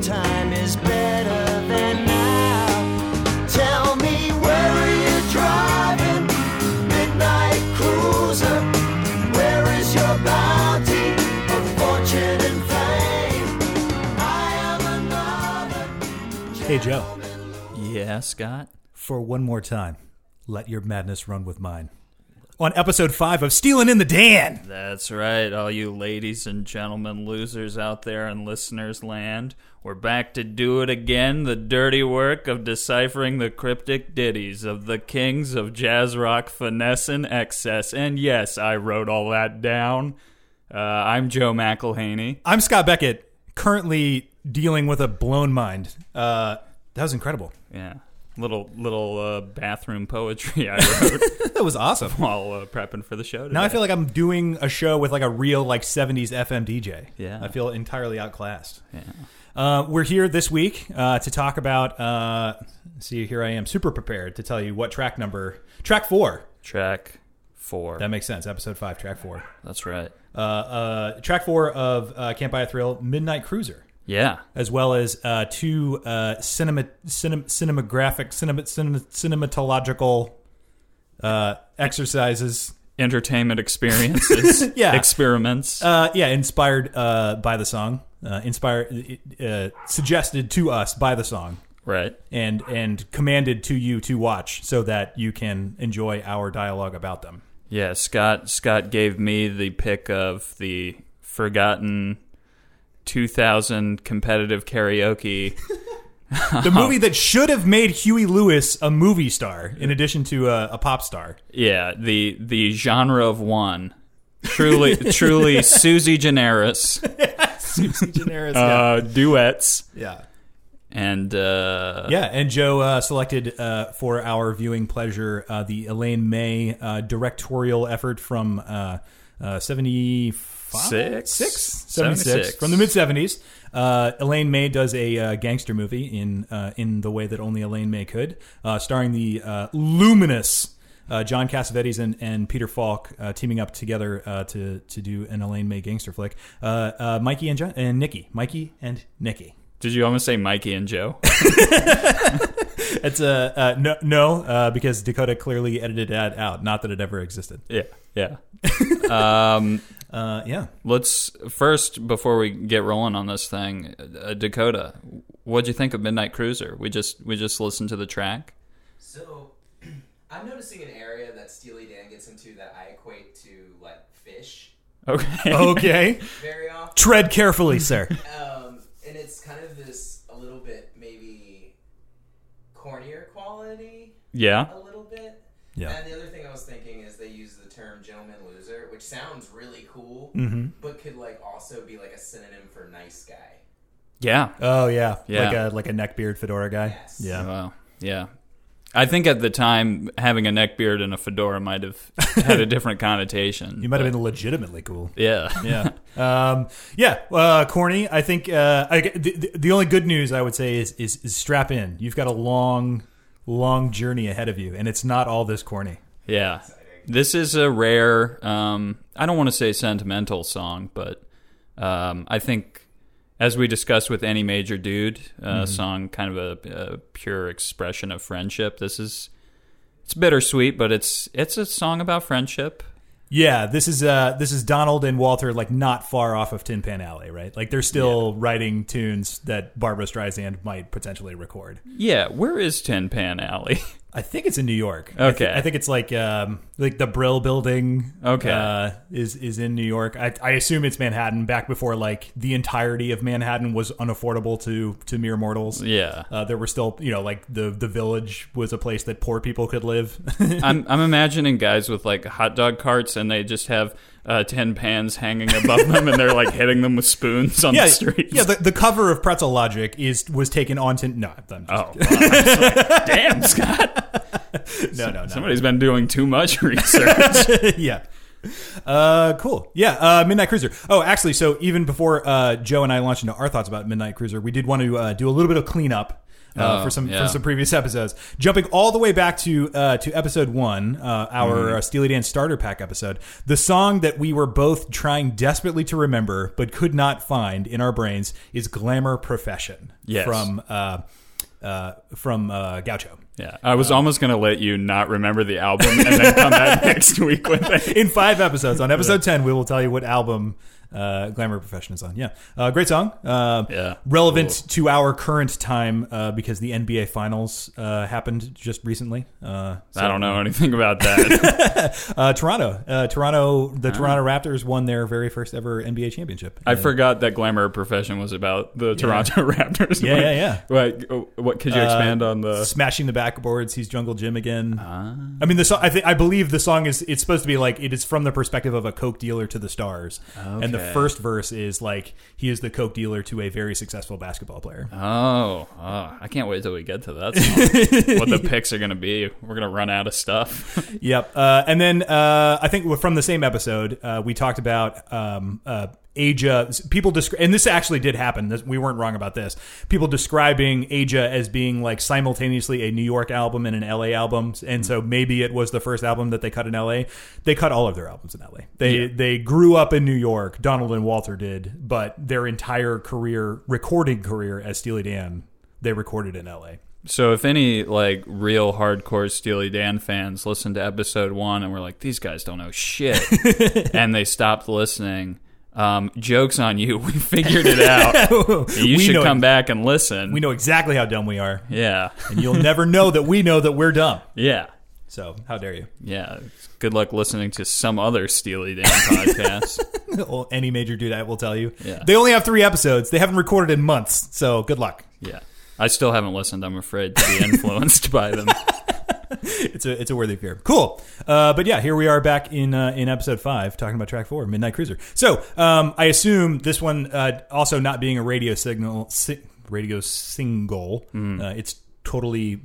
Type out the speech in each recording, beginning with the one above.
time is better than now. Tell me, where are you driving, midnight cruiser? Where is your bounty of fortune and fame? I am another. Hey, Joe. Yeah, Scott? For one more time, let your madness run with mine. On episode 5 of Stealing in the Dan. That's right, all you ladies and gentlemen losers out there in listeners' land. We're back to do it again, the dirty work of deciphering the cryptic ditties of the kings of jazz rock finesse and excess. And yes, I wrote all that down. I'm Joe McElhaney. I'm Scott Beckett, currently dealing with a blown mind. That was incredible. Yeah. Little bathroom poetry I wrote. That was awesome. While prepping for the show today. Now I feel like I'm doing a show with like a real like 70s FM DJ. Yeah. I feel entirely outclassed. Yeah. We're here this week to talk about, see, here I am super prepared to tell you what track number, track four. That makes sense. Episode 5, track 4. That's right. Track 4 of Can't Buy a Thrill, Midnight Cruiser. Yeah, as well as two cinematological exercises, entertainment experiences, yeah, experiments, inspired by the song, inspired, suggested to us by the song, right, and commanded to you to watch so that you can enjoy our dialogue about them. Yeah, Scott gave me the pick of the forgotten 2000 competitive karaoke. The movie that should have made Huey Lewis a movie star in addition to a pop star. Yeah, the genre of one. Truly Susie Generis. Susie Generis, yeah. Duets. Yeah. And Joe selected for our viewing pleasure the Elaine May directorial effort from 76 from the mid-70s. Elaine May does a gangster movie in the way that only Elaine May could, starring the luminous John Cassavetes and Peter Falk teaming up together to do an Elaine May gangster flick. Mikey and Nikki. Mikey and Nikki. Did you almost say Mikey and Joe? It's no, because Dakota clearly edited that out. Not that it ever existed. Yeah. Let's first, before we get rolling on this thing, Dakota, what'd you think of Midnight Cruiser? We just listened to the track. So I'm noticing an area that Steely Dan gets into that I equate to like fish. Okay. Very often. Tread carefully, sir. And it's kind of this a little bit maybe cornier quality. Yeah. A little bit. Yeah. And the other thing I was thinking is they use the term gentleman loser, which sounds really cool, but could like also be like a synonym for nice guy. Yeah. Oh yeah. Like a neckbeard fedora guy. Yes. Yeah. Wow. Yeah. I think at the time having a neckbeard and a fedora might have had a different connotation. You might have been legitimately cool. Yeah. Yeah. Corny. I think the only good news I would say is strap in. You've got a long journey ahead of you, and it's not all this corny. Yeah. This is a rare, I don't want to say sentimental song, but I think, as we discussed with Any Major Dude, song, kind of a pure expression of friendship. This is, it's bittersweet, but it's a song about friendship. Yeah, this is Donald and Walter, like not far off of Tin Pan Alley, right? Like they're still writing tunes that Barbra Streisand might potentially record. Yeah, where is Tin Pan Alley? I think it's in New York. Okay, I think it's like the Brill Building. Okay, is in New York. I assume it's Manhattan. Back before like the entirety of Manhattan was unaffordable to mere mortals. Yeah, there were still like the Village was a place that poor people could live. I'm imagining guys with like hot dog carts and they just have 10 pans hanging above them, and they're like hitting them with spoons on the streets. Yeah, the cover of Pretzel Logic was taken on Tin. No, I'm just kidding. I was like, damn, Scott. No. Somebody's been doing too much research. Yeah. Cool. Yeah. Midnight Cruiser. Oh, actually, so even before Joe and I launched into our thoughts about Midnight Cruiser, we did want to do a little bit of cleanup for some previous episodes. Jumping all the way back to episode one, our Steely Dan starter pack episode, the song that we were both trying desperately to remember but could not find in our brains is "Glamour Profession" from Gaucho. Yeah, I was almost going to let you not remember the album and then come back next week with it. In 5 episodes. On episode 10, we will tell you what album Glamour Profession is on. Yeah. Great song. Relevant to our current time because the NBA Finals happened just recently. So I don't know anything about that. Toronto Raptors won their very first ever NBA championship. I forgot that Glamour Profession was about the Toronto Raptors. What could you expand on? The smashing the backboards. He's Jungle Jim again. I mean, the song, I believe the song is, it's supposed to be like, it is from the perspective of a coke dealer to the stars. Okay. And the first verse is like, he is the coke dealer to a very successful basketball player. Oh, I can't wait till we get to that song. What the picks are going to be. We're going to run out of stuff. Yep. And then I think from the same episode, we talked about Aja. People and this actually did happen. We weren't wrong about this. People describing Aja as being like simultaneously a New York album and an LA album, and so maybe it was the first album that they cut in LA. They cut all of their albums in LA. They grew up in New York. Donald and Walter did, but their entire career, recording career as Steely Dan, they recorded in LA. So if any like real hardcore Steely Dan fans listened to episode 1 and were like, these guys don't know shit, and they stopped listening. Joke's on you. We figured it out. You should come back and listen. We know exactly how dumb we are. Yeah. And you'll never know that we're dumb. Yeah. So how dare you? Yeah. Good luck listening to some other Steely Dan podcast. Well, any major dudette will tell you. Yeah. They only have 3 episodes. They haven't recorded in months. So good luck. Yeah. I still haven't listened. I'm afraid to be influenced by them. It's a worthy fear. Cool. But yeah, here we are back in episode 5 talking about track 4, Midnight Cruiser. So I assume this one also not being a radio single, it's totally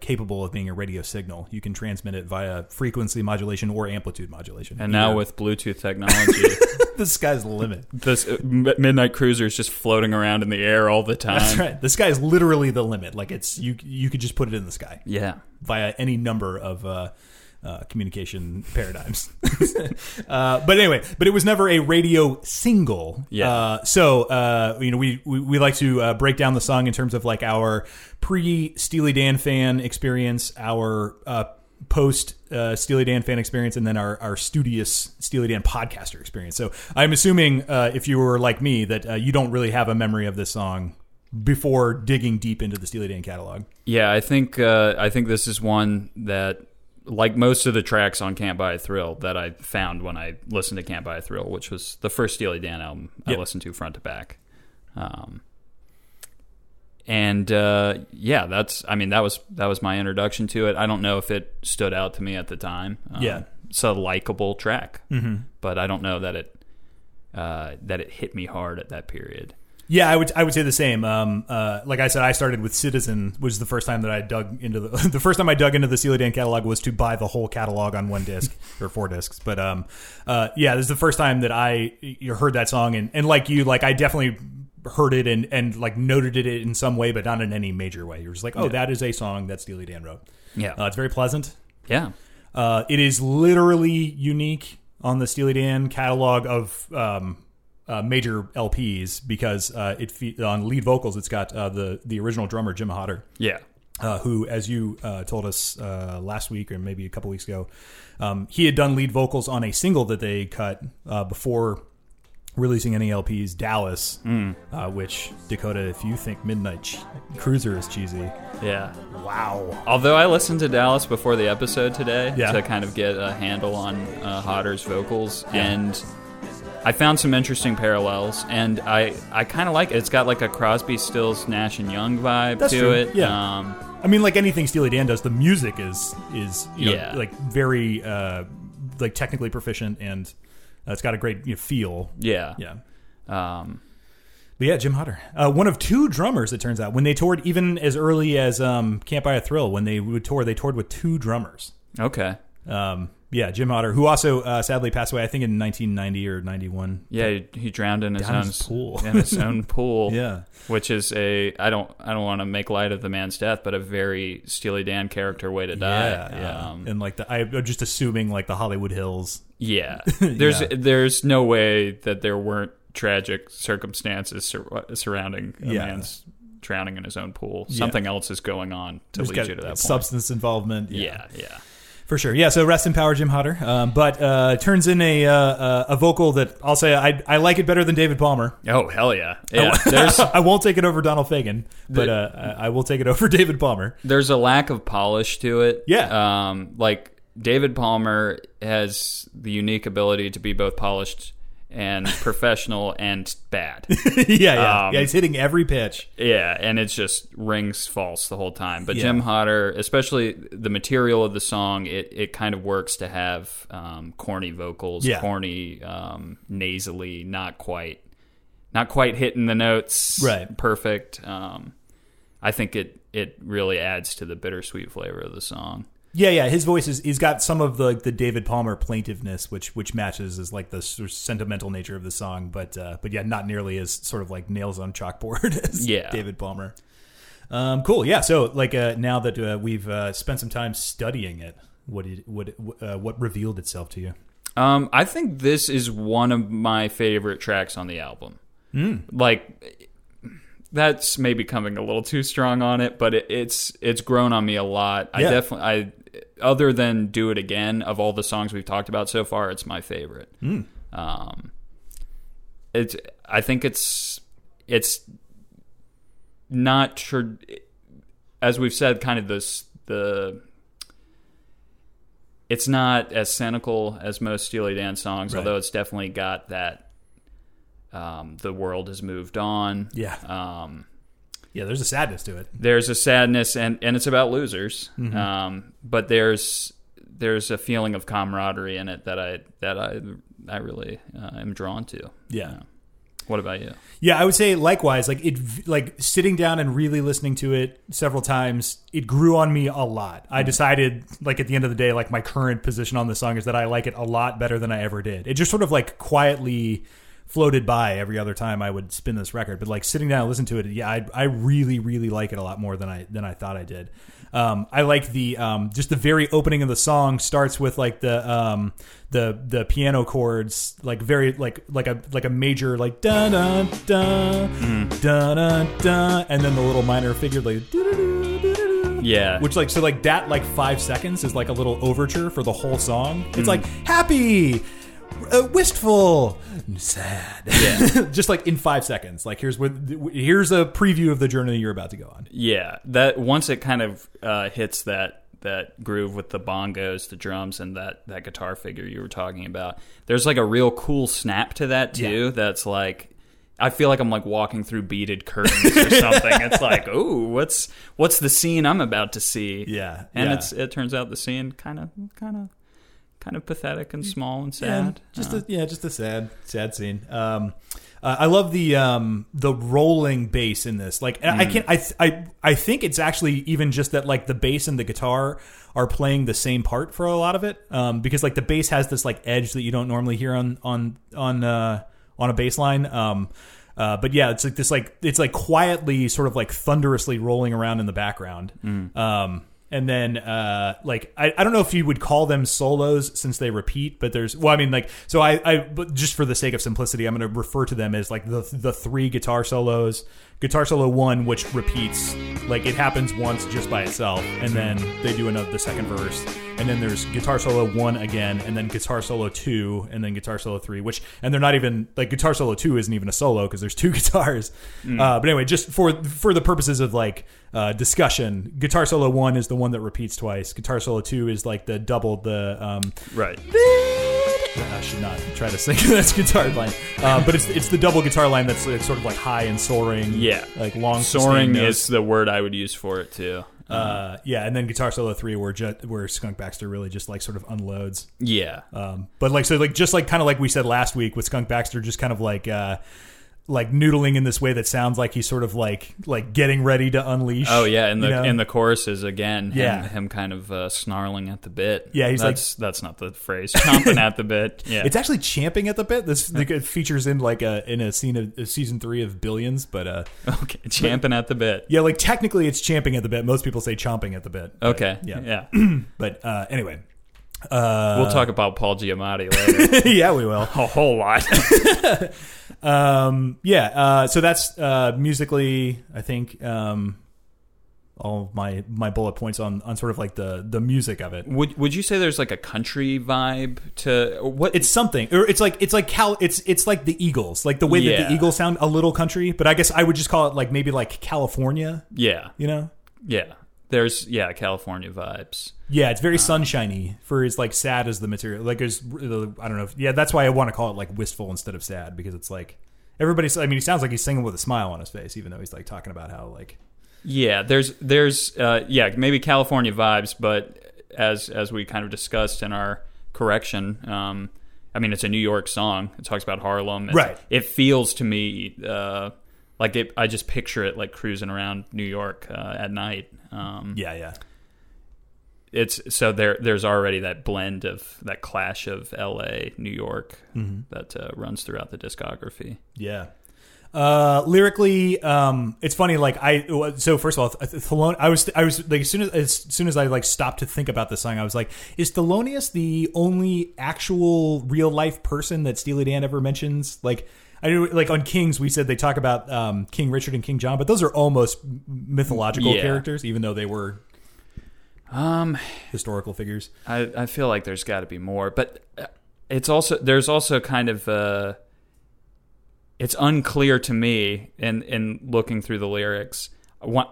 capable of being a radio signal. You can transmit it via frequency modulation or amplitude modulation. And now with Bluetooth technology. The sky's the limit. This Midnight Cruiser is just floating around in the air all the time. That's right. The sky's literally the limit. Like it's you could just put it in the sky. Yeah. Via any number of communication paradigms. But it was never a radio single. Yeah. We like to break down the song in terms of like our pre-Steely Dan fan experience, our post Steely Dan fan experience, and then our studious Steely Dan podcaster experience. So I'm assuming if you were like me that you don't really have a memory of this song before digging deep into the Steely Dan catalog. Yeah, I think this is one that, like most of the tracks on Can't Buy a Thrill that I found when I listened to Can't Buy a Thrill, which was the first Steely Dan album I listened to front to back. That was my introduction to it. I don't know if it stood out to me at the time. It's a likable track, but I don't know that it hit me hard at that period. Yeah, I would say the same. Like I said, I started with Citizen, which is the first time that I dug into the first time I dug into the Steely Dan catalog was to buy the whole catalog on one disc or 4 discs. But this is the first time that I heard that song, and like you, like I definitely heard it and like noted it in some way, but not in any major way. You're just like, that is a song that Steely Dan wrote. Yeah, it's very pleasant. Yeah, it is literally unique on the Steely Dan catalog of major LPs because on lead vocals it's got the original drummer Jim Hodder, who, as you told us last week or maybe a couple weeks ago, he had done lead vocals on a single that they cut before releasing any LP's Dallas, which, Dakota, if you think Midnight Cruiser is cheesy, wow. Although I listened to Dallas before the episode today to kind of get a handle on Hodder's vocals, and I found some interesting parallels, and I kind of like it. It's got like a Crosby, Stills, Nash and Young vibe it. Yeah, I mean, like anything Steely Dan does, the music is like very like technically proficient, and it's got a great feel. Yeah, yeah. But yeah, Jim Hodder, one of 2 drummers, it turns out. When they toured, even as early as Can't Buy a Thrill, when they would tour, they toured with 2 drummers. Okay. Yeah, Jim Hodder, who also sadly passed away, I think, in 1990 or 91. Yeah, he drowned in his own pool. Yeah, which is I don't want to make light of the man's death, but a very Steely Dan character way to die. Yeah. And like I'm just assuming like the Hollywood Hills. Yeah, there's no way that there weren't tragic circumstances surrounding a man's drowning in his own pool. Something else is going on to lead you to that point. Substance involvement. Yeah. For sure. Yeah, so rest in power, Jim Hodder. But turns in a vocal that I'll say I like it better than David Palmer. Oh, hell yeah. I won't take it over Donald Fagen, but I will take it over David Palmer. There's a lack of polish to it. Yeah. Like, David Palmer has the unique ability to be both polished and professional and bad. Yeah, he's hitting every pitch. Yeah, and it just rings false the whole time. But Jim Hodder, especially the material of the song, it kind of works to have corny vocals, corny, nasally, not quite hitting the notes. Right. Perfect. I think it really adds to the bittersweet flavor of the song. Yeah, his voice he's got some of the David Palmer plaintiveness, which matches as like the sort of sentimental nature of the song, but yeah, not nearly as sort of like nails on chalkboard as David Palmer. Cool, yeah. So like now that we've spent some time studying it, what revealed itself to you? I think this is one of my favorite tracks on the album. Like, that's maybe coming a little too strong on it, but it's grown on me a lot. Yeah. I definitely, other than Do It Again, of all the songs we've talked about so far, it's my favorite. I think it's not sure, as we've said, kind of it's not as cynical as most Steely Dan songs, although it's definitely got that. The world has moved on. Yeah. There's a sadness to it. There's a sadness, and it's about losers. Mm-hmm. But there's a feeling of camaraderie in it that I really am drawn to. Yeah. What about you? Yeah, I would say likewise. Like sitting down and really listening to it several times, it grew on me a lot. I decided, like at the end of the day, like my current position on the song is that I like it a lot better than I ever did. It just sort of like quietly floated by every other time I would spin this record, but like sitting down and listening to it, I really, really like it a lot more than I thought I did. I like the just the very opening of the song starts with like the piano chords, like very like a major like da da da da da da, and then the little minor figure like da da da. Yeah, which like so like that like 5 seconds is like a little overture for the whole song. It's like happy. Wistful, sad. Yeah. Just like in 5 seconds. Like here's a preview of the journey you're about to go on. Yeah, that once it kind of hits that groove with the bongos, the drums, and that guitar figure you were talking about. There's like a real cool snap to that too. Yeah. That's like. I feel like I'm like walking through beaded curtains or something. It's like, ooh, what's the scene I'm about to see? Yeah, and it turns out the scene kind of pathetic and small and sad. Yeah, just a sad scene. I love the rolling bass in this. Like I think it's actually even just that like the bass and the guitar are playing the same part for a lot of it. Because like the bass has this like edge that you don't normally hear on a bass line. But yeah, it's like this like it's like quietly sort of like thunderously rolling around in the background. And then, like, I don't know if you would call them solos since they repeat, but there's, well, I mean, like, so but just for the sake of simplicity, I'm going to refer to them as like the three guitar solos, guitar solo one, which repeats, like it happens once just by itself. And then they do the second verse, and then there's guitar solo one again, and then guitar solo two, and then guitar solo three, and they're not even like guitar solo two isn't even a solo because there's two guitars. But anyway, just for the purposes of like, discussion. Guitar solo one is the one that repeats twice. Guitar solo two is like the double the right. I should not try to sing that guitar line, but it's the double guitar line that's sort of like high and soaring. Yeah, like long soaring is the word I would use for it too. And then guitar solo three where Skunk Baxter really just like sort of unloads. Yeah, but like so like just like kind of like we said last week with Skunk Baxter, just kind of like. like noodling in this way that sounds like he's sort of like getting ready to unleash. Oh yeah, and the choruses again, him kind of snarling at the bit. Yeah, that's not the phrase. Chomping at the bit. Yeah, it's actually champing at the bit. This it features in in a scene of season 3 of Billions, but okay, champing at the bit. Yeah, like technically it's champing at the bit. Most people say chomping at the bit. But, okay, yeah. But anyway. We'll talk about Paul Giamatti later. Yeah, we will. A whole lot. So that's musically, I think, all of my bullet points on sort of like the music of it. Would you say there's like a country vibe to what? It's something, or it's like the Eagles, like the way that the Eagles sound a little country, but I guess I would just call it like maybe like California. Yeah, you know. Yeah. There's California vibes. Yeah, it's very sunshiny for as like sad as the material. Like there's I don't know. That's why I want to call it like wistful instead of sad, because it's like everybody's. I mean, he sounds like he's singing with a smile on his face, even though he's like talking about how like. Yeah, there's maybe California vibes, but as we kind of discussed in our correction, I mean it's a New York song. It talks about Harlem. Right. It feels to me. I just picture it like cruising around New York at night. It's so there's already that blend of that clash of LA, New York that runs throughout the discography. Yeah. Lyrically, it's funny. Like so first of all, Thelonious. I was like as soon as I like stopped to think about this song, I was like, is Thelonious the only actual real life person that Steely Dan ever mentions? Like. I knew, like on Kings, we said they talk about King Richard and King John, but those are almost mythological characters, even though they were historical figures. I feel like there's got to be more, but there's also kind of it's unclear to me in looking through the lyrics.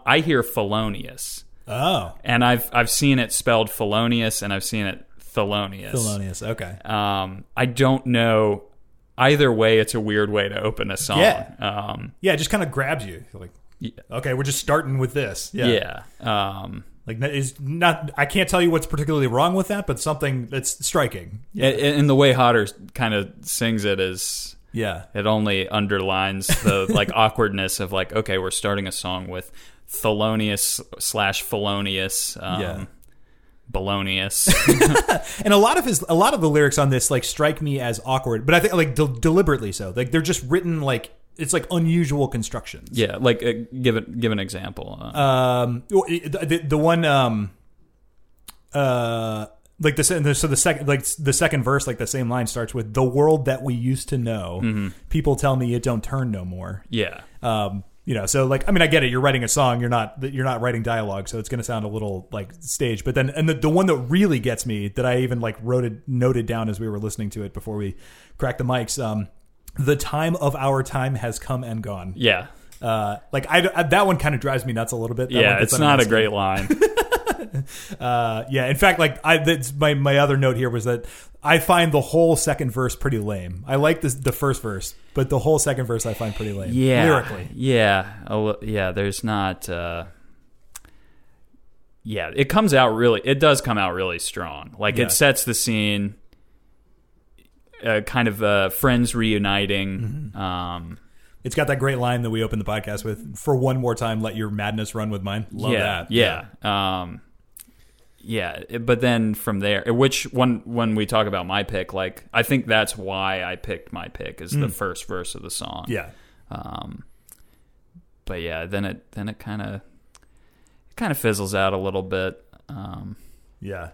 I hear Thelonious, and I've seen it spelled Thelonious, and I've seen it Thelonious. Thelonious, okay. I don't know. Either way, it's a weird way to open a song. Yeah, it just kind of grabs you. You're like, okay, we're just starting with this. Yeah. I can't tell you what's particularly wrong with that, but something that's striking. Yeah, and the way Hodder kind of sings it is, it only underlines the like awkwardness of like, okay, we're starting a song with Thelonious / Felonious. Balonious. And a lot of the lyrics on this like strike me as awkward, but I think like deliberately so. Like they're just written like it's like unusual constructions. Yeah, like give an example. The one like this. So the second verse, like the same line starts with the world that we used to know. Mm-hmm. People tell me it don't turn no more. Yeah. So like, I mean, I get it. You're writing a song. You're not writing dialogue, so it's going to sound a little like staged. But then, and the one that really gets me, that I even like noted down as we were listening to it before we cracked the mics. The time of our time has come and gone. Yeah. That one kind of drives me nuts a little bit. It's not a great line. In fact, like my other note here was that I find the whole second verse pretty lame. I like the first verse, but the whole second verse I find pretty lame. Yeah, lyrically. Yeah, there's not. It comes out really. It does come out really strong. Like it sets the scene. Friends reuniting. Mm-hmm. It's got that great line that we opened the podcast with. For one more time, let your madness run with mine. Love that. Yeah. But then from there, which when we talk about my pick, like I think that's why I picked my pick is the first verse of the song. Yeah. But yeah, then it kind of fizzles out a little bit. Yeah.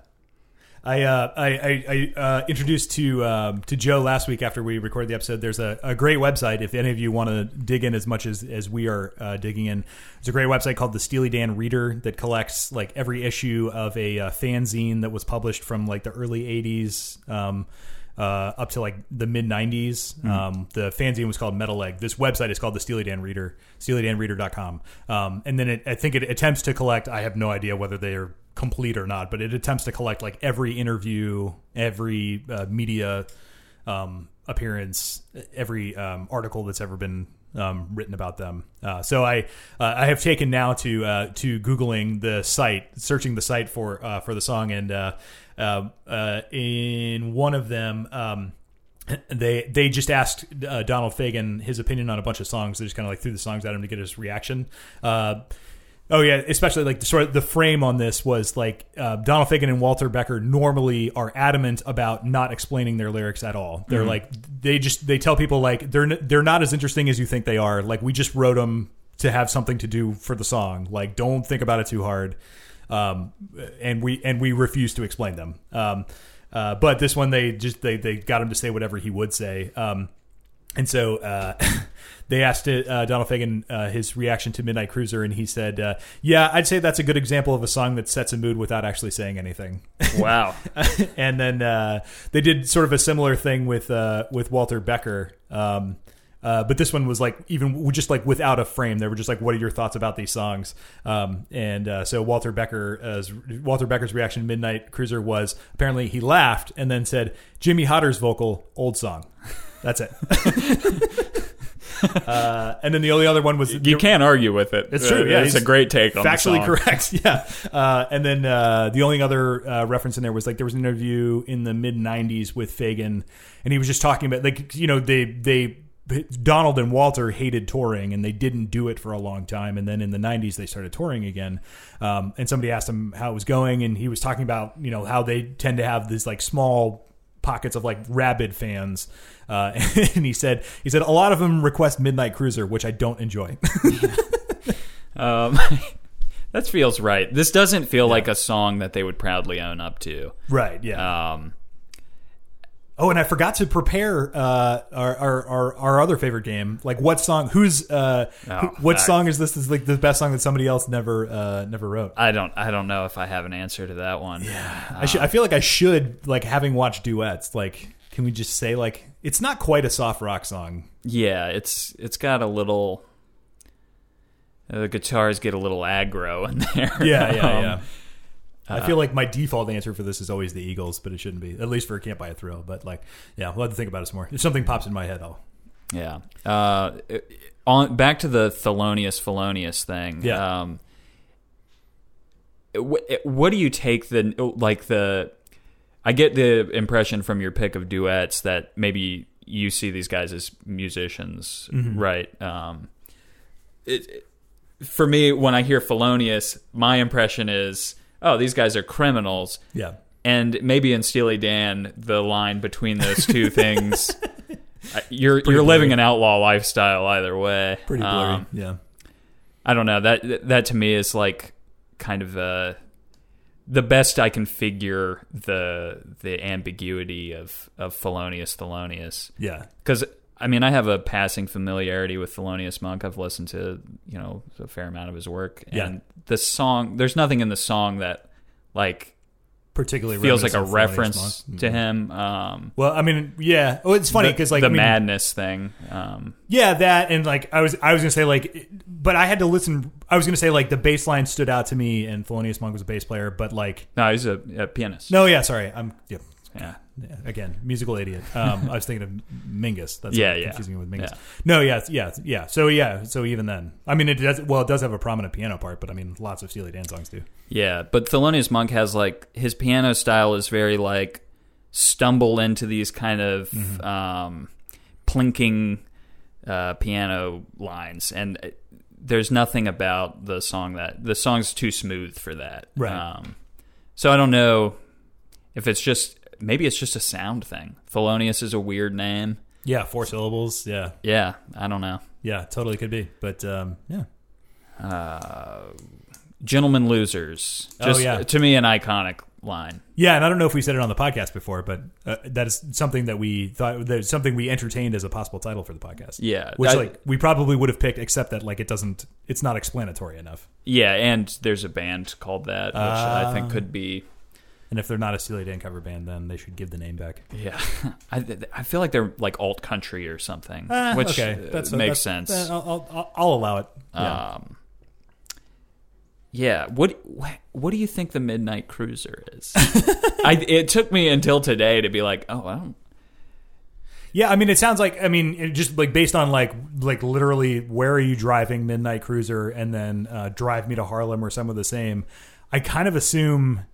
I introduced to Joe last week after we recorded the episode. There's a great website if any of you want to dig in as much as we are digging in. There's a great website called the Steely Dan Reader that collects like every issue of a fanzine that was published from like the early 80s up to like the mid 90s. Mm-hmm. The fanzine was called Metal Egg. This website is called the Steely Dan Reader, SteelyDanReader.com. And then I think it attempts to collect. I have no idea whether they are complete or not, but it attempts to collect like every interview, every media appearance, every article that's ever been written about them. So I have taken now to Googling the site, searching the site for the song, and in one of them They just asked Donald Fagen his opinion on a bunch of songs. They just kind of like threw the songs at him to get his reaction. Oh yeah, especially like the sort of the frame on this was like Donald Fagen and Walter Becker normally are adamant about not explaining their lyrics at all. They're like they tell people like they're not as interesting as you think they are. Like we just wrote them to have something to do for the song. Like don't think about it too hard. And we refuse to explain them. But this one they got him to say whatever he would say. And so they asked Donald Fagen his reaction to Midnight Cruiser, and he said, yeah, I'd say that's a good example of a song that sets a mood without actually saying anything. Wow. And then they did sort of a similar thing with Walter Becker. But this one was like even just like without a frame. They were just like, what are your thoughts about these songs? So Walter Becker's reaction to Midnight Cruiser was apparently he laughed and then said, Jimmy Hodder's vocal, old song. That's it. And then the only other one was... You can't argue with it. It's true. Yeah, it's a great take on the song. Factually correct, yeah. And then the only other reference in there was like there was an interview in the mid-'90s with Fagen, and he was just talking about... like you know they Donald and Walter hated touring, and they didn't do it for a long time. And then in the 90s, they started touring again. And somebody asked him how it was going, and he was talking about you know how they tend to have these like small... pockets of like rabid fans and he said a lot of them request Midnight Cruiser, which I don't enjoy. That feels right. This doesn't feel like a song that they would proudly own up to, right? Yeah. And I forgot to prepare our other favorite game, like what song song is this is like the best song that somebody else never wrote. I don't know if I have an answer to that one. Yeah. I feel like I should, like having watched Duets, like can we just say like it's not quite a soft rock song. Yeah, it's got a little the guitars get a little aggro in there. Yeah. I feel like my default answer for this is always the Eagles, but it shouldn't be, at least for Can't Buy a Thrill. But like, yeah, we'll have to think about it some more. If something pops in my head, I'll. Yeah. Back to the Thelonious thing. Yeah. What do you take I get the impression from your pick of Duets that maybe you see these guys as musicians, right? For me, when I hear Thelonious, my impression is, oh, these guys are criminals. Yeah. And maybe in Steely Dan, the line between those two things, you're living an outlaw lifestyle either way. Pretty blurry, yeah. I don't know. That to me is like kind of the best I can figure the ambiguity of Thelonious. Yeah. Because, I mean, I have a passing familiarity with Thelonious Monk. I've listened to, you know, a fair amount of his work. Yeah. And the song, there's nothing in the song that, like, particularly feels like a reference to him. Well, I mean, yeah. Well, it's funny because, like, the madness thing. Yeah, that and like I was gonna say like, but I had to listen. I was gonna say like the bass line stood out to me, and Thelonious Monk was a bass player, but like no, he's a pianist. No, yeah, sorry, yeah. Yeah. Again, musical idiot. I was thinking of Mingus. That's confusing me with Mingus. Yeah. No, yeah. So even then, I mean, it does have a prominent piano part, but I mean, lots of Steely Dan songs do. Yeah, but Thelonious Monk has like his piano style is very like stumble into these kind of plinking piano lines, and there's nothing about the song that the song's too smooth for that. Right. So I don't know if it's just. Maybe it's just a sound thing. Thelonious is a weird name. Yeah, 4 syllables. Yeah. Yeah, I don't know. Yeah, totally could be. But, yeah. Gentlemen Losers. Just, to me, an iconic line. Yeah, and I don't know if we said it on the podcast before, but that is something that we thought, that something we entertained as a possible title for the podcast. Yeah. Which, we probably would have picked, except that, like, it's not explanatory enough. Yeah, and there's a band called that, which I think could be... And if they're not a Steely Dan cover band, then they should give the name back. Yeah. I feel like they're like alt country or something, which makes sense. I'll allow it. Yeah. Yeah. What do you think the Midnight Cruiser is? It took me until today to be like, oh, I don't. Yeah, I mean, it sounds like, I mean, it just like based on like literally where are you driving Midnight Cruiser and then Drive Me to Harlem or some of the same, I kind of assume...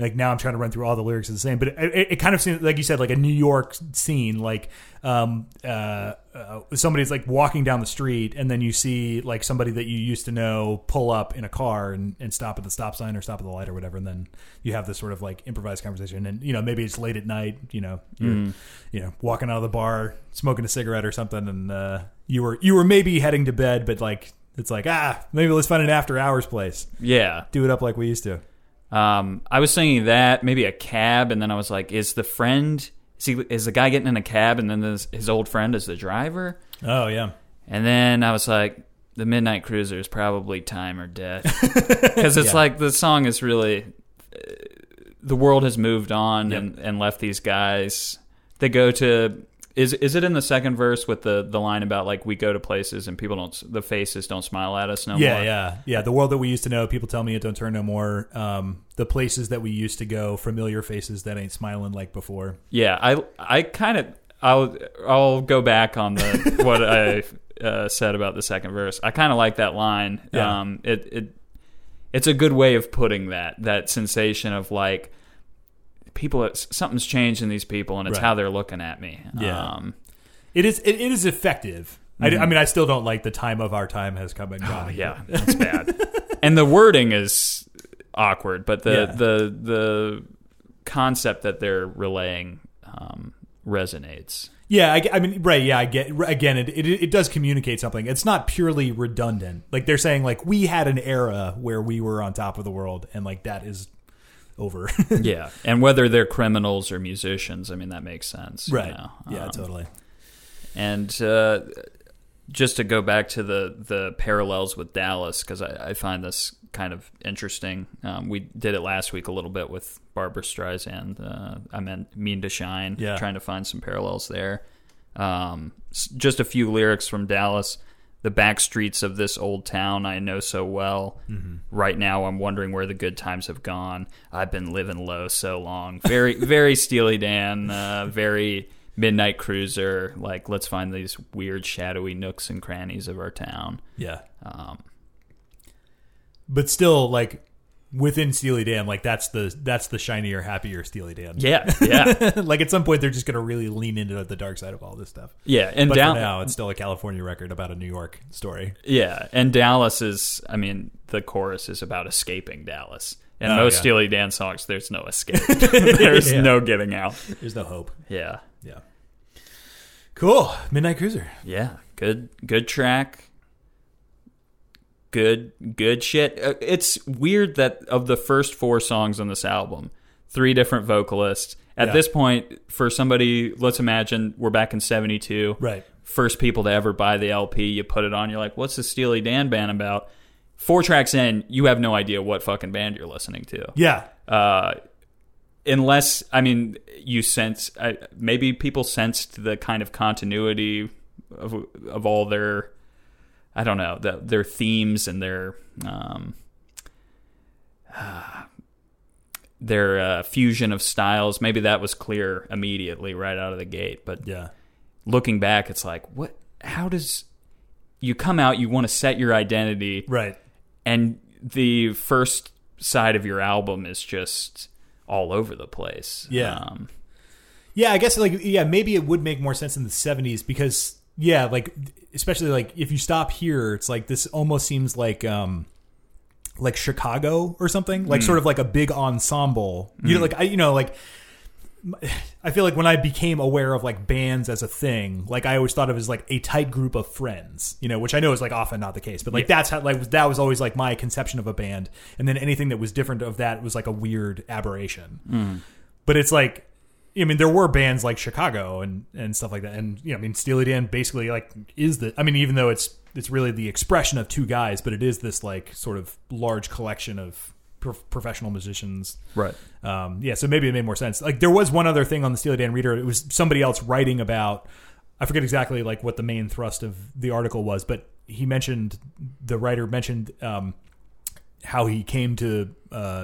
Like now I'm trying to run through all the lyrics of the same, but it kind of seems like you said, like a New York scene, like somebody's like walking down the street and then you see like somebody that you used to know pull up in a car and stop at the stop sign or stop at the light or whatever. And then you have this sort of like improvised conversation and, you know, maybe it's late at night, you know, you're, you know, walking out of the bar, smoking a cigarette or something. And you were maybe heading to bed, but like, it's like, maybe let's find an after hours place. Yeah. Do it up like we used to. I was thinking that maybe a cab, and then I was like, is the guy getting in a cab, and then his old friend is the driver? Oh, yeah. And then I was like, the Midnight Cruiser is probably time or death. Because it's like the song is really, the world has moved on and left these guys. They go to... Is it in the second verse with the line about like we go to places and people don't, the faces don't smile at us no more? Yeah. The world that we used to know, people tell me it don't turn no more. The places that we used to go, familiar faces that ain't smiling like before. Yeah, I'll go back on the what I said about the second verse. I kind of like that line. Yeah. It's a good way of putting that sensation of like. People, something's changed in these people, and it's how they're looking at me. Yeah. It is effective. Mm-hmm. I mean, I still don't like the time of our time has come and gone. Oh, yeah, that's bad. And the wording is awkward, but the concept that they're relaying resonates. Yeah, I mean, right? Yeah, I get. Again, it does communicate something. It's not purely redundant. Like they're saying, like we had an era where we were on top of the world, and like that is. Over. Yeah. And whether they're criminals or musicians, I mean, that makes sense. Right. You know? Yeah, totally. And just to go back to the parallels with Dallas, because I find this kind of interesting. We did it last week a little bit with Barbra Streisand. I meant Mean to Shine, trying to find some parallels there. Just a few lyrics from Dallas. The back streets of this old town I know so well. Mm-hmm. Right now I'm wondering where the good times have gone. I've been living low so long. Very, very Steely Dan, very Midnight Cruiser. Like, let's find these weird, shadowy nooks and crannies of our town. Yeah. But still, like... Within Steely Dan, like that's the shinier, happier Steely Dan. Yeah. Like at some point, they're just going to really lean into the dark side of all this stuff. Yeah, and for now, it's still a California record about a New York story. Yeah, and Dallas is. I mean, the chorus is about escaping Dallas. And most Steely Dan songs, there's no escape. There's no getting out. There's no hope. Yeah. Cool, Midnight Cruiser. Yeah, good track. Good shit. It's weird that of the first four songs on this album, three different vocalists. At this point, for somebody, let's imagine we're back in 1972. Right. First people to ever buy the LP, you put it on, you're like, what's the Steely Dan band about? 4 tracks in, you have no idea what fucking band you're listening to. Yeah. Unless, I mean, you sense, maybe people sensed the kind of continuity of all their... I don't know, their themes and their fusion of styles. Maybe that was clear immediately right out of the gate. But looking back, it's like, what? How does you come out? You want to set your identity, right? And the first side of your album is just all over the place. Yeah, I guess maybe it would make more sense in the 70s because. Yeah, like especially like if you stop here, it's like this almost seems like Chicago or something, like sort of like a big ensemble. You know, like I feel like when I became aware of like bands as a thing, like I always thought of it as like a tight group of friends, you know, which I know is like often not the case, but like that's how like that was always like my conception of a band, and then anything that was different of that was like a weird aberration. But it's like. I mean, there were bands like Chicago and stuff like that. And, you know, I mean, Steely Dan basically, like, is the... I mean, even though it's really the expression of 2 guys, but it is this, like, sort of large collection of professional musicians. Right. So maybe it made more sense. Like, there was one other thing on the Steely Dan Reader. It was somebody else writing about... I forget exactly, like, what the main thrust of the article was, but he mentioned... The writer mentioned... how he came to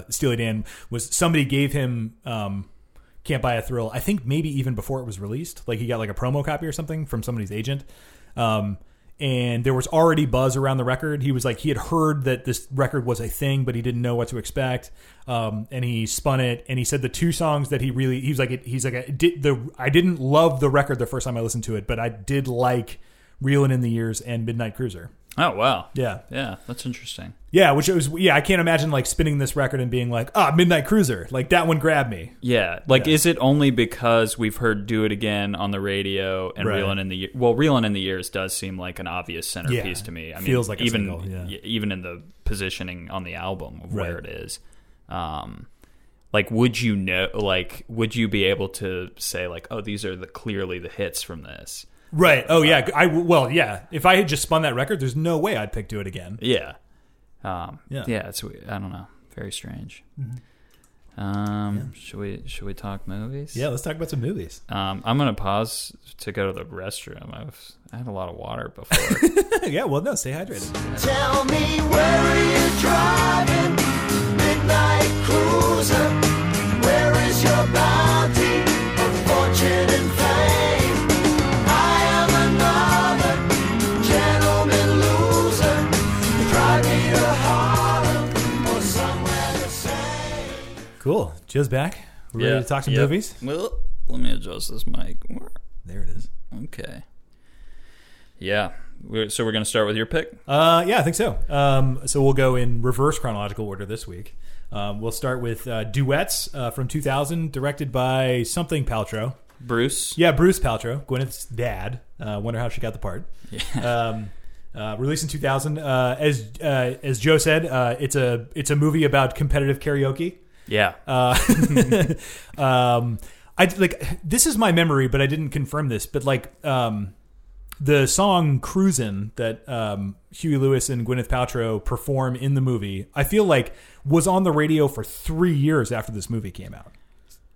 Steely Dan was somebody gave him... Can't Buy a Thrill. I think maybe even before it was released, like he got like a promo copy or something from somebody's agent. and there was already buzz around the record. He was like, he had heard that this record was a thing, but he didn't know what to expect. And he spun it, and he said the two songs that he really, I didn't love the record the first time I listened to it, but I did like Reelin' in the Years and Midnight Cruiser. Oh, wow. Yeah. Yeah, that's interesting. Yeah, I can't imagine like spinning this record and being like, Midnight Cruiser. Like, that one grabbed me. Yeah. Like, is it only because we've heard Do It Again on the radio and Reelin' in the Years? Well, Reelin' in the Years does seem like an obvious centerpiece to me. I mean, feels like a single, even in the positioning on the album of where it is. Like, would you know, like, would you be able to say like, oh, these are clearly the hits from this? Right. Oh, yeah. If I had just spun that record, there's no way I'd pick Do It Again. Yeah. Yeah. It's, I don't know. Very strange. Should we talk movies? Yeah, let's talk about some movies. I'm gonna pause to go to the restroom. I had a lot of water before. Yeah. Well, no. Stay hydrated. Tell me, where are you driving? Midnight Cruiser. Where is your bounty of fortune and fame? Cool. Joe's back. We're ready to talk some movies. Well, let me adjust this mic. There it is. Okay. Yeah. So we're going to start with your pick? Yeah, I think so. So we'll go in reverse chronological order this week. We'll start with Duets from 2000, directed by something Paltrow. Bruce. Yeah, Bruce Paltrow, Gwyneth's dad. Wonder how she got the part. Yeah. Released in 2000. As Joe said, it's a movie about competitive karaoke. Yeah. I like, this is my memory, but I didn't confirm this, but like, the song Cruisin' that Huey Lewis and Gwyneth Paltrow perform in the movie, I feel like was on the radio for 3 years after this movie came out.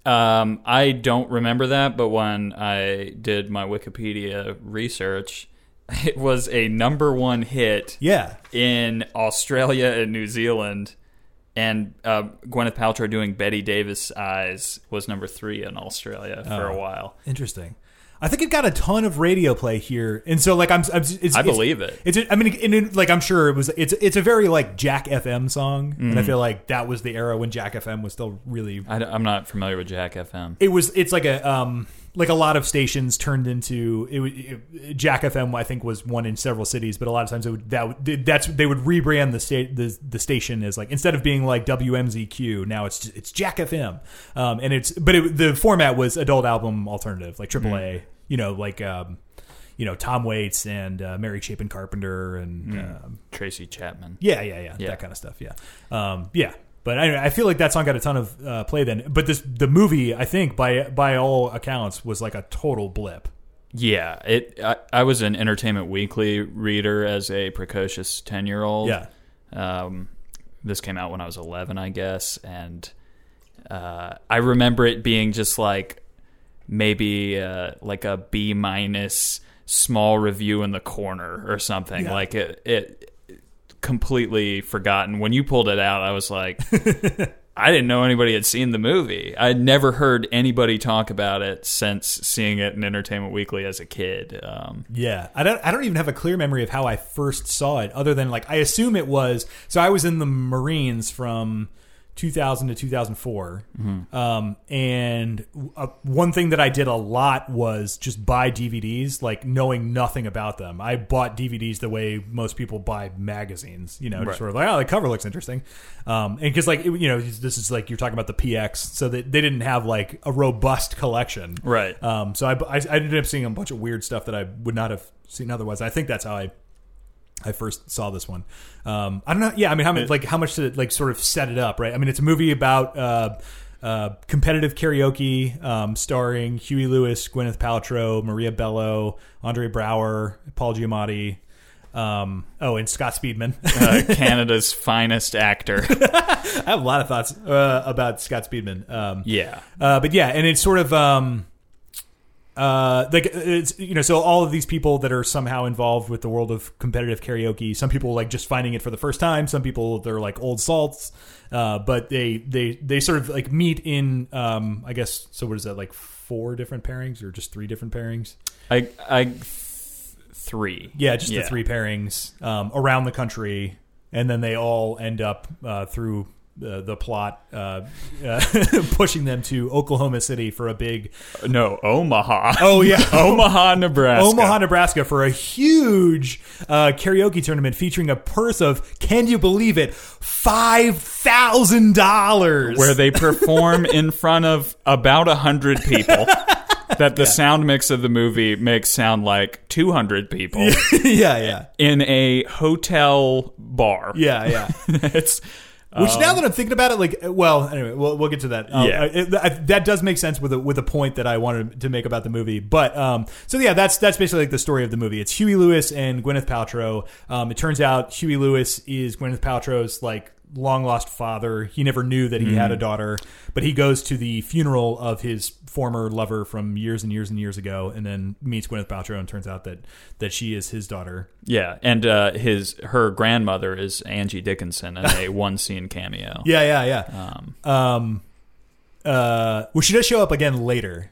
I don't remember that, but when I did my Wikipedia research, it was a number 1 hit in Australia and New Zealand. And Gwyneth Paltrow doing Betty Davis Eyes was number 3 in Australia for a while. Interesting. I think it got a ton of radio play here, and so like I believe it. It's, I mean, I'm sure it was. It's a very like Jack FM song, and I feel like that was the era when Jack FM was still really. I'm not familiar with Jack FM. It's like a like a lot of stations turned into it. Jack FM, I think, was one in several cities, but a lot of times they would rebrand the station as like, instead of being like WMZQ, now it's Jack FM, and the format was adult album alternative, like AAA, Tom Waits and Mary Chapin Carpenter and Tracy Chapman, that kind of stuff, yeah. But anyway, I feel like that song got a ton of play then. But the movie, I think, by all accounts, was like a total blip. Yeah, I was an Entertainment Weekly reader as a precocious 10-year-old. Yeah, this came out when I was 11, I guess, and I remember it being just like maybe like a B- small review in the corner or something. Yeah. Like it completely forgotten. When you pulled it out, I was like, I didn't know anybody had seen the movie. I'd never heard anybody talk about it since seeing it in Entertainment Weekly as a kid. I don't even have a clear memory of how I first saw it, other than like, I assume it was, so I was in the Marines from 2000 to 2004. And one thing that I did a lot was just buy DVDs, like knowing nothing about them. I bought DVDs the way most people buy magazines, just sort of like, oh, the cover looks interesting. And because like, this is like, you're talking about the PX, so that they didn't have like a robust collection. Right. So I ended up seeing a bunch of weird stuff that I would not have seen otherwise. I think that's how I first saw this one. I don't know. Yeah, I mean, how much did it like sort of set it up, right? I mean, it's a movie about competitive karaoke, starring Huey Lewis, Gwyneth Paltrow, Maria Bello, Andre Braugher, Paul Giamatti, and Scott Speedman, Canada's finest actor. I have a lot of thoughts about Scott Speedman. And it's sort of. Like it's, so all of these people that are somehow involved with the world of competitive karaoke, some people like just finding it for the first time, some people they're like old salts, but they sort of like meet in, I guess, so what is that, like 4 different pairings or just 3 different pairings? I three. Yeah, just the three pairings around the country, and then they all end up through the plot pushing them to Oklahoma City for a big... No, Omaha. Oh, yeah. Omaha, Nebraska. Omaha, Nebraska for a huge karaoke tournament featuring a purse of, can you believe it, $5,000. Where they perform in front of about 100 people. That the sound mix of the movie makes sound like 200 people. In a hotel bar. It's... Which, now that I'm thinking about it, like, well, anyway, we'll get to that. That does make sense with a point that I wanted to make about the movie. But that's basically like the story of the movie. It's Huey Lewis and Gwyneth Paltrow. It turns out Huey Lewis is Gwyneth Paltrow's like long lost father. He never knew that he had a daughter, but he goes to the funeral of his former lover from years and years and years ago, and then meets Gwyneth Paltrow, and turns out that she is his daughter. Yeah, and her grandmother is Angie Dickinson in a one scene cameo. Yeah. Well, she does show up again later.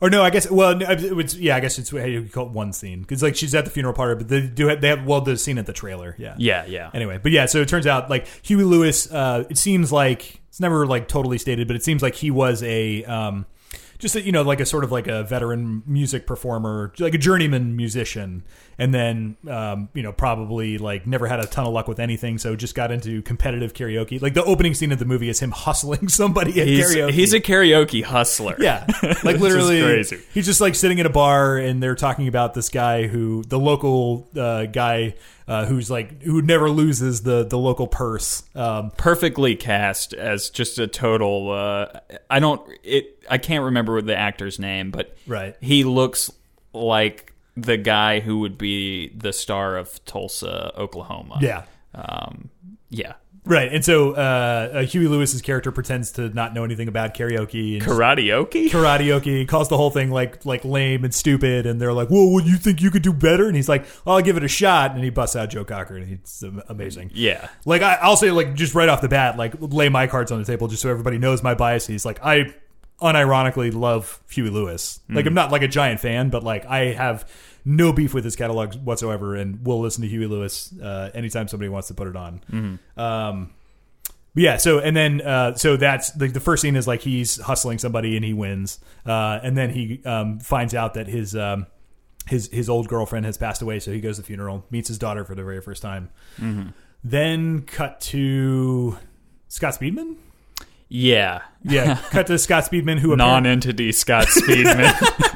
Or no, I guess. Well, I guess it's how you call it one scene, because like she's at the funeral party, but they have the scene at the trailer. Yeah. Anyway, but yeah, so it turns out like Huey Lewis. It seems like it's never like totally stated, but it seems like he was a sort of like a veteran music performer, like a journeyman musician, and then probably like never had a ton of luck with anything, so just got into competitive karaoke. Like the opening scene of the movie is him hustling somebody at karaoke. He's a karaoke hustler. Yeah, like literally, crazy. He's just like sitting at a bar and they're talking about this guy who the local guy. Who's like, who never loses the local purse. Perfectly cast as just a total. I can't remember the actor's name, but right. He looks like the guy who would be the star of Tulsa, Oklahoma. Yeah. Yeah. Right, and so Huey Lewis's character pretends to not know anything about karaoke. Karaoke calls the whole thing like lame and stupid, and they're like, "Whoa, well, you think you could do better?" And he's like, "I'll give it a shot," and he busts out Joe Cocker, and it's amazing. Yeah, like I'll say, like just right off the bat, like lay my cards on the table, just so everybody knows my biases. Like I unironically love Huey Lewis. Like I'm not like a giant fan, but like I have no beef with his catalog whatsoever, and we'll listen to Huey Lewis anytime somebody wants to put it on. Mm-hmm. So that's the first scene is like he's hustling somebody and he wins, and then he finds out that his old girlfriend has passed away, so he goes to the funeral, meets his daughter for the very first time. Mm-hmm. Then cut to Scott Speedman. Yeah, cut to Scott Speedman, who non-entity Scott Speedman.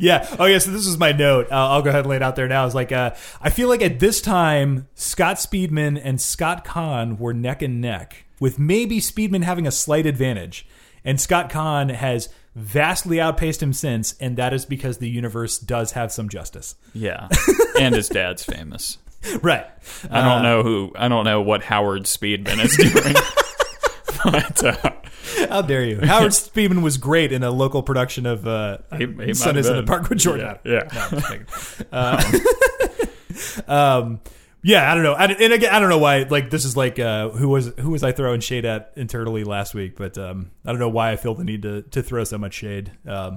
Yeah. Oh, yeah. So this is my note. I'll go ahead and lay it out there now. It's like, I feel like at this time, Scott Speedman and Scott Kahn were neck and neck, with maybe Speedman having a slight advantage. And Scott Kahn has vastly outpaced him since, and that is because the universe does have some justice. Yeah. And his dad's famous. Right. I don't know what Howard Speedman is doing. But, how dare you? Howard Speedman was great in a local production of Sundays in the Park with Jordan. Yeah. I don't know. And again, I don't know why. Like this is like who was I throwing shade at internally last week? But I don't know why I feel the need to throw so much shade. I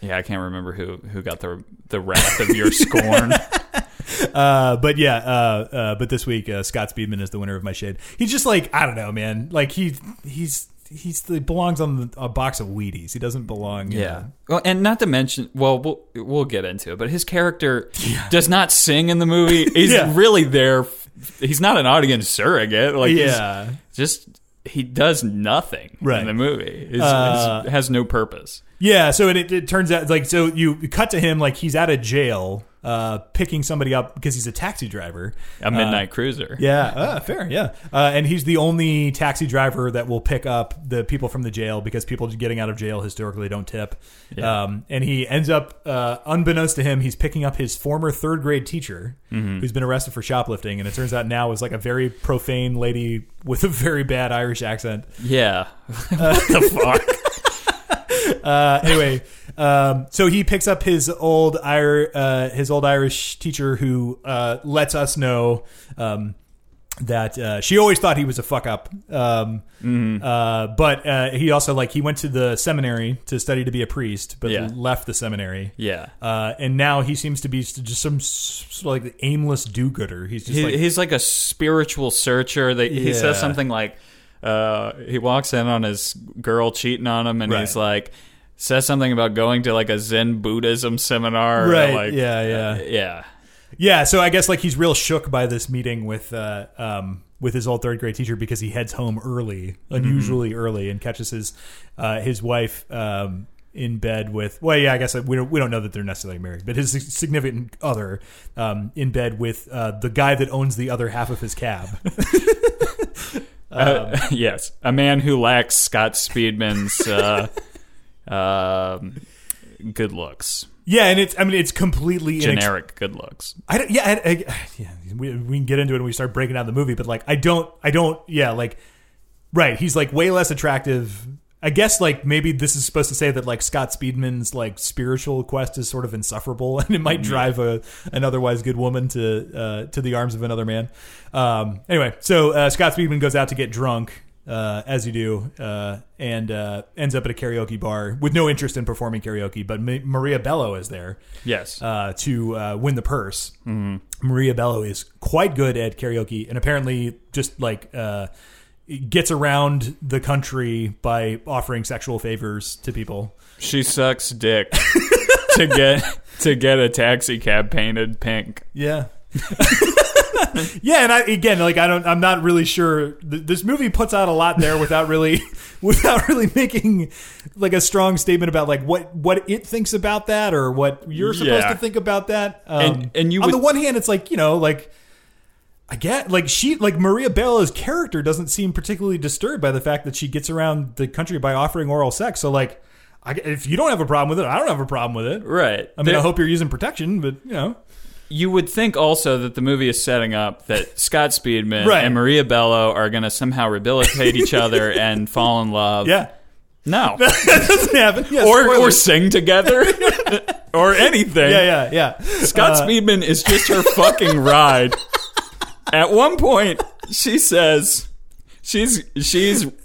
can't remember who got the wrath of your scorn. But this week Scott Speedman is the winner of my shade. He's just like, I don't know, man. Like he belongs on a box of Wheaties. He doesn't belong. Yeah. Well, and not to mention, we'll get into it, but his character does not sing in the movie. He's really there. He's not an audience surrogate. Like he does nothing in the movie. It has no purpose. Yeah. So it turns out like, so you cut to him, like he's out of jail. Picking somebody up because he's a taxi driver. A midnight cruiser. Yeah, fair, yeah. And he's the only taxi driver that will pick up the people from the jail because people getting out of jail historically don't tip. Yeah. And he ends up, unbeknownst to him, he's picking up his former third grade teacher who's been arrested for shoplifting, and it turns out now is like a very profane lady with a very bad Irish accent. Yeah. What the fuck? Anyway, so he picks up his old Irish teacher who lets us know that she always thought he was a fuck up. But he also, like, he went to the seminary to study to be a priest, but left the seminary. And now he seems to be just some like aimless do-gooder. He's just he's like a spiritual searcher. That he says something like, he walks in on his girl cheating on him, and he's like, says something about going to like a Zen Buddhism seminar. Yeah, so I guess like he's real shook by this meeting with his old third grade teacher, because he heads home early, unusually early, and catches his wife in bed with. Well, yeah, I guess we don't know that they're necessarily married, but his significant other in bed with the guy that owns the other half of his cab. Yes, a man who lacks Scott Speedman's good looks. Yeah, and it's completely generic good looks. We can get into it when we start breaking down the movie, but like he's like way less attractive. I guess like maybe this is supposed to say that like Scott Speedman's like spiritual quest is sort of insufferable, and it might drive an otherwise good woman to the arms of another man. Anyway, so Scott Speedman goes out to get drunk. As you do, and ends up at a karaoke bar with no interest in performing karaoke, but Maria Bello is there. Yes, to win the purse. Mm-hmm. Maria Bello is quite good at karaoke, and apparently just like gets around the country by offering sexual favors to people. She sucks dick to get a taxi cab painted pink. Yeah. Yeah, and I'm not really sure. This movie puts out a lot there without really making like a strong statement about like what it thinks about that or what you're supposed to think about that. And on the one hand, it's like, you know, like I get like she like Maria Bello's character doesn't seem particularly disturbed by the fact that she gets around the country by offering oral sex. So like, if you don't have a problem with it, I don't have a problem with it. Right. I mean, I hope you're using protection, but you know. You would think also that the movie is setting up that Scott Speedman and Maria Bello are going to somehow rehabilitate each other and fall in love. Yeah. No. That doesn't happen. Yeah, or sing together. Or anything. Yeah. Scott Speedman is just her fucking ride. At one point, she says... She's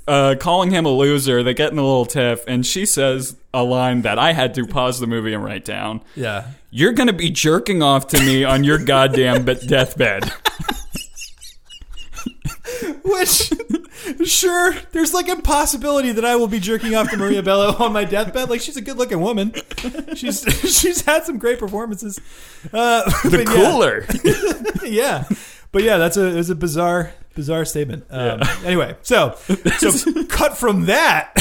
calling him a loser. They get in a little tiff, and she says a line that I had to pause the movie and write down. Yeah. You're going to be jerking off to me on your goddamn deathbed. Which, sure, there's like a possibility that I will be jerking off to Maria Bello on my deathbed. Like, she's a good-looking woman. She's had some great performances. The cooler. Yeah. But yeah, it's a bizarre statement. Anyway, so cut from that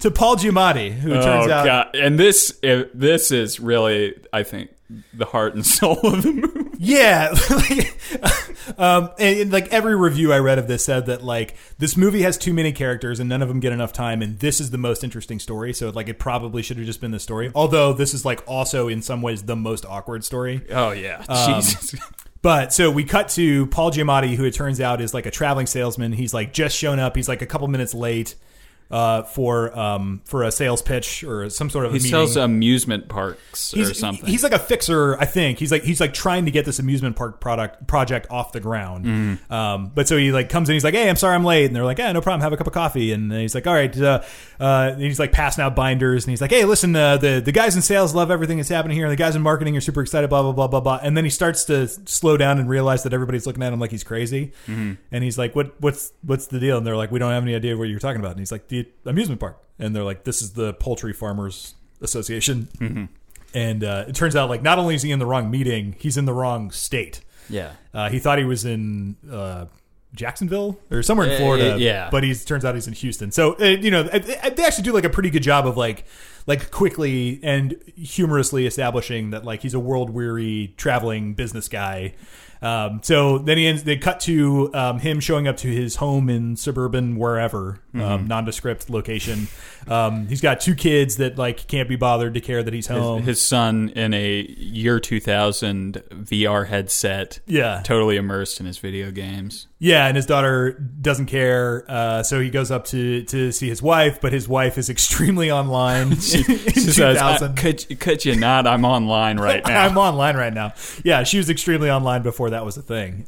to Paul Giamatti, who turns out... God. And this is really, I think, the heart and soul of the movie. Yeah. And like every review I read of this said that like this movie has too many characters and none of them get enough time, and this is the most interesting story, so like it probably should have just been the story, although this is like also in some ways the most awkward story. Oh yeah. Jesus. But so we cut to Paul Giamatti, who it turns out is like a traveling salesman. He's like just shown up. He's like a couple minutes late for a sales pitch or some sort of meeting. He sells amusement parks or something. He's like a fixer, I think. He's like trying to get this amusement park project off the ground. Mm. But so he like comes in. He's like, "Hey, I'm sorry I'm late." And they're like, "Yeah, no problem. Have a cup of coffee." And he's like, "All right." And he's like passing out binders, and he's like, "Hey, listen, the guys in sales love everything that's happening here, and the guys in marketing are super excited, blah blah blah blah blah." And then he starts to slow down and realize that everybody's looking at him like he's crazy. Mm-hmm. And he's like, "What's the deal?" And they're like, "We don't have any idea what you're talking about." And he's like, "The amusement park." And they're like, "This is the Poultry Farmers Association." Mm-hmm. And it turns out like not only is he in the wrong meeting, he's in the wrong state. Yeah. He thought he was in Jacksonville or somewhere in Florida. Yeah. But he turns out he's in Houston. So, you know, they actually do like a pretty good job of like quickly and humorously establishing that like he's a world weary traveling business guy. So then they cut to him showing up to his home in suburban wherever, nondescript location. He's got two kids that like can't be bothered to care that he's home. His son in a year 2000 VR headset, totally immersed in his video games. Yeah, and his daughter doesn't care, so he goes up to see his wife, but his wife is extremely online. She says, could you not? I'm online right now. Yeah, she was extremely online before that was a thing.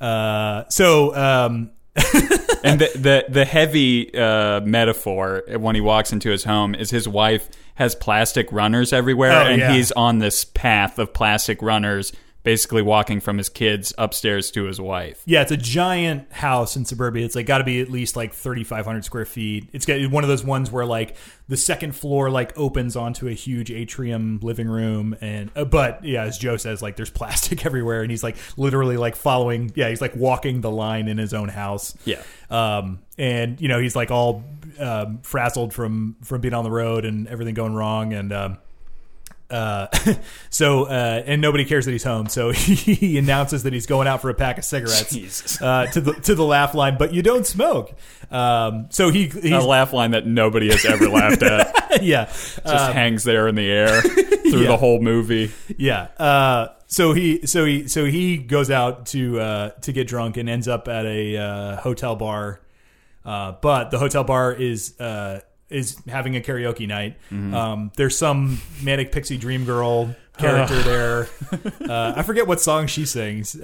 And the heavy metaphor when he walks into his home is his wife has plastic runners everywhere, he's on this path of plastic runners, basically walking from his kids upstairs to his wife. Yeah, it's a giant house in suburbia. It's got to be at least 3,500 square feet. It's got one of those ones where the second floor opens onto a huge atrium living room, and but yeah, as Joe says, there's plastic everywhere, and he's literally following. Yeah, he's walking the line in his own house. Yeah. And he's all frazzled from being on the road and everything going wrong, and. And nobody cares that he's home, so he announces that he's going out for a pack of cigarettes to the laugh line, but you don't smoke. So he's a laugh line that nobody has ever laughed at. Yeah, just hangs there in the air through the whole movie. Yeah. So he goes out to get drunk and ends up at a hotel bar, but the hotel bar is having a karaoke night. Mm-hmm. There's some Manic Pixie Dream Girl character there. I forget what song she sings.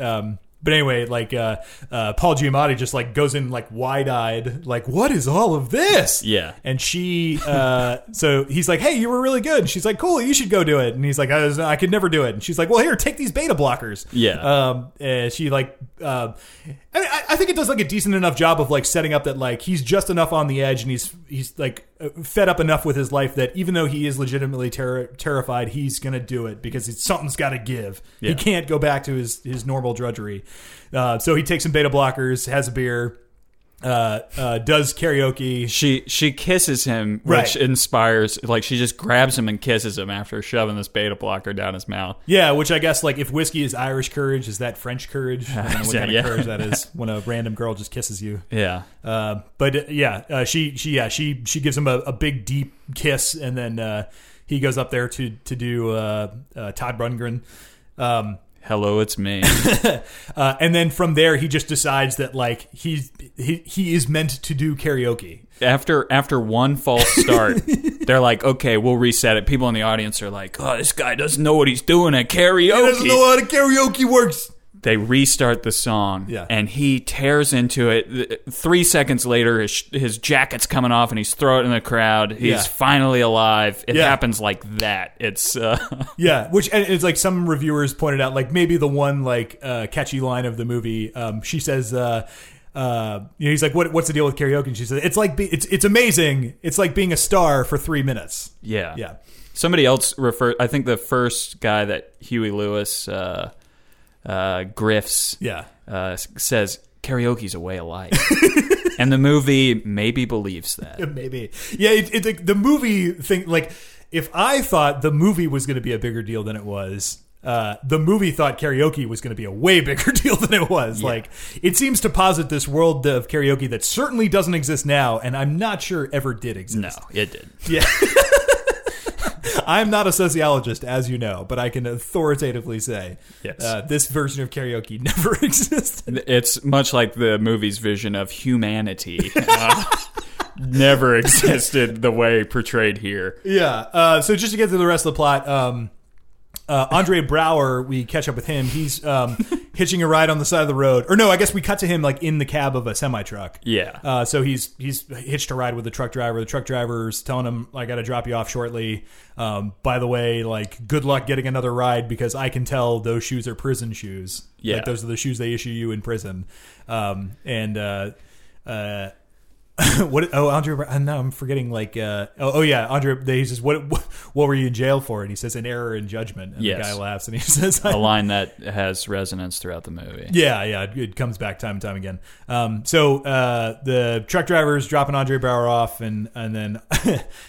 But anyway, Paul Giamatti just goes in wide-eyed, what is all of this? Yeah. And she, so he's hey, you were really good. And she's cool, you should go do it. And he's I could never do it. And she's well, here, take these beta blockers. Yeah. And she I think it does a decent enough job of setting up that he's just enough on the edge, and he's fed up enough with his life that even though he is legitimately terrified, he's gonna do it because something's got to give. Yeah. He can't go back to his normal drudgery, so he takes some beta blockers, has a beer, does karaoke. She kisses him, which inspires, she just grabs him and kisses him after shoving this beta blocker down his mouth. Yeah, which I guess if whiskey is Irish courage, is that French courage? I don't know what kind of courage that is when a random girl just kisses you. Yeah. She gives him a big deep kiss, and then he goes up there to do Todd Rundgren. Hello, it's me. And then from there, he just decides that he is meant to do karaoke. After one false start, they're okay, we'll reset it. People in the audience are oh, this guy doesn't know what he's doing at karaoke. He doesn't know how the karaoke works. They restart the song, and he tears into it. 3 seconds later, his jacket's coming off, and he's throwing it in the crowd. He's finally alive. It happens like that. It's which, and it's some reviewers pointed out, maybe the one catchy line of the movie. She says, he's what's the deal with karaoke? And she says, it's it's amazing. It's like being a star for 3 minutes. Yeah, yeah. Somebody else referred. I think the first guy that Huey Lewis. Griff's says karaoke's a way of life, and the movie maybe believes that. Maybe, yeah. It the movie thing. If I thought the movie was going to be a bigger deal than it was, the movie thought karaoke was going to be a way bigger deal than it was. Yeah. It seems to posit this world of karaoke that certainly doesn't exist now, and I'm not sure ever did exist. No, it did. Yeah. I'm not a sociologist, as you know, but I can authoritatively say this version of karaoke never existed. It's much like the movie's vision of humanity. Never existed the way portrayed here. Yeah. So just to get to the rest of the plot, Andre Braugher, we catch up with him. He's hitching a ride on the side of the road. Or no, I guess we cut to him in the cab of a semi-truck. Yeah. So he's hitched a ride with the truck driver. The truck driver's telling him, I got to drop you off shortly. By the way, good luck getting another ride because I can tell those shoes are prison shoes. Yeah. Those are the shoes they issue you in prison. He says, what were you in jail for? And he says, an error in judgment. And the guy laughs and he says, a line that has resonance throughout the movie. Yeah, yeah, it comes back time and time again. The truck driver's dropping Andre Braugher off, and then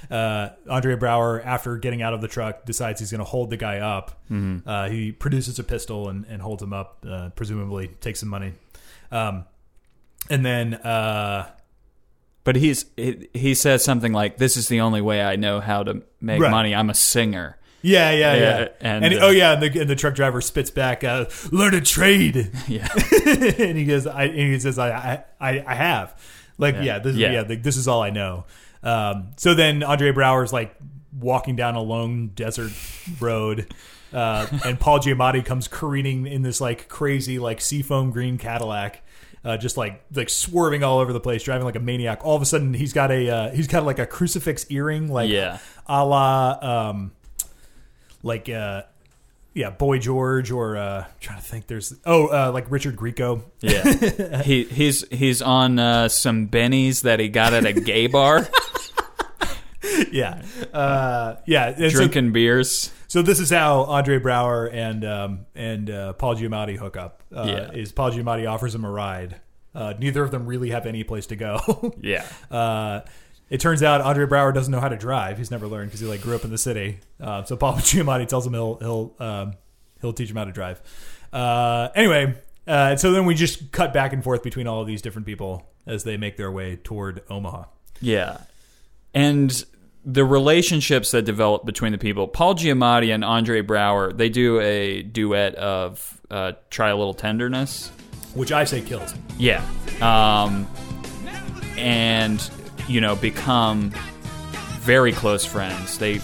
Andre Braugher, after getting out of the truck, decides he's going to hold the guy up. Mm-hmm. He produces a pistol and holds him up, presumably takes some money. And then... But he says something like, "This is the only way I know how to make money. I'm a singer." Yeah, yeah, yeah. And the truck driver spits back, "Learn a trade." Yeah, and he goes, "I have, this is all I know." So then Andre Braugher's walking down a lone desert road. And Paul Giamatti comes careening in this like crazy like seafoam green Cadillac, just like swerving all over the place, driving like a maniac. All of a sudden, he's got a like a crucifix earring, like a la Boy George, or I'm trying to think. There's like Richard Grieco. Yeah, he's on some bennies that he got at a gay bar. Drinking beers. So this is how Andre Braugher and Paul Giamatti hook up. Is Paul Giamatti offers him a ride. Neither of them really have any place to go. It turns out Andre Braugher doesn't know how to drive. He's never learned because he like grew up in the city. So Paul Giamatti tells him he'll teach him how to drive. Anyway, so then we just cut back and forth between all of these different people as they make their way toward Omaha. Yeah. And the relationships that develop between the people, Paul Giamatti and Andre Braugher, they do a duet of Try a Little Tenderness. Which I say kills. Yeah. And, you know, become very close friends. They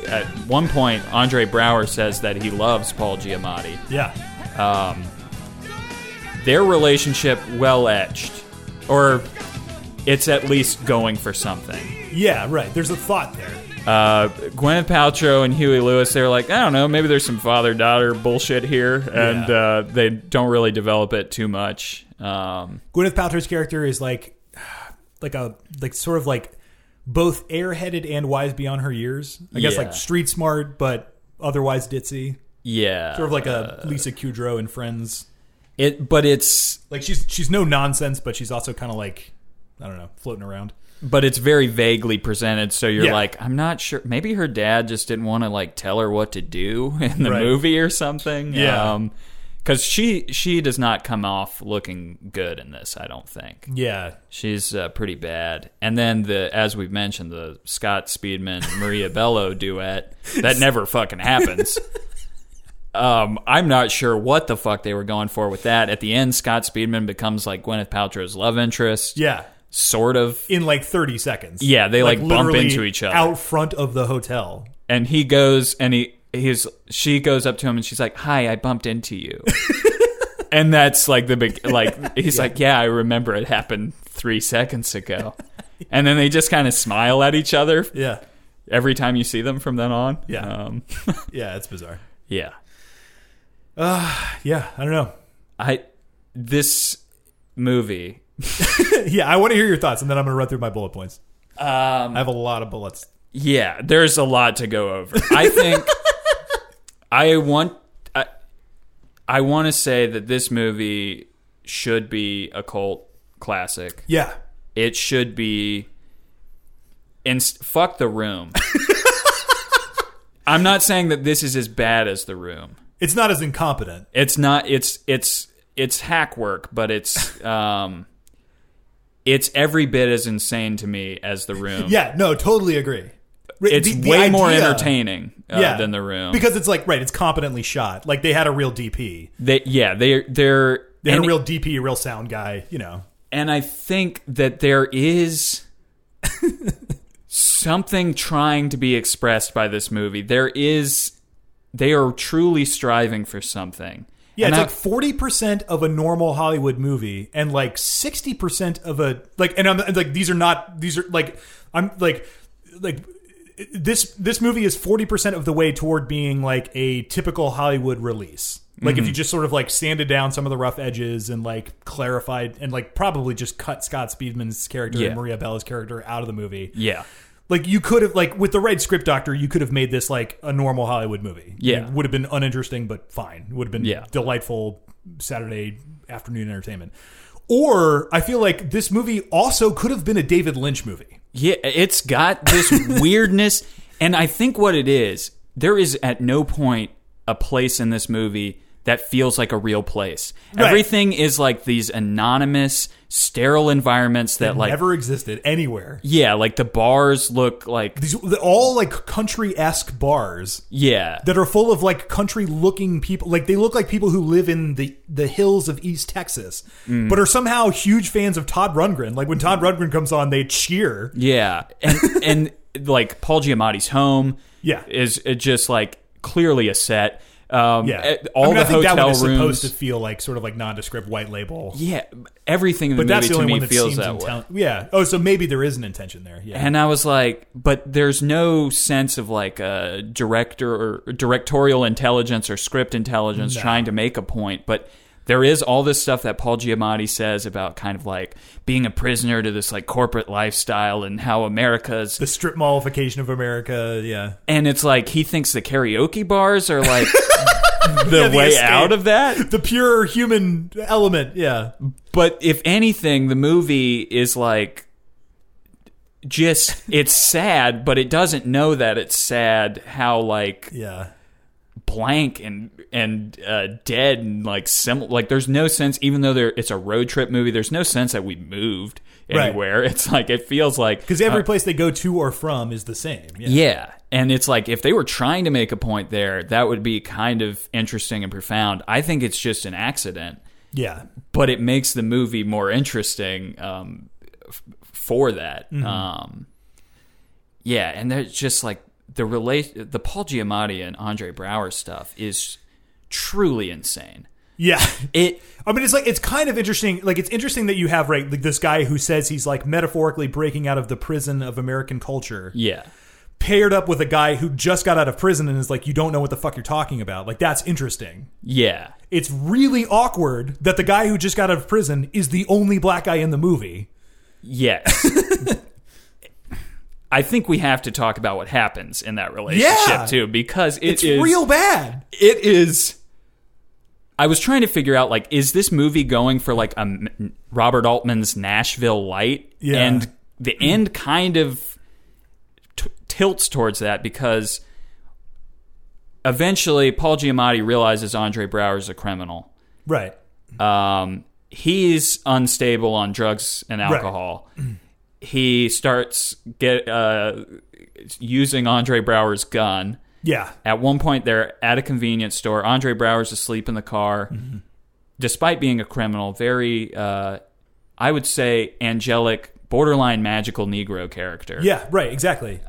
at one point, Andre Braugher says that he loves Paul Giamatti. Yeah. Their relationship well etched. Or it's at least going for something. Yeah, right. There's a thought there. Gwyneth Paltrow and Huey Lewis, they're like, I don't know, maybe there's some father-daughter bullshit here, and they don't really develop it too much. Gwyneth Paltrow's character is like both airheaded and wise beyond her years. I guess like street smart, but otherwise ditzy. Yeah, sort of like a Lisa Kudrow in Friends. But it's like she's no nonsense, but she's also kind of like, I don't know, floating around. But it's very vaguely presented, so you're like, I'm not sure. Maybe her dad just didn't want to like tell her what to do in the movie or something. Yeah, because she does not come off looking good in this, I don't think. Yeah, she's pretty bad. And then as we've mentioned, the Scott Speedman Maria Bello duet that never fucking happens. I'm not sure what the fuck they were going for with that. At the end, Scott Speedman becomes like Gwyneth Paltrow's love interest. Yeah. Sort of. In like 30 seconds. Yeah, they like bump into each other. Out front of the hotel. And he goes and she goes up to him and she's like, hi, I bumped into you. And that's like the big, like, he's like, yeah, I remember it happened 3 seconds ago. And then they just kind of smile at each other. Yeah. Every time you see them from then on. Yeah. Yeah, it's bizarre. Yeah. Yeah, I don't know. This movie. Yeah, I want to hear your thoughts, and then I'm going to run through my bullet points. I have a lot of bullets. Yeah, there's a lot to go over. I think I want to say that this movie should be a cult classic. Yeah. It should be... fuck The Room. I'm not saying that this is as bad as The Room. It's not as incompetent. It's not... It's hack work, but it's every bit as insane to me as The Room. Yeah, no, totally agree. It's way more entertaining than The Room, because it's like, right, it's competently shot. Like they had a real DP. They had a real DP, a real sound guy, you know. And I think that there is something trying to be expressed by this movie. They are truly striving for something. Yeah, and it's like 40% of a normal Hollywood movie and like 60% of a like, and I'm like, this movie is 40% of the way toward being like a typical Hollywood release. Like if you just sort of like sanded down some of the rough edges and like clarified and like probably just cut Scott Speedman's character and Maria Bella's character out of the movie. Yeah. Like you could have, like with the right script doctor, you could have made this like a normal Hollywood movie. Yeah. It would have been uninteresting, but fine. It would have been delightful Saturday afternoon entertainment. Or I feel like this movie also could have been a David Lynch movie. Yeah, it's got this weirdness. And I think what it is, there is at no point a place in this movie that feels like a real place. Right. Everything is like these anonymous, sterile environments that like never existed anywhere. Yeah, like the bars look like these all like country-esque bars. Yeah, that are full of like country-looking people. Like they look like people who live in the hills of East Texas, but are somehow huge fans of Todd Rundgren. Like when Todd Rundgren comes on, they cheer. Yeah, and like Paul Giamatti's home is just like clearly a set. I think the hotel rooms supposed to feel like sort of like nondescript white label. Yeah, everything in the movie to me feels that way. Yeah. Oh, so maybe there is an intention there. Yeah. And I was like, but there's no sense of like a director or directorial intelligence or script intelligence trying to make a point, but there is all this stuff that Paul Giamatti says about kind of like being a prisoner to this like corporate lifestyle and how America's the strip mallification of America. Yeah. And it's like he thinks the karaoke bars are like the way escape. Out of that. The pure human element. Yeah. But if anything, the movie is like just it's sad, but it doesn't know that it's sad how like. Yeah. Blank and dead and like like there's no sense, even though it's a road trip movie, there's no sense that we moved anywhere. Right. It's like it feels like because every place they go to or from is the same. Yeah. Yeah, and it's like if they were trying to make a point there, that would be kind of interesting and profound. I think it's just an accident. Yeah, but it makes the movie more interesting for that. Mm-hmm. Yeah, and there's just like. The Paul Giamatti and Andre Braugher stuff is truly insane. Yeah, I mean, it's like it's kind of interesting. Like it's interesting that you have right like, this guy who says he's like metaphorically breaking out of the prison of American culture. Yeah, paired up with a guy who just got out of prison and is like, you don't know what the fuck you're talking about. Like that's interesting. Yeah, it's really awkward that the guy who just got out of prison is the only black guy in the movie. Yes. I think we have to talk about what happens in that relationship, too, because it's real bad. It is. I was trying to figure out, like, is this movie going for, like, a Robert Altman's Nashville Light? Yeah. And the end kind of tilts towards that because eventually Paul Giamatti realizes Andre Braugher is a criminal. Right. He's unstable on drugs and alcohol. Right. He starts using Andre Braugher's gun. Yeah. At one point, they're at a convenience store. Andre Braugher's asleep in the car. Mm-hmm. Despite being a criminal, very, I would say, angelic, borderline magical Negro character. Yeah, right, exactly.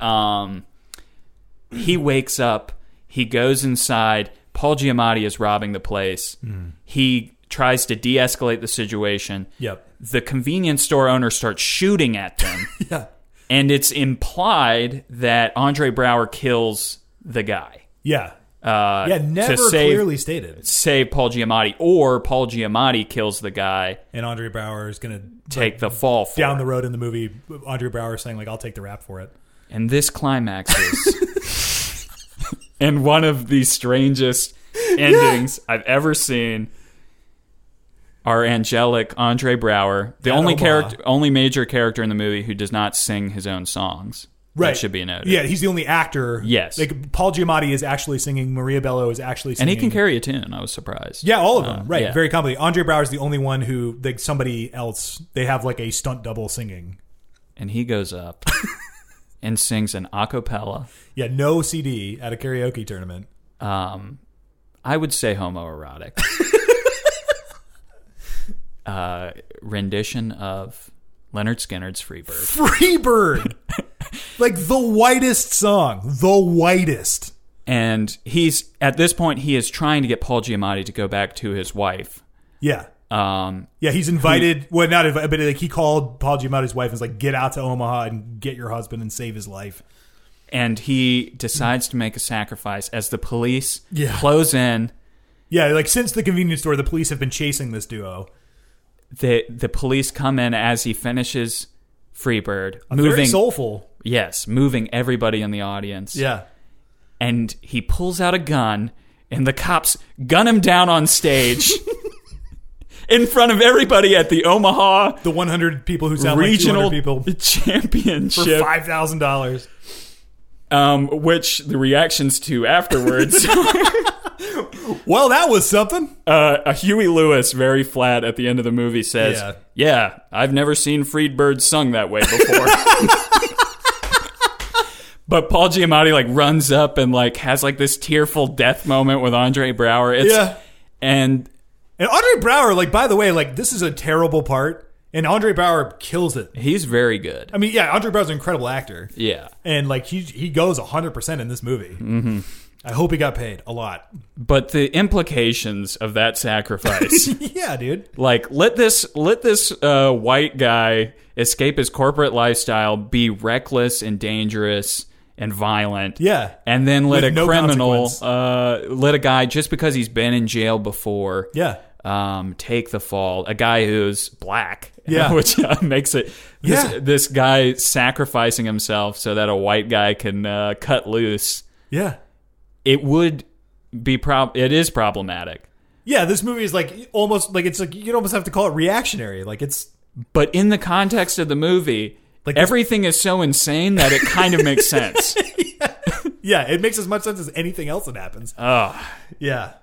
He wakes up. He goes inside. Paul Giamatti is robbing the place. Mm. He tries to de-escalate the situation. Yep. The convenience store owner starts shooting at them. Yeah. And it's implied that Andre Braugher kills the guy. Yeah. Never clearly stated. Save Paul Giamatti, or Paul Giamatti kills the guy. And Andre Braugher is going to take the fall for down it. The road in the movie, Andre Braugher saying, like, I'll take the rap for it. And this climax is in one of the strangest endings I've ever seen. Our angelic Andre Braugher, the only major character in the movie who does not sing his own songs. Right. That should be noted. Yeah, he's the only actor. Yes. Like, Paul Giamatti is actually singing. Maria Bello is actually singing. And he can carry a tune. I was surprised. Yeah, all of them. Right. Yeah. Very complicated. Andre Braugher is the only one who, like, somebody else, they have, like, a stunt double singing. And he goes up and sings an a cappella. Yeah, no CD at a karaoke tournament. I would say homoerotic. Rendition of Leonard Skinner's Freebird. Like the whitest song. The whitest. And he's, at this point, he is trying to get Paul Giamatti to go back to his wife. Yeah. He's invited, not invited, but like he called Paul Giamatti's wife and was like, get out to Omaha and get your husband and save his life. And he decides to make a sacrifice as the police close in. Yeah, like since the convenience store, the police have been chasing this duo. The police come in as he finishes Freebird. Very soulful. Yes, moving everybody in the audience. Yeah. And he pulls out a gun, and the cops gun him down on stage in front of everybody at the Omaha. The 100 people who sound regional like 200 people. Championship. For $5,000. Which the reactions to afterwards... Well, that was something. Huey Lewis, very flat at the end of the movie, says, yeah I've never seen Freebird sung that way before. But Paul Giamatti, like, runs up and, like, has, like, this tearful death moment with Andre Braugher. And Andre Braugher, like, by the way, like, this is a terrible part. And Andre Braugher kills it. He's very good. I mean, yeah, Andre Braugher's an incredible actor. Yeah. And, like, he goes 100% in this movie. Mm-hmm. I hope he got paid a lot. But the implications of that sacrifice. Yeah, dude. Like, let this white guy escape his corporate lifestyle, be reckless and dangerous and violent. Yeah. And then let a guy, just because he's been in jail before. Yeah. Take the fall. A guy who's black, yeah, which makes it this guy sacrificing himself so that a white guy can cut loose. Yeah, it would be It is problematic. Yeah, this movie is almost you'd almost have to call it reactionary. Like it's, but in the context of the movie, like everything is so insane that it kind of makes sense. Yeah, it makes as much sense as anything else that happens. Oh, yeah.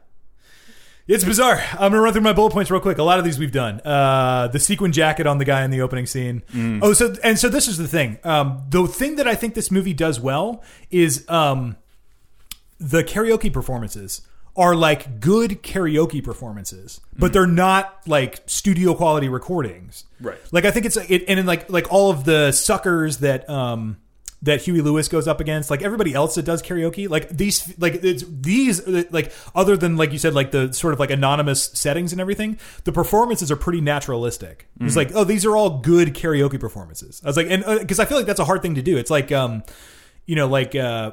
It's bizarre. I'm going to run through my bullet points real quick. A lot of these we've done. The sequin jacket on the guy in the opening scene. Mm. Oh, so this is the thing. The thing that I think this movie does well is the karaoke performances are like good karaoke performances, but they're not like studio quality recordings. Right. Like I think it's all of the suckers that that Huey Lewis goes up against, like everybody else that does karaoke, like these, like it's these, like other than like you said, like the sort of like anonymous settings and everything, the performances are pretty naturalistic. Mm-hmm. It's like, oh, these are all good karaoke performances. I was like, and because I feel like that's a hard thing to do. It's like,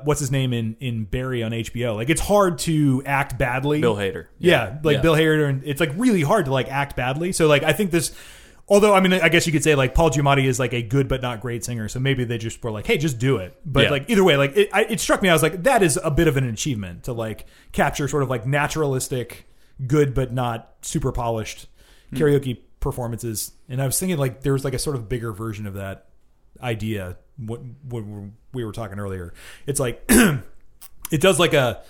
what's his name in Barry on HBO? Like it's hard to act badly. Bill Hader. Yeah. Bill Hader, and it's like really hard to like act badly. So like I think this. Although, I mean, I guess you could say, like, Paul Giamatti is, like, a good but not great singer, so maybe they just were like, hey, just do it. But, like, either way, like, it struck me, I was like, that is a bit of an achievement to, like, capture sort of, like, naturalistic, good but not super polished karaoke performances. And I was thinking, like, there was, like, a sort of bigger version of that idea when we were talking earlier. It's, like, it does, like, a...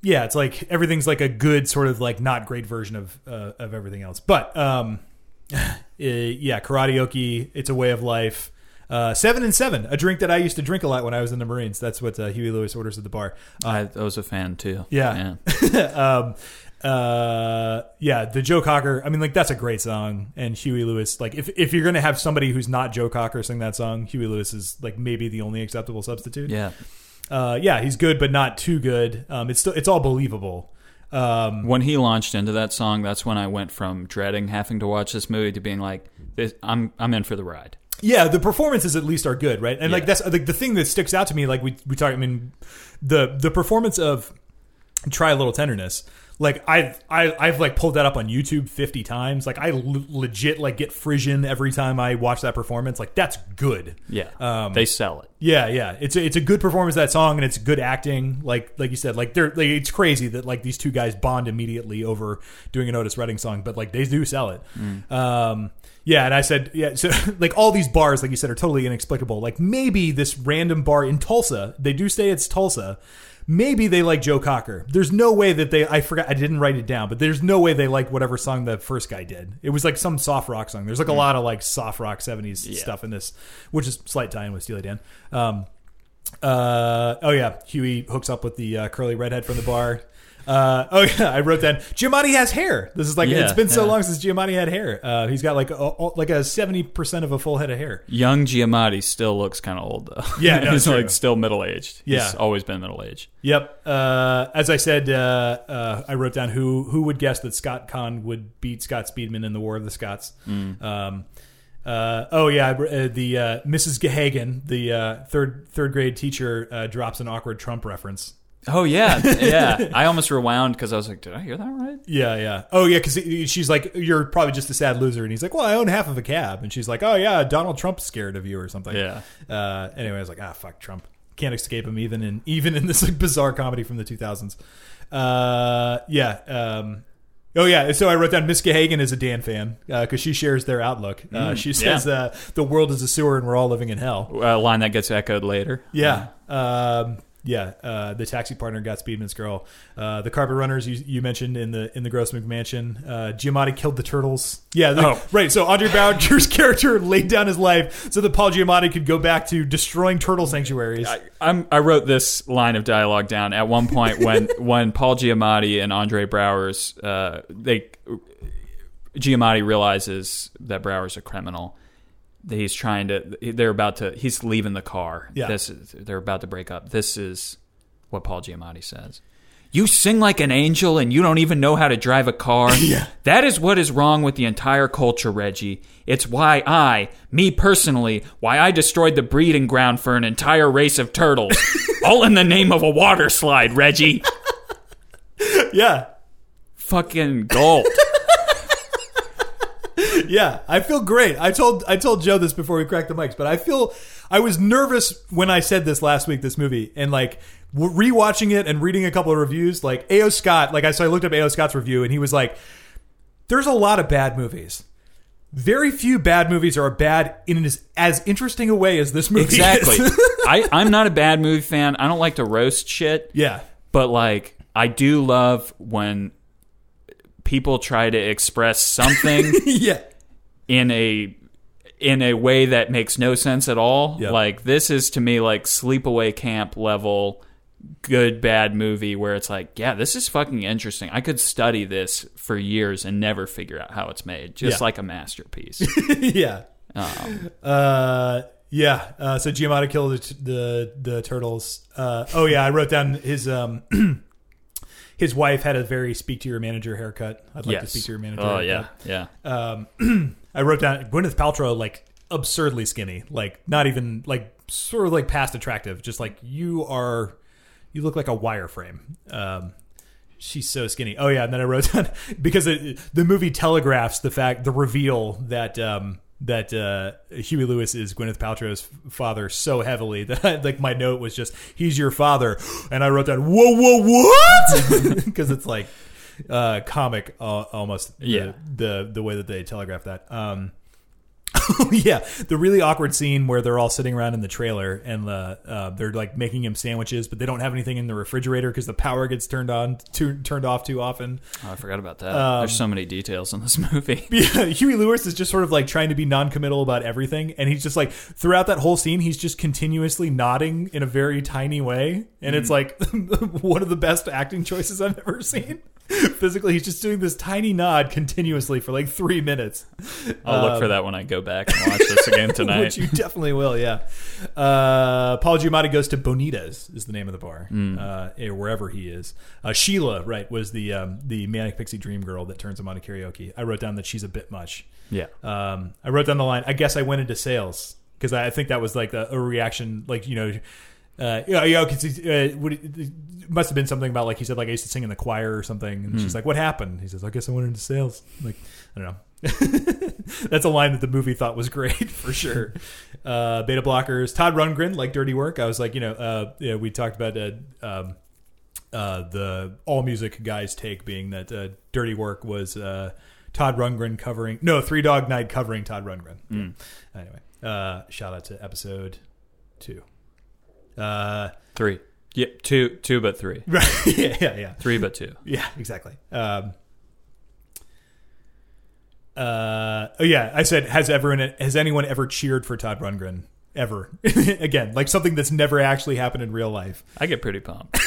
Yeah, it's, like, everything's, like, a good sort of, like, not great version of everything else. But, yeah, karaoke, it's a way of life. 7 and 7, a drink that I used to drink a lot when I was in the Marines. That's what Huey Lewis orders at the bar. I was a fan too. Yeah. The Joe Cocker, I mean, like that's a great song, and Huey Lewis, like if you're gonna have somebody who's not Joe Cocker sing that song, Huey Lewis is like maybe the only acceptable substitute. Yeah. He's good but not too good. It's all believable. When he launched into that song, that's when I went from dreading having to watch this movie to being like, I'm in for the ride. Yeah, the performances at least are good, right? And like that's like the thing that sticks out to me. Like we talk. I mean, the performance of "Try a Little Tenderness." Like I've like pulled that up on YouTube 50 times. Like I legit like get frisson every time I watch that performance. Like that's good. Yeah, they sell it. Yeah. It's a good performance of that song, and it's good acting. Like you said, like it's crazy that like these two guys bond immediately over doing an Otis Redding song, but like they do sell it. Mm. Yeah, and I said, yeah, so like all these bars, like you said, are totally inexplicable. Like maybe this random bar in Tulsa, they do say it's Tulsa. Maybe they like Joe Cocker. There's no way that I forgot, I didn't write it down, but there's no way they like whatever song the first guy did. It was like some soft rock song. There's like a lot of like soft rock 70s stuff in this, which is slight tie-in with Steely Dan. Huey hooks up with the curly redhead from the bar. I wrote that Giamatti has hair. This is like it's been so long since Giamatti had hair. He's got like a 70% of a full head of hair. Young Giamatti still looks kind of old though. Yeah, no, he's like still middle aged. Yeah, he's always been middle aged. Yep. As I said, I wrote down who would guess that Scott Conn would beat Scott Speedman in the War of the Scots. Mm. The Mrs. Gahagan, the third grade teacher, drops an awkward Trump reference. Oh, yeah. I almost rewound because I was like, did I hear that right? Yeah. Oh, yeah, because she's like, you're probably just a sad loser. And he's like, well, I own half of a cab. And she's like, oh, yeah, Donald Trump's scared of you or something. Yeah. Anyway, I was like, fuck Trump. Can't escape him even in this like, bizarre comedy from the 2000s. So I wrote down Miss Gahagan is a Dan fan because she shares their outlook. She says the world is a sewer and we're all living in hell. A line that gets echoed later. Yeah. The taxi partner got Speedman's girl. The carpet runners you mentioned in the Gross McMansion. Giamatti killed the turtles. Yeah, right. So Andre Braugher's character laid down his life so that Paul Giamatti could go back to destroying turtle sanctuaries. I wrote this line of dialogue down at one point when Paul Giamatti and Andre Braugher's Giamatti realizes that Braugher's a criminal. They're about to, he's leaving the car. Yeah. They're about to break up. This is what Paul Giamatti says. You sing like an angel and you don't even know how to drive a car. Yeah. That is what is wrong with the entire culture, Reggie. It's why I destroyed the breeding ground for an entire race of turtles. All in the name of a water slide, Reggie. Yeah. Fucking gold. Yeah, I feel great. I told Joe this before we cracked the mics, but I was nervous when I said this last week, this movie, and like rewatching it and reading a couple of reviews, like A.O. Scott, I looked up A.O. Scott's review and he was like, there's a lot of bad movies. Very few bad movies are bad in as interesting a way as this movie is. Exactly. I'm not a bad movie fan. I don't like to roast shit. Yeah. But like, I do love when people try to express something yeah. in a way that makes no sense at all. Yep. Like, this is to me like sleepaway camp level good bad movie where it's like, yeah, this is fucking interesting. I could study this for years and never figure out how it's made. Just like a masterpiece. Yeah. So Giamatti killed the turtles. I wrote down his his wife had a very speak to your manager haircut. I'd like to speak to your manager. Oh, haircut. Yeah. I wrote down Gwyneth Paltrow, like absurdly skinny, like not even like sort of like past attractive. Just like you look like a wireframe. She's so skinny. Oh yeah. And then I wrote down because the movie telegraphs the reveal that, Huey Lewis is Gwyneth Paltrow's father so heavily that my note was just, he's your father. And I wrote down, whoa, what? Because it's like comic almost. Yeah. The way that they telegraph that. The really awkward scene where they're all sitting around in the trailer and they're like making him sandwiches, but they don't have anything in the refrigerator because the power gets turned off too often. Oh, I forgot about that. There's so many details in this movie. Yeah, Huey Lewis is just sort of like trying to be noncommittal about everything, and he's just like throughout that whole scene, he's just continuously nodding in a very tiny way, and it's like one of the best acting choices I've ever seen. Physically, he's just doing this tiny nod continuously for like 3 minutes. I'll look for that when I go back and watch this again tonight. Which you definitely will, yeah. Paul Giamatti goes to Bonita's is the name of the bar, wherever he is. Sheila, right, was the Manic Pixie Dream Girl that turns him on to karaoke. I wrote down that she's a bit much. Yeah. I wrote down the line, I guess I went into sales, because I think that was like a reaction, like, you know... it must have been something about like he said like I used to sing in the choir or something, and she's like, what happened? He says, I guess I went into sales. I'm like, I don't know. That's a line that the movie thought was great for sure. Beta blockers, Todd Rundgren, like dirty work. I was like, we talked about the All Music guys take being that dirty work was Todd Rundgren covering Three Dog Night covering Todd Rundgren. Anyway, shout out to episode 2. Three. Yeah, two but three. Right. Yeah. Three but two. Yeah, exactly. I said, has anyone ever cheered for Todd Rundgren? Ever. Again, like something that's never actually happened in real life. I get pretty pumped.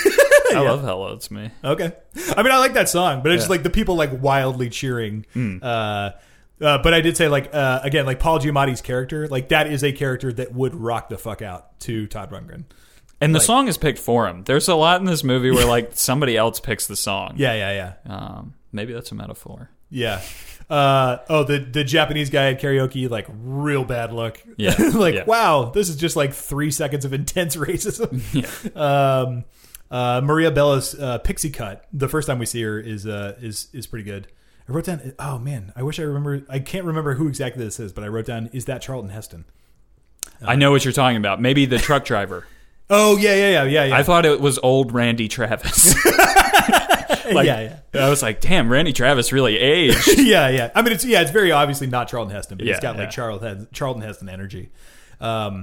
I love Hello, It's Me. Okay. I mean, I like that song, but it's just like the people like wildly cheering. But I did say, Paul Giamatti's character, like, that is a character that would rock the fuck out to Todd Rundgren. And the song is picked for him. There's a lot in this movie where, somebody else picks the song. Yeah. Maybe that's a metaphor. Yeah. The Japanese guy at karaoke, like, real bad look. Yeah. Wow, this is just, 3 seconds of intense racism. Yeah. Maria Bello's pixie cut, the first time we see her, is pretty good. I wrote down, oh man, I wish I remember. I can't remember who exactly this is, but I wrote down, is that Charlton Heston? I know what you're talking about. Maybe the truck driver. Oh yeah. I thought it was old Randy Travis. I was like, damn, Randy Travis really aged. Yeah. I mean, it's very obviously not Charlton Heston, but he's got Charlton Heston energy. I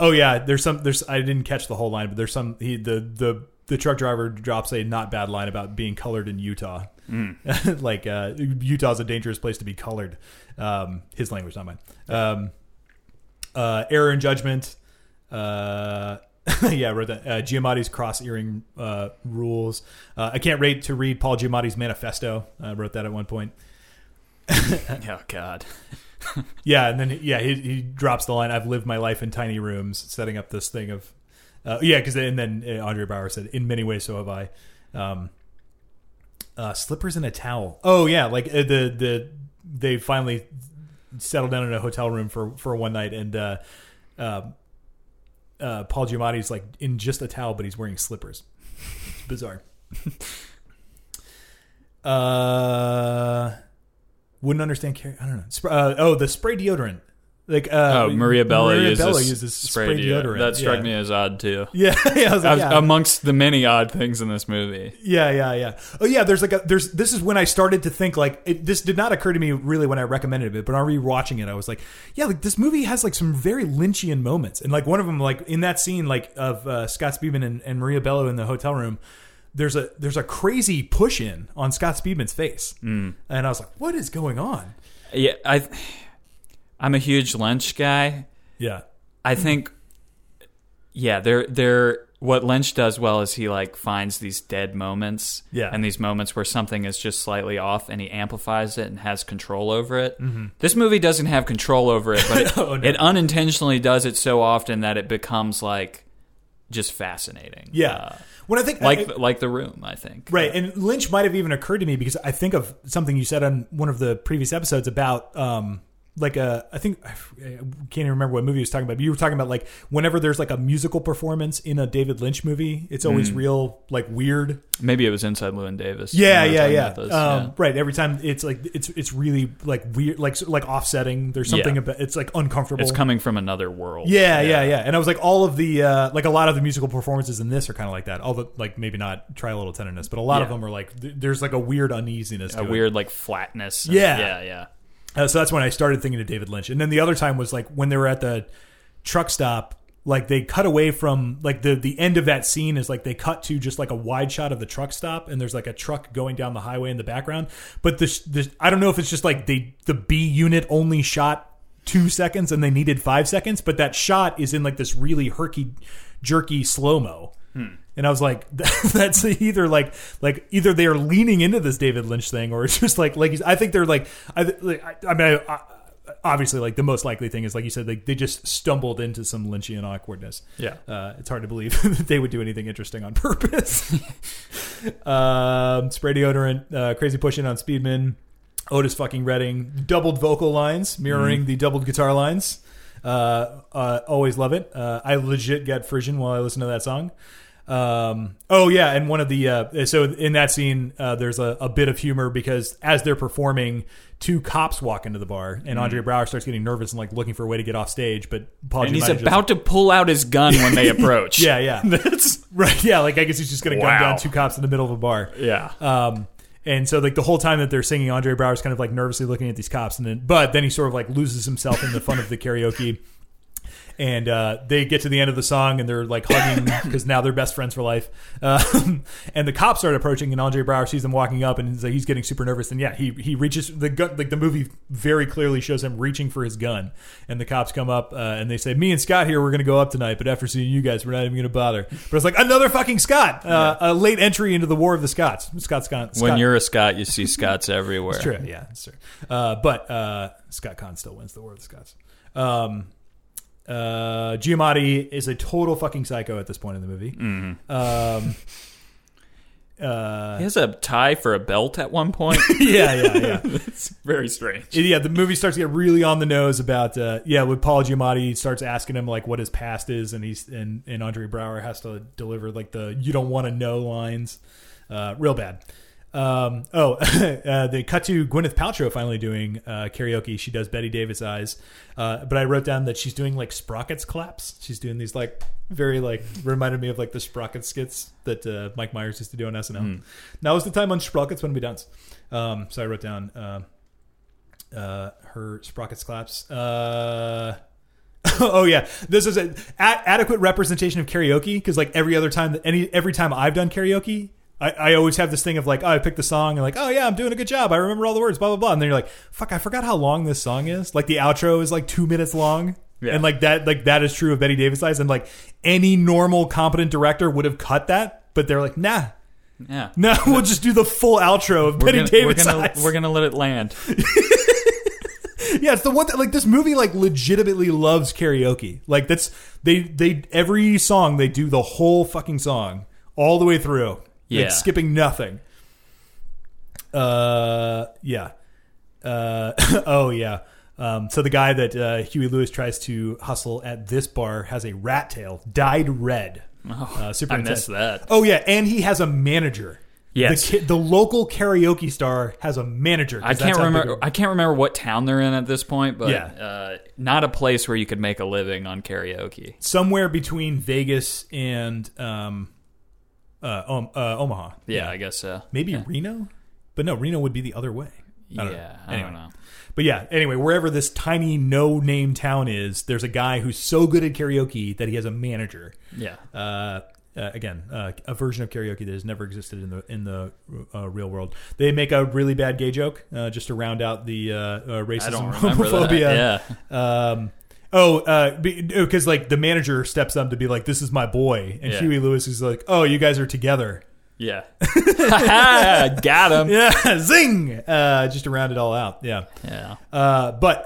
didn't catch the whole line, but there's some. The truck driver drops a not bad line about being colored in Utah. Utah's a dangerous place to be colored. His language, not mine. Error in judgment. I wrote that. Giamatti's cross-earring rules. I can't wait to read Paul Giamatti's manifesto. I wrote that at one point. Oh, God. And then he drops the line, I've lived my life in tiny rooms, setting up this thing of Because then Andre Braugher said, "In many ways, so have I." Slippers and a towel. Oh yeah, like they finally settled down in a hotel room for one night, and Paul Giamatti's like in just a towel, but he's wearing slippers. It's bizarre. Wouldn't understand. I don't know. The spray deodorant. Maria Bello uses spray deodorant. That struck me as odd too. Yeah, yeah, I was like, amongst the many odd things in this movie. Yeah. Oh yeah, this is when I started to think this did not occur to me really when I recommended it, but on rewatching it, I was like, yeah, like this movie has like some very Lynchian moments, and like one of them, like in that scene, like of Scott Speedman and Maria Bello in the hotel room. There's a crazy push in on Scott Speedman's face, and I was like, what is going on? Yeah, I'm a huge Lynch guy. Yeah. I think, yeah, what Lynch does well is he like finds these dead moments and these moments where something is just slightly off, and he amplifies it and has control over it. Mm-hmm. This movie doesn't have control over it, but it unintentionally does it so often that it becomes like just fascinating. Yeah. When I think like The Room, I think. Right. And Lynch might have even occurred to me because I think of something you said on one of the previous episodes about, I can't even remember what movie he was talking about, but you were talking about like whenever there's like a musical performance in a David Lynch movie, it's always real, like weird. Maybe it was Inside Llewyn Davis. Yeah. Right. Every time it's like, it's really like weird, like offsetting. There's something about, it's like uncomfortable. It's coming from another world. Yeah. And I was like, all of the, like a lot of the musical performances in this are kind of like that. Although like maybe not Try a Little Tenderness, but a lot of them are like, there's like a weird uneasiness. A weird like flatness. Yeah. So that's when I started thinking of David Lynch. And then the other time was like when they were at the truck stop, like they cut away from like the end of that scene is like they cut to just like a wide shot of the truck stop. And there's like a truck going down the highway in the background. But I don't know if it's just like the B unit only shot 2 seconds and they needed 5 seconds. But that shot is in like this really herky jerky slow-mo. And I was like, that's either they are leaning into this David Lynch thing, or it's just I think they're like, I mean, obviously like the most likely thing is like you said, like they just stumbled into some Lynchian awkwardness. Yeah. It's hard to believe that they would do anything interesting on purpose. Spray deodorant, crazy pushing on Speedman, Otis fucking Redding, doubled vocal lines mirroring the doubled guitar lines. Always love it. I legit get frisian while I listen to that song. And one of the so in that scene there's a bit of humor because as they're performing, two cops walk into the bar and Andre Braugher starts getting nervous and like looking for a way to get off stage, but Paul and he's about to pull out his gun when they approach. yeah that's right. Yeah, like I guess he's just gonna gun down two cops in the middle of a bar. And so, like the whole time that they're singing, Andre Braugher's kind of like nervously looking at these cops, but then he sort of like loses himself in the fun of the karaoke. And they get to the end of the song, and they're like hugging because now they're best friends for life. And the cops start approaching, and Andre Braugher sees them walking up, and he's getting super nervous. And yeah, he reaches the gun. Like the movie very clearly shows him reaching for his gun, and the cops come up and they say, "Me and Scott here, we're going to go up tonight, but after seeing you guys, we're not even going to bother." But it's like another fucking Scott, a late entry into the War of the Scots. Scott. When you're a Scot, you see Scots everywhere. It's true. Yeah, it's true. But Scott Conn still wins the War of the Scots. Giamatti is a total fucking psycho at this point in the movie. He has a tie for a belt at one point. yeah. It's very strange. Yeah, the movie starts to get really on the nose about when Paul Giamatti starts asking him like what his past is, and he's and Andre Braugher has to deliver like the "you don't want to know" lines. Real bad. They cut to Gwyneth Paltrow finally doing karaoke. She does Betty Davis Eyes, but I wrote down that she's doing like Sprockets claps. She's doing these like very like reminded me of like the Sprockets skits that Mike Myers used to do on SNL. Now is the time on Sprockets when we dance. So I wrote down her Sprockets claps. Oh yeah, this is an adequate representation of karaoke because like every other time every time I've done karaoke, I always have this thing of like, oh, I picked the song and like, oh yeah, I'm doing a good job. I remember all the words, blah, blah, blah. And then you're like, fuck, I forgot how long this song is. Like the outro is like 2 minutes long. Yeah. And like that is true of Betty Davis Eyes. And like any normal competent director would have cut that, but they're like, nah. Yeah. No, we'll just do the full outro of Betty Davis Eyes. We're going to let it land. Yeah, it's the one that, like, this movie, like, legitimately loves karaoke. Like, that's, they every song, they do the whole fucking song all the way through. Yeah. Like, skipping nothing. Yeah. Oh, yeah. So the guy that Huey Lewis tries to hustle at this bar has a rat tail dyed red. Oh, super intense. I missed that. Oh, yeah. And he has a manager. Yes. The local karaoke star has a manager. I can't remember what town they're in at this point, but yeah. Not a place where you could make a living on karaoke. Somewhere between Vegas and Omaha. Yeah, I guess so. Maybe Reno? But no, Reno would be the other way. I don't know. But yeah, anyway, wherever this tiny no-name town is, there's a guy who's so good at karaoke that he has a manager. Yeah. Again, a version of karaoke that has never existed in the real world. They make a really bad gay joke just to round out the racism, homophobia. Yeah. Because like the manager steps up to be like, "This is my boy," and Huey Lewis is like, "Oh, you guys are together." Yeah. Got him. Yeah. Zing. Just to round it all out. Yeah. Yeah. But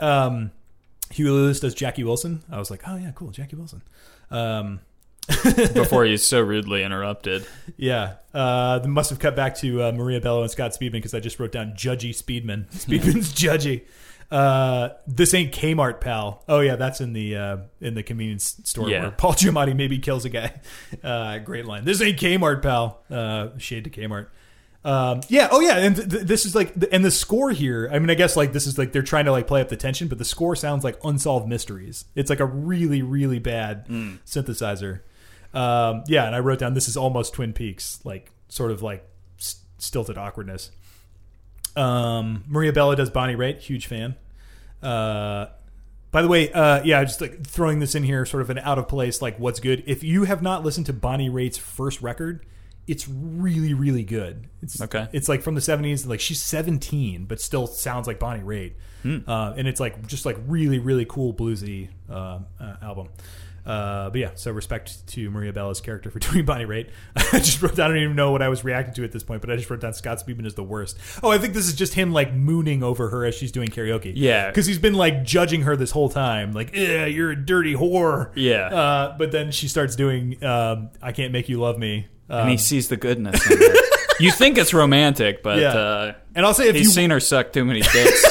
Huey Lewis does Jackie Wilson. I was like, oh yeah, cool. Jackie Wilson. Before he's so rudely interrupted. Yeah. They must have cut back to Maria Bello and Scott Speedman, because I just wrote down Judgy Speedman. Speedman's judgy. This ain't Kmart, pal. Oh yeah, that's in the convenience store where Paul Giamatti maybe kills a guy. Great line. This ain't Kmart, pal. Shade to Kmart. And this is like, and the score here. I mean, I guess like this is like they're trying to like play up the tension, but the score sounds like Unsolved Mysteries. It's like a really, really bad synthesizer. And I wrote down this is almost Twin Peaks, like sort of like stilted awkwardness. Maria Bello does Bonnie Raitt, huge fan. By the way, just like throwing this in here, sort of an out of place, like what's good. If you have not listened to Bonnie Raitt's first record, it's really, really good. It's okay. It's like from the 70s, and like she's 17, but still sounds like Bonnie Raitt. And it's like just like really, really cool bluesy album. So respect to Maria Bella's character for doing Bonnie Raitt. I don't even know what I was reacting to at this point, but I just wrote down Scott Speedman is the worst. Oh, I think this is just him like mooning over her as she's doing karaoke. Yeah. Because he's been like judging her this whole time. Like, yeah, you're a dirty whore. Yeah. But then she starts doing I Can't Make You Love Me. And he sees the goodness in it. You think it's romantic, but and I'll say if he's seen her suck too many dicks,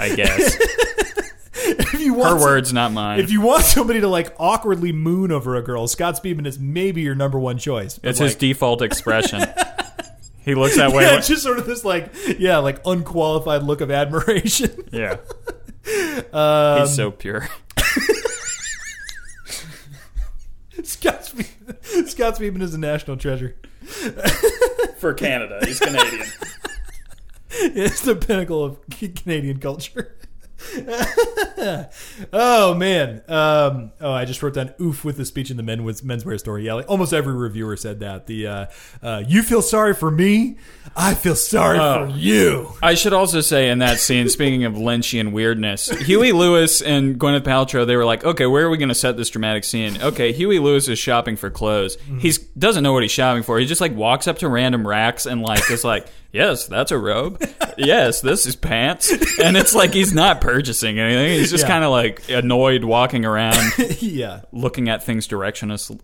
I guess. Her words, not mine. If you want somebody to like awkwardly moon over a girl, Scott Speedman is maybe your number one choice. It's like, his default expression. He looks that way. Yeah, it's just sort of this like unqualified look of admiration. Yeah. He's so pure. Scott Speedman is a national treasure. For Canada. He's Canadian. It's the pinnacle of Canadian culture. Oh man. I just wrote down oof with the speech in the menswear store. Yeah, like almost every reviewer said that. The you feel sorry for me, I feel sorry for you. I should also say in that scene, speaking of Lynchian weirdness, Huey Lewis and Gwyneth Paltrow, they were like, okay, where are we going to set this dramatic scene? Okay, Huey Lewis is shopping for clothes. He doesn't know what he's shopping for. He just like walks up to random racks and like is like, yes, that's a robe. Yes, this is pants. And it's like he's not purchasing anything. He's just kind of like annoyed walking around. Looking at things directionlessly.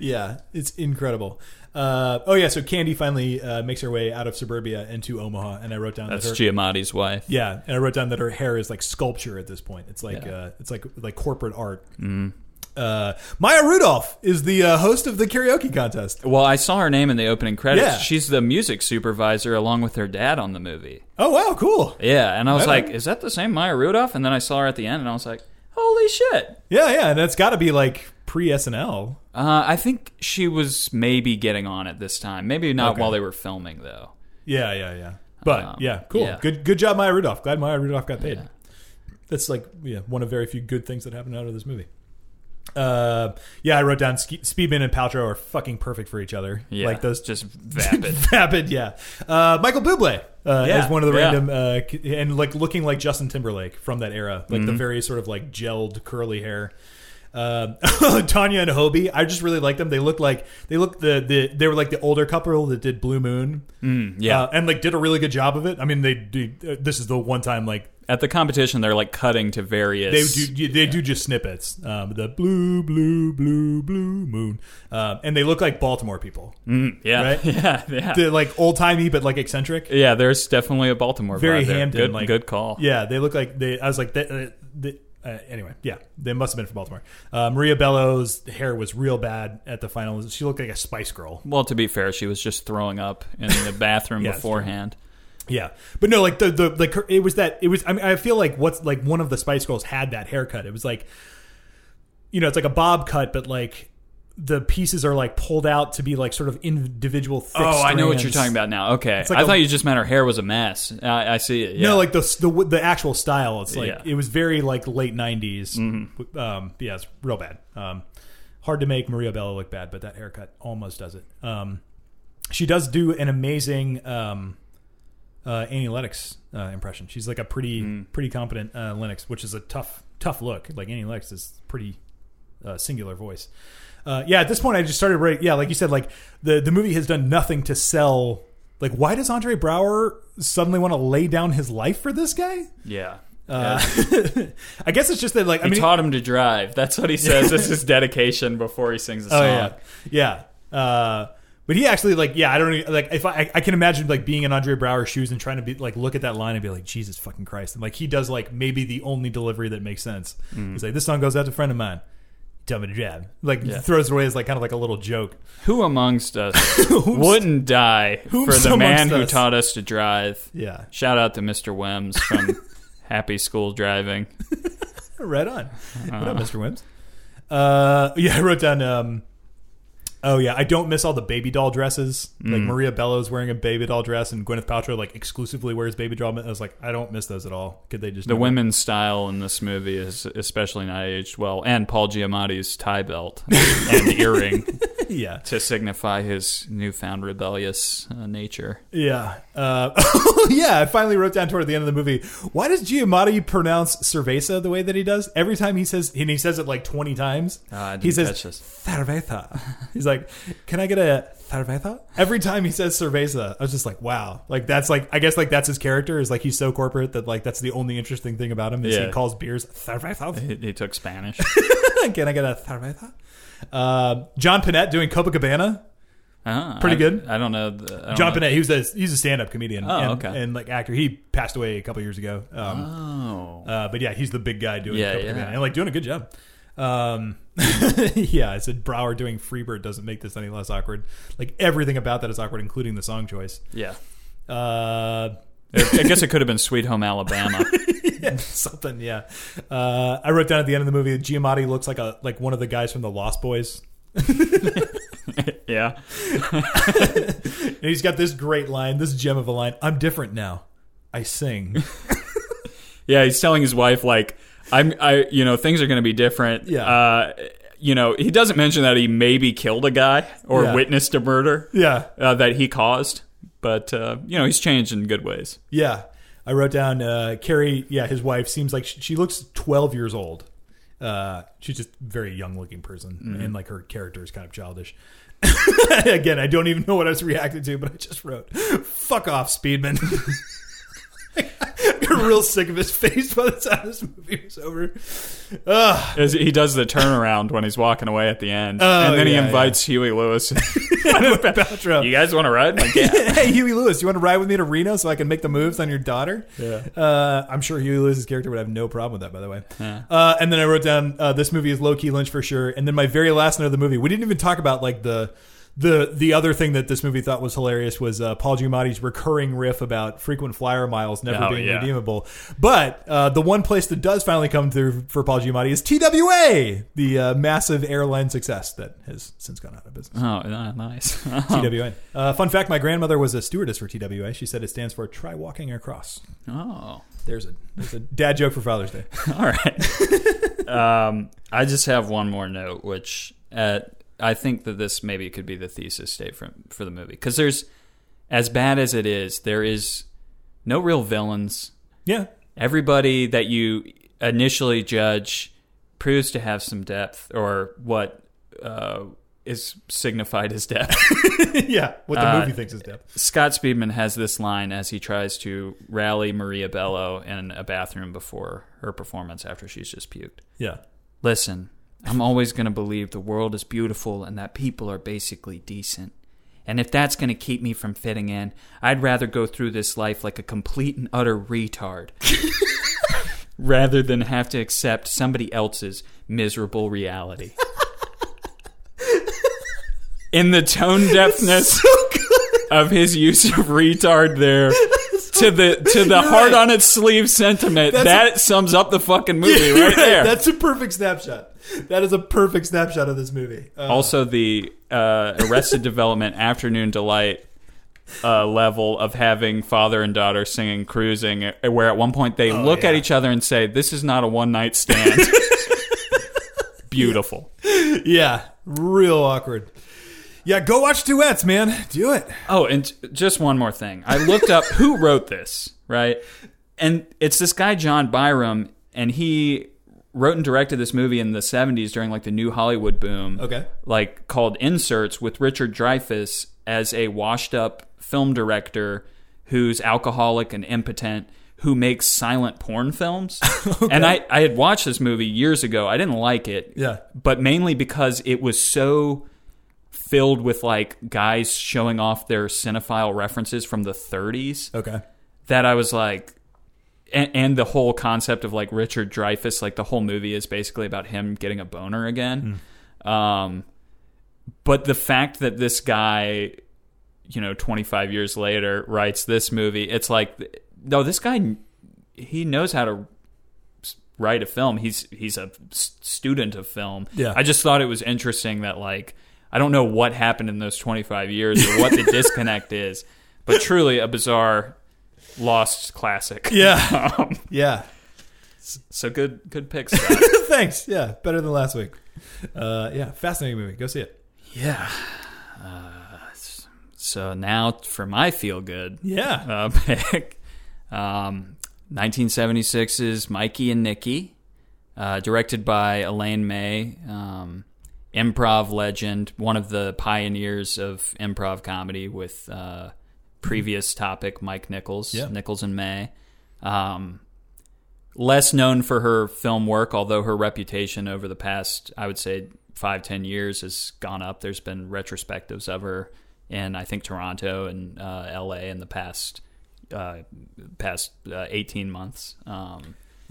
Yeah, it's incredible. So Candy finally makes her way out of suburbia into Omaha, and I wrote down that's Giamatti's wife. Yeah, and I wrote down that her hair is like sculpture at this point. It's like it's like corporate art. Mm-hmm. Maya Rudolph is the host of the karaoke contest. Well, I saw her name in the opening credits. Yeah. She's the music supervisor along with her dad on the movie. Oh, wow, cool. Yeah, and I was like, is that the same Maya Rudolph? And then I saw her at the end, and I was like, holy shit. Yeah, and that's got to be like pre-SNL. I think she was maybe getting on at this time. Maybe not while they were filming, though. Yeah. But, cool. Yeah. Good job, Maya Rudolph. Glad Maya Rudolph got paid. Yeah. That's like one of very few good things that happened out of this movie. I wrote down Speedman and Paltrow are fucking perfect for each other. Yeah, like those just vapid. Yeah. Michael Bublé is one of the random and like looking like Justin Timberlake from that era, like the very sort of like gelled curly hair. Tanya and Hobie. I just really like them. They were like the older couple that did Blue Moon. And like did a really good job of it. I mean, they do. This is the one time like at the competition they're like cutting to various. They do just snippets. The blue moon. And they look like Baltimore people. Right? Yeah. They're like old timey but like eccentric. Yeah, there's definitely a Baltimore vibe there. Good call. Yeah, they look like they. I was like that. Anyway, yeah, they must have been from Baltimore. Maria Bello's hair was real bad at the finals. She looked like a Spice Girl. Well, to be fair, she was just throwing up in the bathroom beforehand. Yeah, but no, like it was. I mean, I feel like what's like one of the Spice Girls had that haircut. It was like, you know, it's like a bob cut, but like the pieces are like pulled out to be like sort of individual thick strands. I know what you're talking about now. Okay. Like I thought you just meant her hair was a mess. I see it. Yeah. No, like the actual style. It's like it was very like late 90s. Mm-hmm. Yeah, it's real bad. Hard to make Maria Bello look bad, but that haircut almost does it. She does do an amazing Annie Lennox impression. She's like a pretty competent Lennox, which is a tough look. Like Annie Lennox is pretty singular voice. At this point I just started like you said, like the movie has done nothing to sell. Like, why does Andre Braugher suddenly want to lay down his life for this guy? I guess it's just that like he taught him to drive. That's what he says. This is dedication before he sings a song. But he actually I don't even, like if I can imagine like being in Andre Braugher's shoes and trying to be like look at that line and be like, Jesus fucking Christ. And like he does like maybe the only delivery that makes sense. He's like, this song goes out to a friend of mine. Dumb and jab. Like throws it away as like kind of like a little joke. Who amongst us wouldn't die for the man who taught us to drive? Yeah. Shout out to Mr. Wims from Happy School Driving. Right on. What up, Mr. Wims? I wrote down. I don't miss all the baby doll dresses. Like Maria Bello's wearing a baby doll dress, and Gwyneth Paltrow like exclusively wears baby doll. I was like, I don't miss those at all. Could they just the women's style in this movie is especially not aged well, and Paul Giamatti's tie belt and earring, to signify his newfound rebellious nature. I finally wrote down toward the end of the movie, why does Giamatti pronounce cerveza the way that he does every time he says, and he says it like 20 times. He says cerveza. He's like, can I get a cerveza? Every time he says cerveza, I was just like, wow. Like, that's like, I guess like that's his character is like, he's so corporate that like, that's the only interesting thing about him is he calls beers cerveza. He took Spanish. Can I get a cerveza? John Panette doing Copacabana. Pretty good. I don't know. John Panette, he's a stand-up comedian and like actor. He passed away a couple years ago. But yeah, he's the big guy doing Copacabana and like doing a good job. I said Braugher doing Freebird doesn't make this any less awkward. Like everything about that is awkward, including the song choice. I guess it could have been Sweet Home Alabama. I wrote down at the end of the movie that Giamatti looks like one of the guys from the Lost Boys. And he's got this great line, this gem of a line. I'm different now. I sing. He's telling his wife like, things are going to be different. He doesn't mention that he maybe killed a guy or witnessed a murder that he caused. But, he's changed in good ways. Yeah. I wrote down Carrie, his wife, seems like she looks 12 years old. She's just a very young-looking person. Mm-hmm. And, like, her character is kind of childish. Again, I don't even know what I was reacting to, but I just wrote, fuck off, Speedman. I got real sick of his face by the time this movie was over. He does the turnaround when he's walking away at the end. And then he invites Huey Lewis. You guys want to ride? Like, hey, Huey Lewis, you want to ride with me to Reno so I can make the moves on your daughter? I'm sure Huey Lewis's character would have no problem with that, by the way. And then I wrote down, this movie is low-key Lynch for sure. And then my very last note of the movie, we didn't even talk about like the other thing that this movie thought was hilarious was Paul Giamatti's recurring riff about frequent flyer miles never being redeemable. But the one place that does finally come through for Paul Giamatti is TWA, the massive airline success that has since gone out of business. Nice. TWA. Fun fact, my grandmother was a stewardess for TWA. She said it stands for Try Walking Across. Oh. There's a dad joke for Father's Day. All right. I just have one more note, which... I think that this maybe could be the thesis statement for the movie. Because there's, as bad as it is, there is no real villains. Everybody that you initially judge proves to have some depth, or what is signified as depth. Yeah, what the movie thinks is depth. Scott Speedman has this line as he tries to rally Maria Bello in a bathroom before her performance after she's just puked. Yeah. Listen, I'm always going to believe the world is beautiful and that people are basically decent. And if that's going to keep me from fitting in, I'd rather go through this life like a complete and utter retard rather than have to accept somebody else's miserable reality. In the tone deafness of his use of retard there, to the heart on its sleeve sentiment, that sums up the fucking movie right there. That's a perfect snapshot. That is a perfect snapshot of this movie. Also, the Arrested Development Afternoon Delight level of having father and daughter singing Cruising, where at one point they look at each other and say, this is not a one-night stand. Beautiful. Yeah, real awkward. Yeah, go watch Duets, man. Do it. Oh, and just one more thing. I looked up who wrote this, right? And it's this guy, John Byram, and he wrote and directed this movie in the 70s during like the new Hollywood boom. Okay. Like called Inserts, with Richard Dreyfuss as a washed up film director who's alcoholic and impotent, who makes silent porn films. Okay. And I had watched this movie years ago. I didn't like it. Yeah. But mainly because it was so filled with like guys showing off their cinephile references from the 30s. Okay. That I was like, and the whole concept of like Richard Dreyfuss, like the whole movie is basically about him getting a boner again. But the fact that this guy, 25 years later writes this movie, it's like, no, this guy, he knows how to write a film. He's a student of film. Yeah. I just thought it was interesting that like, I don't know what happened in those 25 years or what the disconnect is, but truly a bizarre lost classic. Yeah. Yeah. So good pick, Scott. Thanks. Yeah. Better than last week. Yeah. Fascinating movie. Go see it. Yeah. So now for my feel good. Yeah. Pick. 1976's Mikey and Nikki, directed by Elaine May. Improv legend, one of the pioneers of improv comedy with previous topic Mike Nichols, yeah. Nichols and May. Less known for her film work, although her reputation over the past, I would say, 5-10 years has gone up. There's been retrospectives of her in, I think, Toronto and L.A. in the past 18 months.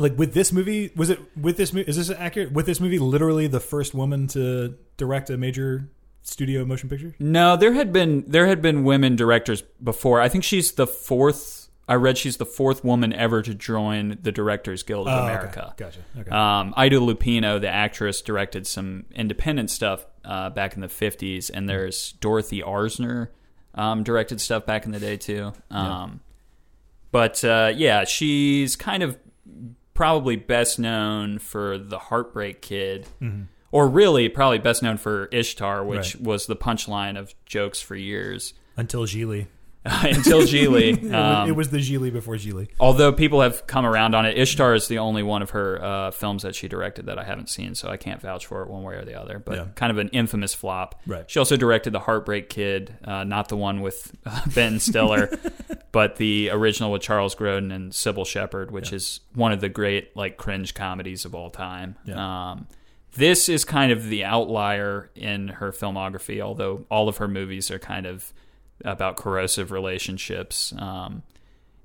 Like with this movie, was it with this movie? Is this accurate? With this movie, literally the first woman to direct a major studio motion picture? No, there had been women directors before. I think she's the fourth. I read she's the fourth woman ever to join the Directors Guild of America. Okay. Gotcha. Okay. Ida Lupino, the actress, directed some independent stuff back in the 50s, and there's Dorothy Arzner directed stuff back in the day too. But yeah, she's kind of probably best known for The Heartbreak Kid, or really probably best known for Ishtar, which was the punchline of jokes for years. Until Gigli. It was the Gigli before Gigli. Although people have come around on it. Ishtar is the only one of her films that she directed that I haven't seen, so I can't vouch for it one way or the other. But kind of an infamous flop. Right. She also directed The Heartbreak Kid, not the one with Ben Stiller, but the original with Charles Grodin and Sybil Shepherd, which is one of the great like cringe comedies of all time. Yeah. This is kind of the outlier in her filmography, although all of her movies are kind of about corrosive relationships. And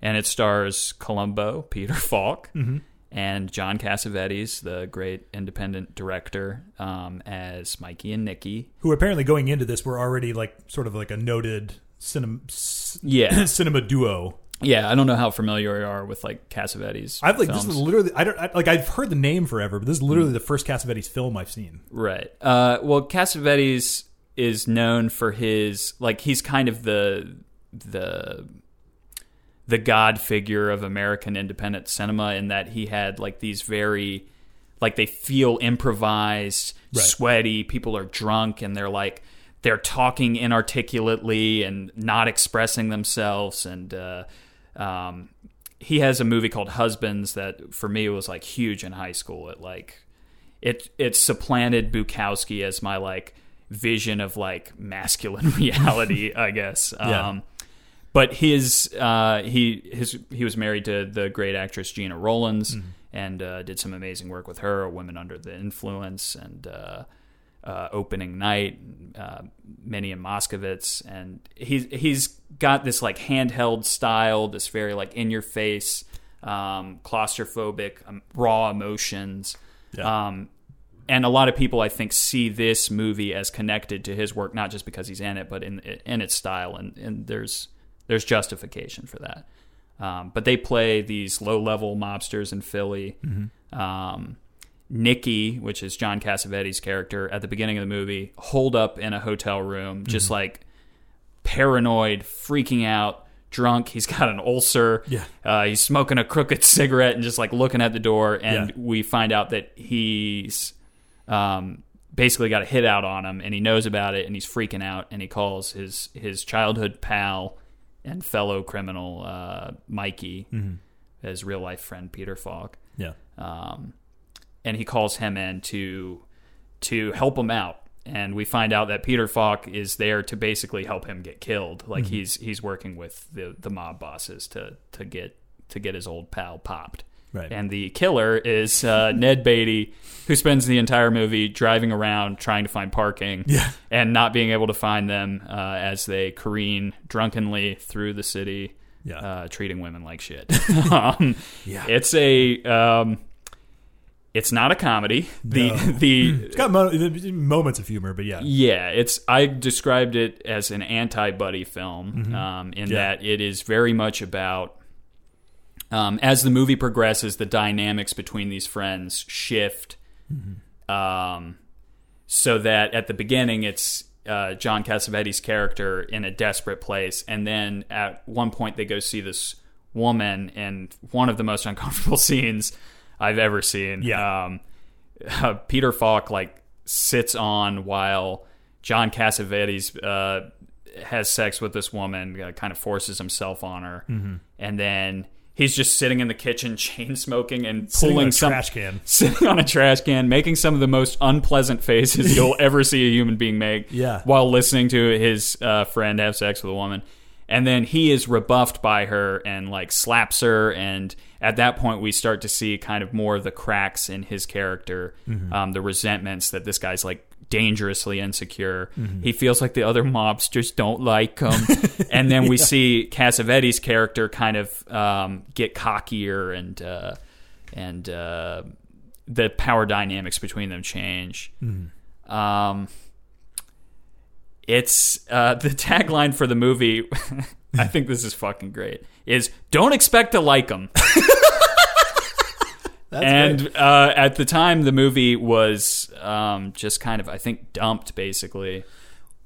it stars Columbo, Peter Falk, and John Cassavetes, the great independent director, as Mikey and Nikki. Who apparently going into this were already like sort of like a noted cinema duo. Yeah, I don't know how familiar you are with like Cassavetes. I've like films. This is literally I've heard the name forever, but this is literally the first Cassavetes film I've seen. Right. Well, Cassavetes is known for his like he's kind of the god figure of American independent cinema, in that he had like these very like they feel improvised, sweaty. People are drunk and they're like. They're talking inarticulately and not expressing themselves. And he has a movie called Husbands that, for me, was like huge in high school. It like it supplanted Bukowski as my like vision of like masculine reality, I guess. Yeah. But he was married to the great actress Gena Rollins, mm-hmm. and did some amazing work with her, Women Under the Influence, and Opening Night, Minnie and Moskowitz, and he's got this like handheld style, this very like in your face, claustrophobic, raw emotions, yeah. And a lot of people I think see this movie as connected to his work, not just because he's in it, but in its style, and there's justification for that. But they play these low level mobsters in Philly. Mm-hmm. Nikki, which is John Cassavetes' character at the beginning of the movie, holed up in a hotel room, mm-hmm. just like paranoid, freaking out, drunk. He's got an ulcer. Yeah. He's smoking a crooked cigarette and just like looking at the door. And yeah. we find out that he's basically got a hit out on him, and he knows about it, and he's freaking out, and he calls his childhood pal and fellow criminal Mikey, mm-hmm. his real life friend Peter Falk. Yeah. And he calls him in to help him out. And we find out that Peter Falk is there to basically help him get killed. Like mm-hmm. he's working with the mob bosses to get his old pal popped. Right. And the killer is Ned Beatty, who spends the entire movie driving around trying to find parking yeah. and not being able to find them as they careen drunkenly through the city, yeah. Treating women like shit. Yeah. It's a... it's not a comedy. It's got moments of humor, but yeah. Yeah, I described it as an anti-buddy film, mm-hmm. In yeah. that it is very much about, as the movie progresses, the dynamics between these friends shift, mm-hmm. So that at the beginning it's John Cassavetes' character in a desperate place, and then at one point they go see this woman in one of the most uncomfortable scenes I've ever seen. Yeah. Peter Falk like sits on while John Cassavetes has sex with this woman, kind of forces himself on her, mm-hmm. and then he's just sitting in the kitchen, chain smoking and sitting on a trash can, making some of the most unpleasant faces you'll ever see a human being make. Yeah. While listening to his friend have sex with a woman. And then he is rebuffed by her and like slaps her, and at that point we start to see kind of more of the cracks in his character, mm-hmm. The resentments that this guy's like dangerously insecure. Mm-hmm. He feels like the other mobsters don't like him, and then we yeah. see Cassavetes' character kind of get cockier, and the power dynamics between them change. Mm-hmm. It's the tagline for the movie. I think this is fucking great. Is don't expect to like them. And at the time, the movie was just kind of, I think, dumped. Basically, it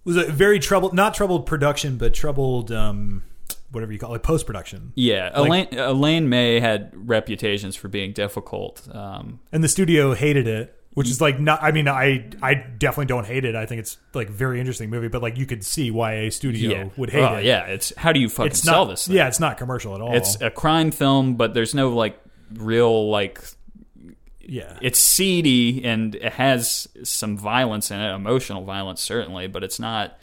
was a very troubled production, but troubled whatever you call it, post production. Yeah, like, Elaine May had reputations for being difficult, and the studio hated it. Which is like not. I mean, I definitely don't hate it. I think it's like a very interesting movie, but like you could see why a studio yeah. would hate it. Yeah, it's how do you fucking sell this thing? Yeah, it's not commercial at all. It's a crime film, but there's no like real like. Yeah, it's seedy and it has some violence in it, emotional violence certainly, but it's not.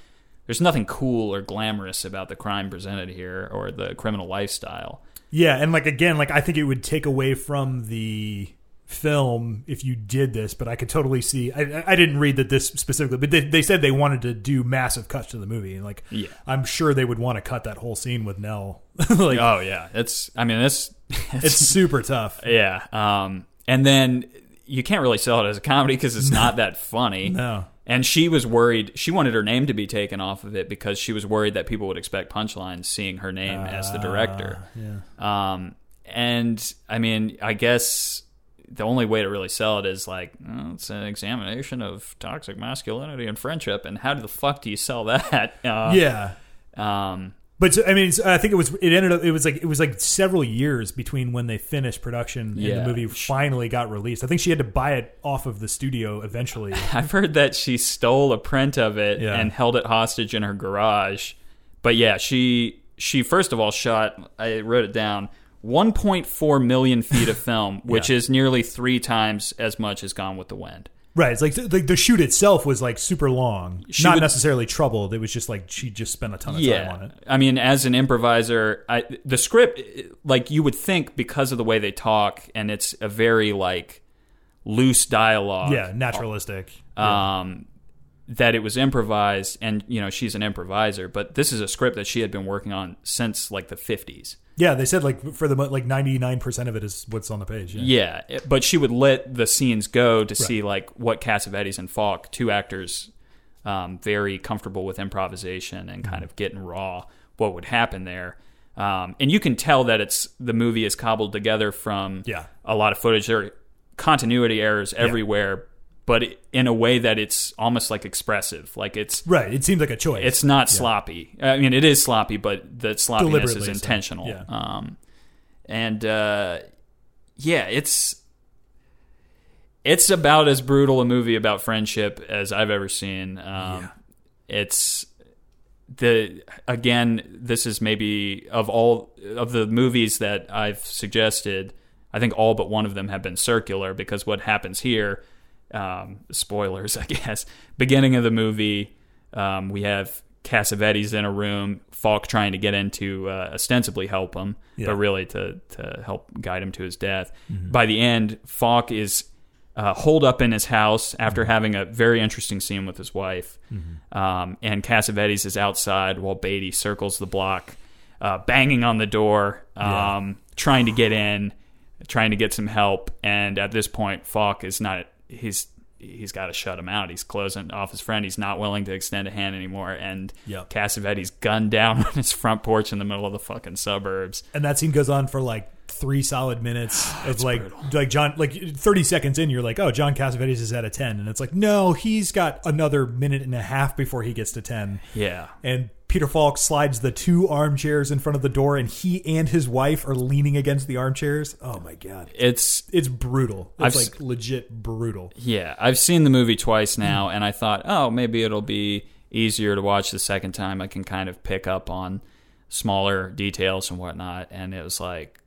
There's nothing cool or glamorous about the crime presented here or the criminal lifestyle. Yeah, and like again, like I think it would take away from the film if you did this, but I could totally see I didn't read that this specifically, but they said they wanted to do massive cuts to the movie, and like yeah. I'm sure they would want to cut that whole scene with Nell. Like, oh yeah, it's super tough. Yeah. And then you can't really sell it as a comedy because it's not that funny. No. And she was worried, she wanted her name to be taken off of it because she was worried that people would expect punchlines seeing her name as the director. Yeah. And I mean, I guess the only way to really sell it is like, oh, it's an examination of toxic masculinity and friendship, and how the fuck do you sell that? But I mean, I think it was like several years between when they finished production and the movie finally got released. I think she had to buy it off of the studio eventually. I've heard that she stole a print of it and held it hostage in her garage. But yeah, she first of all shot. I wrote it down. 1.4 million feet of film, which is nearly 3 times as much as Gone with the Wind. Right. It's like the shoot itself was like super long, not necessarily troubled. It was just like she just spent a ton of time on it. I mean, as an improviser, the script, like you would think because of the way they talk, and it's a very like loose dialogue. Yeah, naturalistic. That it was improvised, and you know she's an improviser, but this is a script that she had been working on since like the 50s. Yeah, they said like for the like 99% of it is what's on the page. Yeah, but she would let the scenes go to see like what Cassavetes and Falk, 2 actors, very comfortable with improvisation and kind of getting raw what would happen there. And you can tell that it's the movie is cobbled together from a lot of footage. There are continuity errors everywhere. But in a way that it's almost like expressive, like it's right. It seems like a choice. It's not sloppy. I mean, it is sloppy, but the sloppiness is intentional. So. Yeah. It's about as brutal a movie about friendship as I've ever seen. It's this is maybe of all of the movies that I've suggested, I think all but one of them have been circular because what happens here. Spoilers, I guess. Beginning of the movie, we have Cassavetes in a room, Falk trying to get in to ostensibly help him, but really to help guide him to his death. Mm-hmm. By the end, Falk is holed up in his house after having a very interesting scene with his wife, and Cassavetes is outside while Beatty circles the block, banging on the door, trying to get in, trying to get some help, and at this point, Falk is not... He's got to shut him out. He's closing off his friend. He's not willing to extend a hand anymore. And Cassavetes gunned down on his front porch in the middle of the fucking suburbs. And that scene goes on for like 3 solid minutes. It's like brutal. Like John, like 30 seconds in, you're like, oh, John Cassavetes is at a 10, and it's like, no, he's got another 1.5 minutes before he gets to 10. Yeah, and Peter Falk slides the 2 armchairs in front of the door, and he and his wife are leaning against the armchairs. Oh my God. It's brutal. It's like legit brutal. Yeah. I've seen the movie twice now, and I thought, oh, maybe it'll be easier to watch the second time. I can kind of pick up on smaller details and whatnot. And it was like,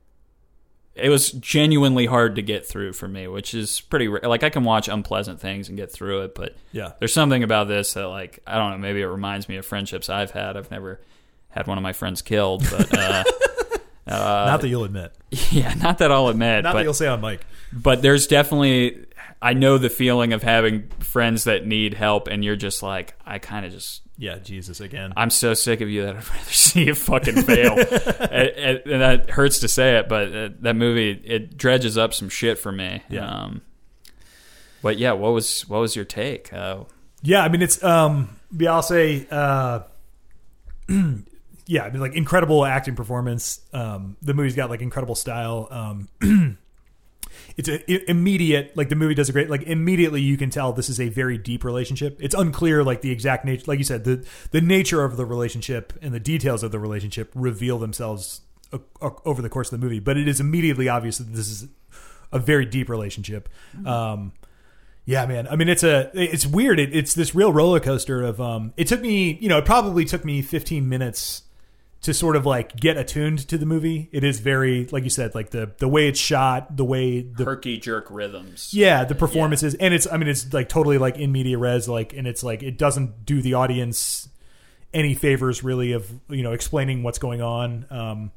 it was genuinely hard to get through for me, which is pretty rare. Like I can watch unpleasant things and get through it, but there's something about this that like, I don't know, maybe it reminds me of friendships I've had. I've never had one of my friends killed, but, not that you'll admit. Yeah. Not that I'll admit, but that you'll say on mic, but there's definitely, I know the feeling of having friends that need help. And you're just like, I kind of just, Jesus again. I'm so sick of you that I'd rather see you fucking fail. and that hurts to say it, but that movie, it dredges up some shit for me. Yeah. But yeah, what was your take? Yeah, I mean, it's, I'll say, yeah, I mean, like incredible acting performance. The movie's got like incredible style. It's immediate, like the movie does a great, like immediately you can tell this is a very deep relationship. It's unclear, like the exact nature, like you said, the nature of the relationship and the details of the relationship reveal themselves over the course of the movie. But it is immediately obvious that this is a very deep relationship. Yeah, man. I mean, it's weird. It's this real roller coaster of, it took me, it probably took me 15 minutes to sort of like get attuned to the movie. It is very, like you said, like the way it's shot, the way the herky jerk rhythms. Yeah. The performances. Yeah. And it's like totally like in media res, like, and it's like, it doesn't do the audience any favors really of, explaining what's going on.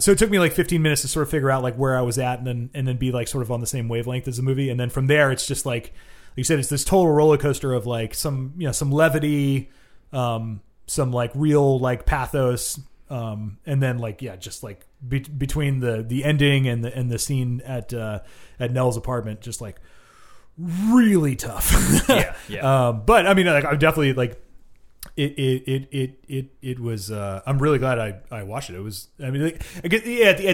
So it took me like 15 minutes to sort of figure out like where I was at and then be like sort of on the same wavelength as the movie. And then from there, it's just like you said, it's this total roller coaster of like some levity, some like real like pathos, and then like just like between the ending and the scene at Nell's apartment, just like really tough. But I mean, like I'm definitely like it was. I'm really glad I watched it. It was. I mean, like, I guess,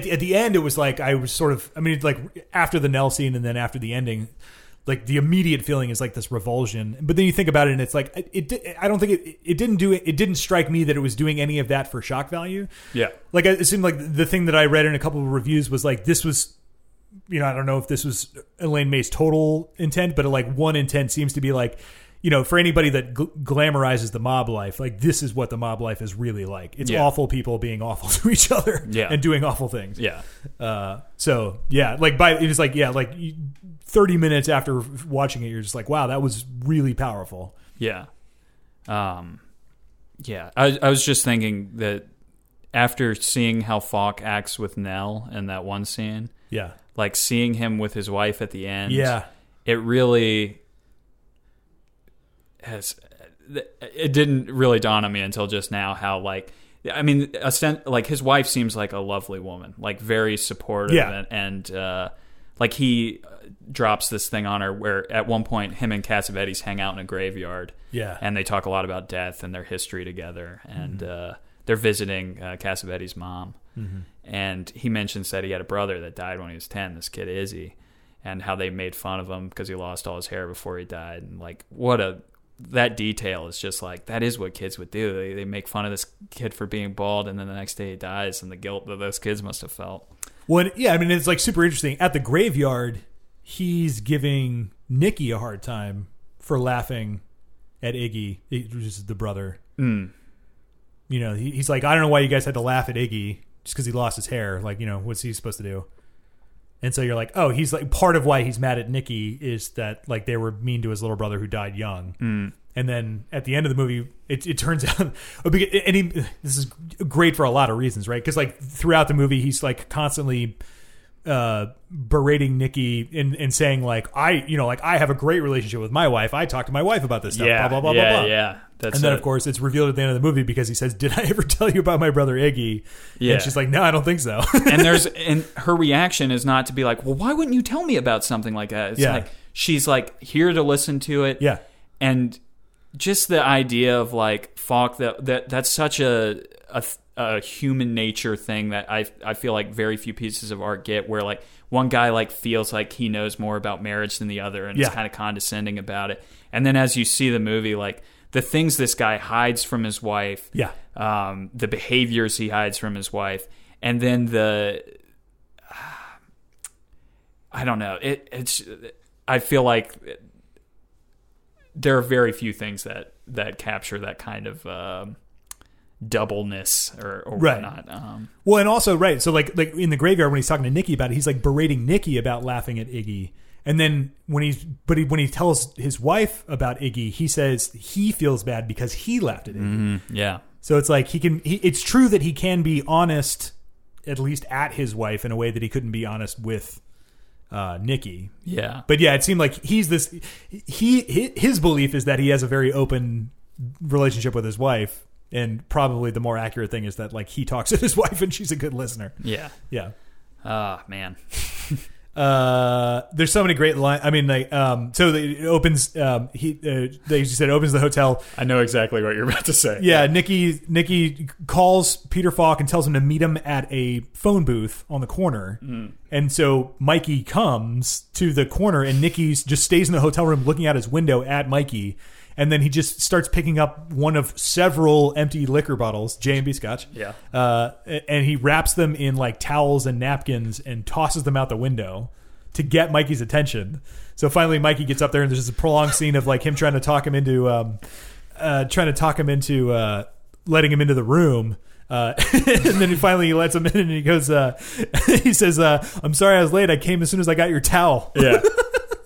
at the end, it was like I was sort of. I mean, like after the Nell scene and then after the ending. Like the immediate feeling is like this revulsion, but then you think about it and it's like, I don't think it didn't do it. It didn't strike me that it was doing any of that for shock value. Yeah. Like it seemed like the thing that I read in a couple of reviews was like, this was, I don't know if this was Elaine May's total intent, but like one intent seems to be like, you know, for anybody that glamorizes the mob life, like, this is what the mob life is really like. It's awful people being awful to each other and doing awful things. Yeah. So, yeah, like, by it's like, yeah, like 30 minutes after watching it, you're just like, wow, that was really powerful. Yeah. Yeah. I was just thinking that after seeing how Falk acts with Nell in that one scene, like seeing him with his wife at the end, it really... It didn't really dawn on me until just now how, like, I mean, like, his wife seems like a lovely woman, like very supportive, and like, he drops this thing on her where at one point him and Cassavetes hang out in a graveyard, and they talk a lot about death and their history together, and they're visiting Cassavetes' mom, and he mentions that he had a brother that died when he was 10, this kid Izzy, and how they made fun of him because he lost all his hair before he died, and like, what a... that detail is just like, that is what kids would do. They make fun of this kid for being bald, and then the next day he dies, and the guilt that those kids must have felt. Well, yeah, I mean, it's like super interesting. At the graveyard, he's giving Nikki a hard time for laughing at Iggy, which is the brother. You know, he's like, I don't know why you guys had to laugh at Iggy just because he lost his hair. Like, you know, what's he supposed to do? And so you're like, oh, he's like, part of why he's mad at Nikki is that, like, they were mean to his little brother who died young. And then at the end of the movie, it turns out, and this is great for a lot of reasons, right? Because, like, throughout the movie, he's like constantly berating Nikki and saying, like, I have a great relationship with my wife. I talk to my wife about this stuff. Yeah, blah, blah, blah, blah, blah. Yeah. Then, of course, it's revealed at the end of the movie because he says, did I ever tell you about my brother Iggy? Yeah. And she's like, no, I don't think so. And her reaction is not to be like, well, why wouldn't you tell me about something like that? It's like, she's like here to listen to it. Yeah. And just the idea of like, Falk, that's such a human nature thing that I feel like very few pieces of art get, where like one guy like feels like he knows more about marriage than the other and is kind of condescending about it. And then as you see the movie, like the things this guy hides from his wife, the behaviors he hides from his wife, and then the I don't know, it's I feel like there are very few things that capture that kind of doubleness or right. whatnot. Well, and also, right, so like in the graveyard when he's talking to Nikki about it, he's like berating Nikki about laughing at Iggy, and then when he tells his wife about Iggy, he says he feels bad because he laughed at Iggy. So it's like it's true that he can be honest, at least at his wife, in a way that he couldn't be honest with Nikki. Yeah, but yeah, it seemed like his belief is that he has a very open relationship with his wife. And probably the more accurate thing is that, like, he talks to his wife and she's a good listener. Yeah. Yeah. Man. There's so many great lines. I mean, like, so it opens, they said it opens the hotel. I know exactly what you're about to say. Yeah. Nikki calls Peter Falk and tells him to meet him at a phone booth on the corner. And so Mikey comes to the corner and Nikki just stays in the hotel room looking out his window at Mikey. And then he just starts picking up one of several empty liquor bottles, J&B Scotch. Yeah. And he wraps them in like towels and napkins and tosses them out the window to get Mikey's attention. So finally, Mikey gets up there, and there's this prolonged scene of like him trying to talk him into letting him into the room. And then he finally lets him in, and he goes, he says, "I'm sorry I was late. I came as soon as I got your towel." Yeah.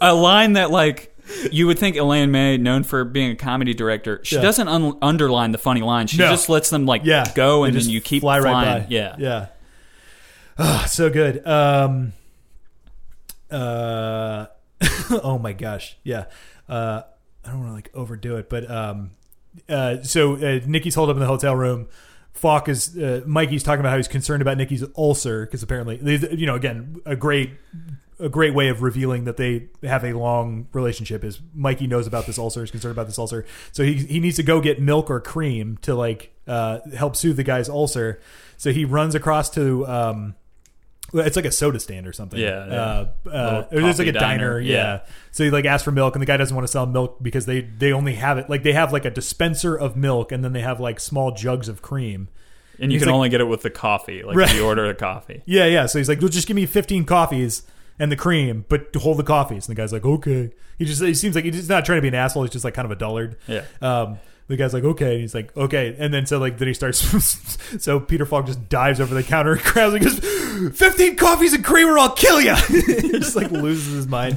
A line that, like, you would think Elaine May, known for being a comedy director, she doesn't underline the funny line. She just lets them like go, and then you keep flying. Right by. Yeah, yeah. Oh, so good. Oh my gosh, yeah. I don't want to like overdo it, but so Nikki's holed up in the hotel room. Falk is Mikey's talking about how he's concerned about Nikki's ulcer because apparently, you know, again, a great way of revealing that they have a long relationship is Mikey knows about this ulcer, is concerned about this ulcer. So he needs to go get milk or cream to like help soothe the guy's ulcer. So he runs across to it's like a soda stand or something. Yeah. There's like a diner. Yeah. So he like asks for milk, and the guy doesn't want to sell milk because they only have it, like, they have like a dispenser of milk, and then they have like small jugs of cream. And you can only get it with the coffee, like, if you order the coffee. Yeah, yeah. So he's like, well, just give me 15 coffees. and the cream, but to hold the coffees. And the guy's like, okay. He seems like he's not trying to be an asshole. He's just like kind of a dullard. Yeah. The guy's like, okay. And he's like, okay. And then so like then he starts. So Peter Falk just dives over the counter and grabs and goes, 15 coffees and cream or I'll kill you. Just like loses his mind.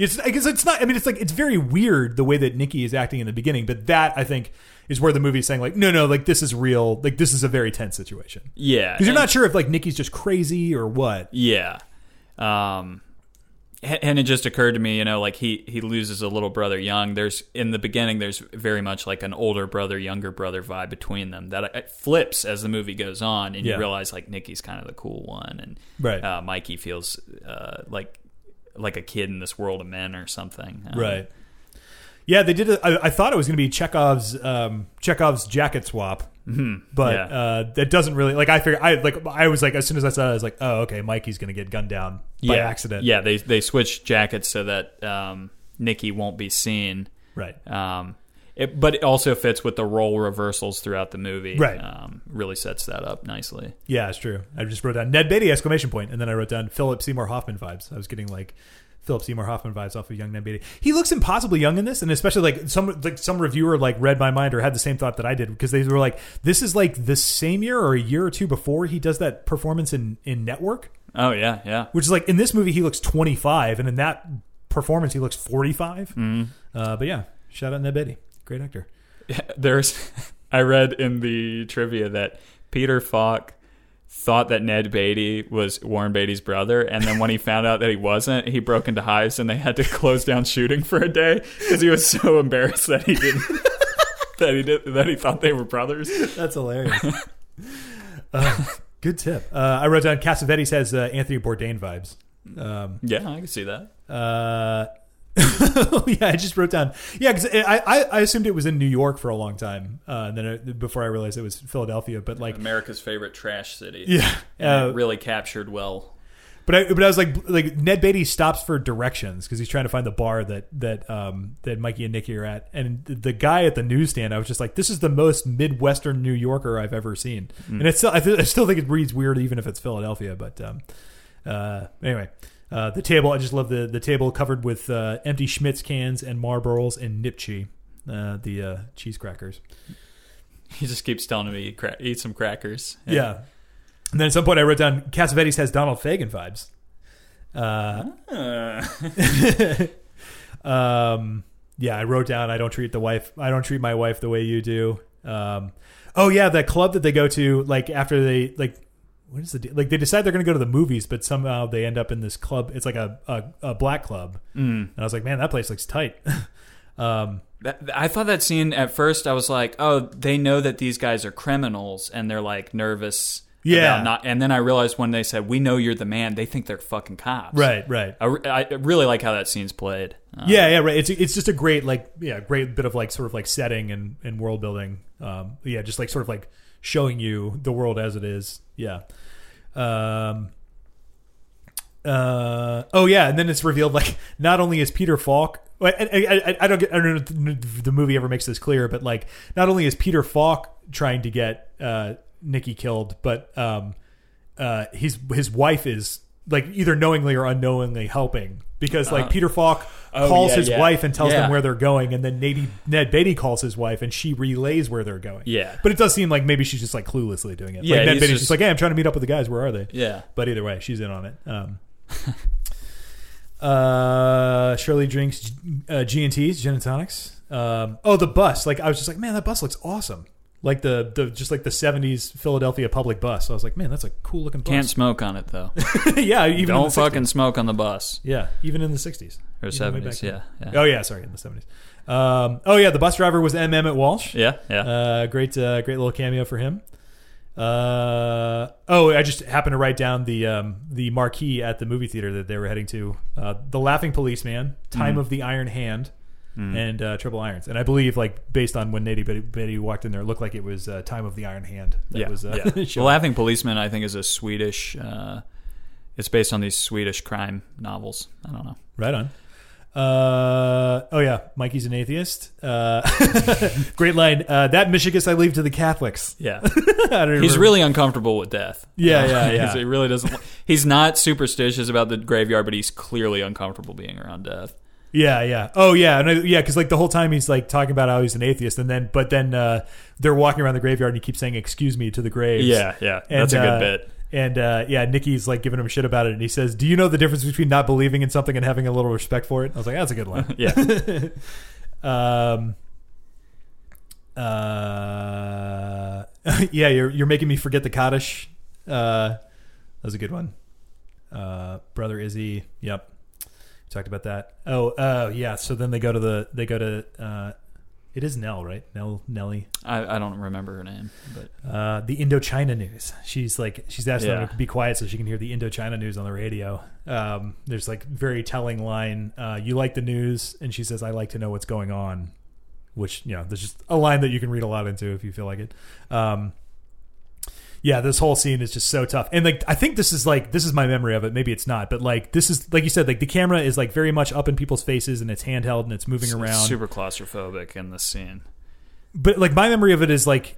I guess it's not. I mean, it's like it's very weird the way that Nikki is acting in the beginning. But that I think is where the movie is saying like, no, like this is real. Like this is a very tense situation. Yeah, because you're not sure if like Nikki's just crazy or what. Yeah. And it just occurred to me, you know, like he loses a little brother young. There's in the beginning, there's very much like an older brother, younger brother vibe between them that it flips as the movie goes on, and you realize like Nikki's kind of the cool one, and Mikey feels like a kid in this world of men or something. Right. Yeah, they did. I thought it was going to be Chekhov's jacket swap, but that doesn't really like. I was like, as soon as I saw it, I was like, oh, okay, Mikey's going to get gunned down by accident. Yeah, they switched jackets so that Nikki won't be seen. Right. But it also fits with the role reversals throughout the movie. Right. Really sets that up nicely. Yeah, it's true. I just wrote down Ned Beatty !! And then I wrote down Philip Seymour Hoffman vibes. I was getting like Philip Seymour Hoffman vibes off of young Ned Beatty. He looks impossibly young in this, and especially like some reviewer like read my mind or had the same thought that I did, because they were like, this is like the same year or a year or two before he does that performance in Network. Oh, yeah, yeah. Which is like in this movie he looks 25, and in that performance he looks 45. Mm-hmm. But yeah, shout out Ned Beatty. Great actor. I read in the trivia that Peter Falk thought that Ned Beatty was Warren Beatty's brother, and then when he found out that he wasn't, he broke into hives and they had to close down shooting for a day because he was so embarrassed that he didn't that he thought they were brothers. That's hilarious. Good tip. I wrote down Cassavetes has Anthony Bourdain vibes. Yeah, I can see that. Yeah, I just wrote down. Yeah, because I assumed it was in New York for a long time, and then before I realized it was Philadelphia. But like America's favorite trash city. Yeah, it really captured well. But I was like Ned Beatty stops for directions because he's trying to find the bar that Mikey and Nikki are at, and the guy at the newsstand. I was just like, this is the most Midwestern New Yorker I've ever seen, and it's still I still think it reads weird even if it's Philadelphia. But anyway. The table, I just love the table covered with empty Schmitz cans and Marlboros and Nipchi, the cheese crackers. He just keeps telling me eat some crackers. Yeah. And then at some point I wrote down, Cassavetes has Donald Fagen vibes. Yeah, I wrote down, I don't treat my wife the way you do. Oh, yeah, that club that they go to, like, after they, like, what is the deal? Like they decide they're going to go to the movies, but somehow they end up in this club. It's like a black club, and I was like, man, that place looks tight. I thought that scene at first. I was like, oh, they know that these guys are criminals, and they're like nervous. Yeah. And then I realized when they said, "We know you're the man," they think they're fucking cops. Right. I really like how that scene's played. Yeah, right. It's just a great great bit of like sort of like setting and world building. Just like sort of like showing you the world as it is. Yeah. Oh yeah, and then it's revealed like not only is Peter Falk. I don't know if the movie ever makes this clear, but like not only is Peter Falk trying to get Nikki killed, but his wife is like either knowingly or unknowingly helping, because like Peter Falk calls his wife and tells them where they're going, and then Ned Beatty calls his wife and she relays where they're going. Yeah, but it does seem like maybe she's just like cluelessly doing it. Yeah, like Ned Beatty's just like, hey, I'm trying to meet up with the guys. Where are they? Yeah, but either way, she's in on it. Shirley drinks G&T's, gin and tonics. The bus. Like I was just like, man, that bus looks awesome. Like the just like the 70s Philadelphia public bus. So I was like, man, that's a cool looking bus. Can't smoke on it though. Yeah, even don't in the 60s. Fucking smoke on the bus. Yeah, even in the 60s or 70s. Yeah. Oh yeah, sorry, in the 70s. The bus driver was M. Emmett Walsh. Yeah. Great little cameo for him. I just happened to write down the marquee at the movie theater that they were heading to. The Laughing Policeman, Time of the Iron Hand. And Triple Irons, and I believe like based on when Ned Beatty walked in there, it looked like it was Time of the Iron Hand. The Laughing Policeman, I think, is a Swedish. It's based on these Swedish crime novels. I don't know. Right on. Oh yeah, Mikey's an atheist. Great line. That Michigas I leave to the Catholics. Yeah. He's really uncomfortable with death. Yeah. He really doesn't. He's not superstitious about the graveyard, but he's clearly uncomfortable being around death. Yeah. Oh yeah, and because like the whole time he's like talking about how he's an atheist, but then they're walking around the graveyard and he keeps saying "excuse me" to the graves. Yeah. And that's a good bit. And Nikki's like giving him shit about it, and he says, "Do you know the difference between not believing in something and having a little respect for it?" I was like, "That's a good line." You're making me forget the Kaddish. That was a good one. Brother Izzy. Yep, we talked about that. Oh yeah. So then they go to. It is Nell, right? Nellie. I don't remember her name. But the Indochina news. She's asked them to be quiet so she can hear the Indochina news on the radio. There's like very telling line. You like the news, and she says, "I like to know what's going on," which there's just a line that you can read a lot into if you feel like it. This whole scene is just so tough, and like I think this is my memory of it. Maybe it's not, but like this is like you said, like the camera is like very much up in people's faces, and it's handheld and it's moving around. Super claustrophobic in this scene. But like my memory of it is like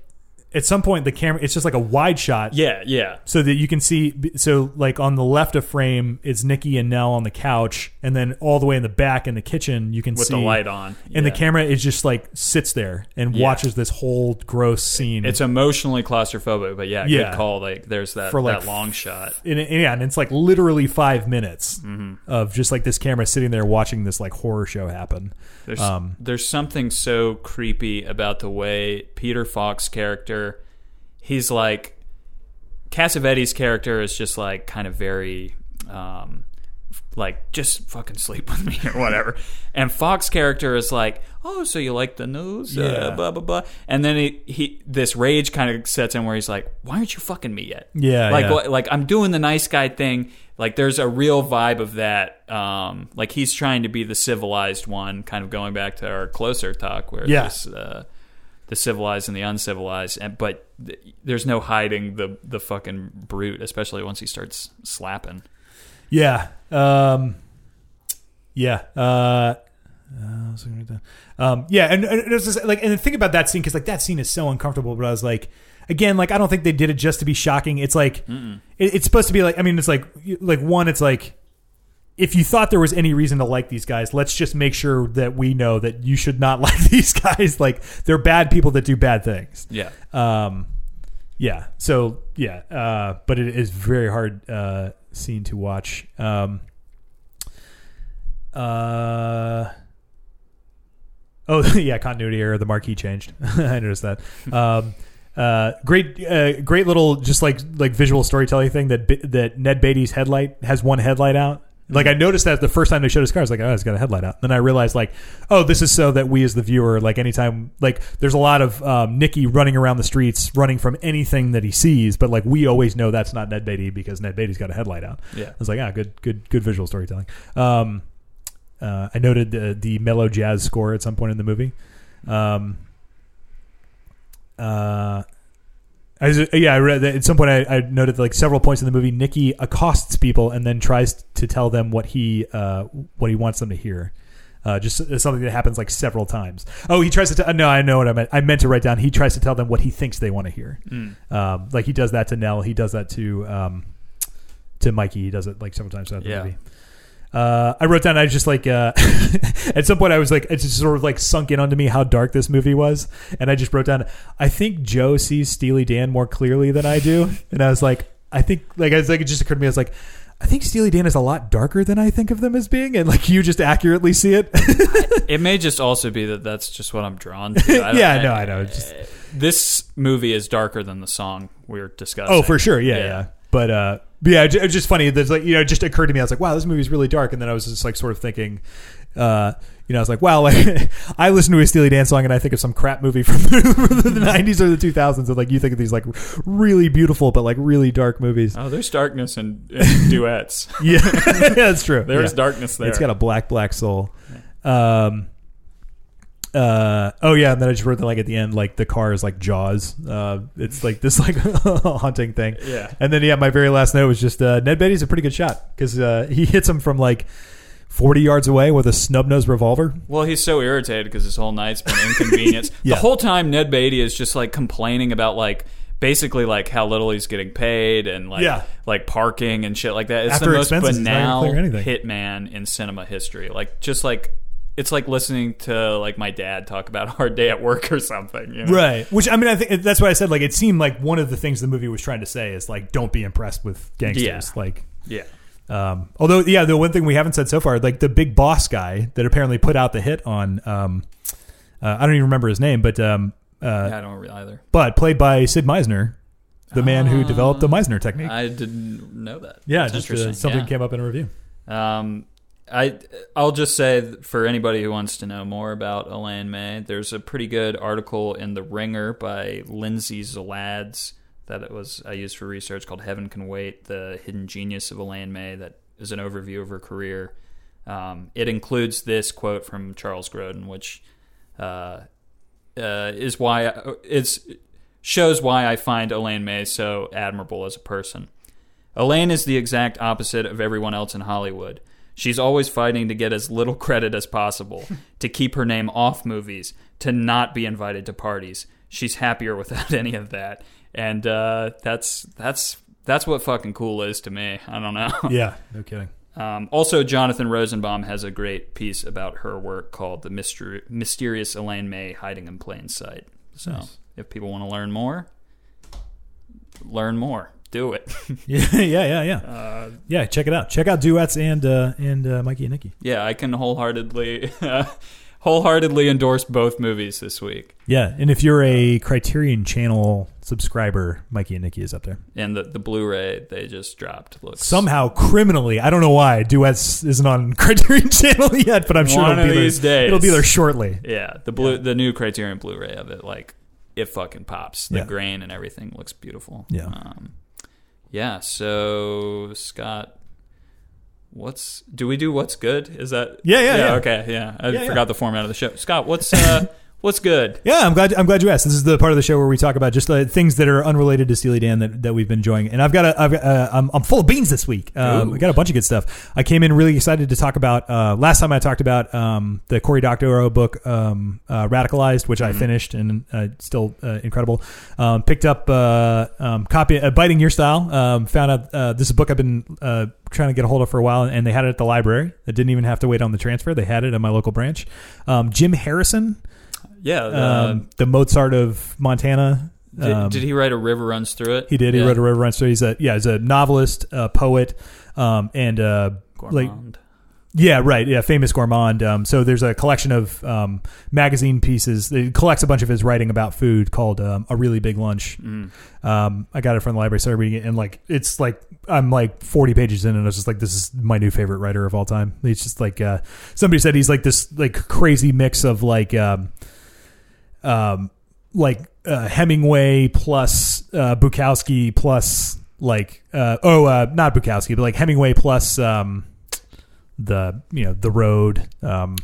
at some point the camera, it's just like a wide shot. Yeah. So that you can see. So like on the left of frame is Nikki and Nell on the couch, and then all the way in the back in the kitchen you can see with the light on. Yeah. And the camera is just like sits there and watches this whole gross scene. It's emotionally claustrophobic, but good call. Like there's that long shot. And it's like literally 5 minutes of just like this camera sitting there watching this like horror show happen. There's something so creepy about the way Peter Falk's character. He's like, Cassavetes' character is just like kind of very, like just fucking sleep with me or whatever. And Fox's character is like, oh, so you like the news? Blah, blah, blah. And then this rage kind of sets in where he's like, why aren't you fucking me yet? Like I'm doing the nice guy thing. Like there's a real vibe of that. Like he's trying to be the civilized one, kind of going back to our closer talk where there's... the civilized and the uncivilized, but there's no hiding the fucking brute, especially once he starts slapping. And it was just, like, and the thing about that scene, because like that scene is so uncomfortable, but I was like, again, like I don't think they did it just to be shocking. It's like it's supposed to be like, I mean, it's like one, it's like, if you thought there was any reason to like these guys, let's just make sure that we know that you should not like these guys. Like they're bad people that do bad things. But it is very hard scene to watch. Continuity error. The marquee changed. I noticed that. Great little just like visual storytelling thing that Ned Beatty's headlight has one headlight out. Like I noticed that the first time they showed his car, I was like, oh, it's got a headlight out. Then I realized like, oh, this is so that we as the viewer, like anytime, like there's a lot of Nikki running around the streets, running from anything that he sees, but like we always know that's not Ned Beatty because Ned Beatty's got a headlight out. Yeah, I was like, good visual storytelling. I noted the mellow jazz score at some point in the movie. I read that at some point. I noted like several points in the movie, Nikki accosts people and then tries to tell them what he wants them to hear. Just something that happens like several times. Oh, he tries to. No, I know what I meant. I meant to write down. He tries to tell them what he thinks they want to hear. Like he does that to Nell. He does that to Mikey. He does it like several times throughout the movie. I wrote down, I was just like, at some point I was like, it's just sort of like sunk in onto me how dark this movie was. And I just wrote down, I think Joe sees Steely Dan more clearly than I do. And I was like, it just occurred to me. I was like, I think Steely Dan is a lot darker than I think of them as being. And like, you just accurately see it. It may just also be that's just what I'm drawn to. I know. This movie is darker than the song we were discussing. Oh, for sure. Yeah. But, it was just funny. There's like, it just occurred to me. I was like, wow, this movie's really dark. And then I was just like, sort of thinking, I was like, wow, like, I listen to a Steely Dan song and I think of some crap movie from the 90s or the 2000s. And like, you think of these like really beautiful, but like really dark movies. Oh, there's darkness in Duets. Yeah, that's true. There's darkness there. It's got a black soul. And then I just wrote that like at the end, like the car is like Jaws. It's like this like haunting thing. Yeah. And then my very last note was just Ned Beatty's a pretty good shot because he hits him from like 40 yards away with a snub-nosed revolver? Well, he's so irritated because this whole night's been inconvenience. Yeah. The whole time, Ned Beatty is just, like, complaining about, like, basically, like, how little he's getting paid and, like, like parking and shit like that. It's the most banal hitman in cinema history. Like, just, like, it's like listening to, like, my dad talk about a hard day at work or something. You know? Right. Which, I mean, I think that's why I said, like, it seemed like one of the things the movie was trying to say is, like, don't be impressed with gangsters. Yeah. Like, yeah. Although, yeah, the one thing we haven't said so far, like the big boss guy that apparently put out the hit on, I don't even remember his name, but I don't either. But played by Sid Meisner, the man who developed the Meisner technique. I didn't know that. Yeah, that's just something came up in a review. I'll just say for anybody who wants to know more about Elaine May, there's a pretty good article in The Ringer by Lindsay Zaladz that I used for research called Heaven Can Wait, The Hidden Genius of Elaine May, that is an overview of her career. It includes this quote from Charles Grodin, which is why shows why I find Elaine May so admirable as a person. Elaine is the exact opposite of everyone else in Hollywood. She's always fighting to get as little credit as possible, to keep her name off movies, to not be invited to parties. She's happier without any of that. And that's what fucking cool is to me. I don't know. Yeah, no kidding. Also, Jonathan Rosenbaum has a great piece about her work called The Mysterious Elaine May Hiding in Plain Sight. So if people want to learn more. Do it. Yeah. Yeah, check it out. Check out Duets and Mikey and Nikki. Yeah, I can wholeheartedly endorse both movies this week. Yeah, and if you're a Criterion Channel subscriber, Mikey and Nikki is up there. And the Blu-ray they just dropped looks... Somehow, criminally, I don't know why, Duets isn't on Criterion Channel yet, but I'm sure it'll be there shortly. Yeah, the new Criterion Blu-ray of it, like, it fucking pops. The grain and everything looks beautiful. Yeah. Yeah, so Scott, do we do what's good? Is that yeah. Okay, yeah. I forgot the format of the show. Scott, what's good? Yeah, I'm glad you asked. This is the part of the show where we talk about just things that are unrelated to Steely Dan that we've been enjoying. And I'm full of beans this week. We got a bunch of good stuff. I came in really excited to talk about last time I talked about the Cory Doctorow book Radicalized, which I finished and still incredible. Picked up copy Biting Your Style. Found out this is a book I've been trying to get a hold of for a while, and they had it at the library. I didn't even have to wait on the transfer. They had it at my local branch. Jim Harrison. Yeah. The Mozart of Montana. Did he write A River Runs Through It? He did. Yeah. He wrote A River Runs Through It. He's a novelist, poet, and gourmand. Yeah, right. Yeah, famous gourmand. So there's a collection of magazine pieces. It collects a bunch of his writing about food called A Really Big Lunch. Mm. I got it from the library, started reading it, and I'm 40 pages in, and I was just like, this is my new favorite writer of all time. He's just like somebody said he's like this like crazy mix of Hemingway plus Bukowski plus not Bukowski, but like Hemingway plus. The Road,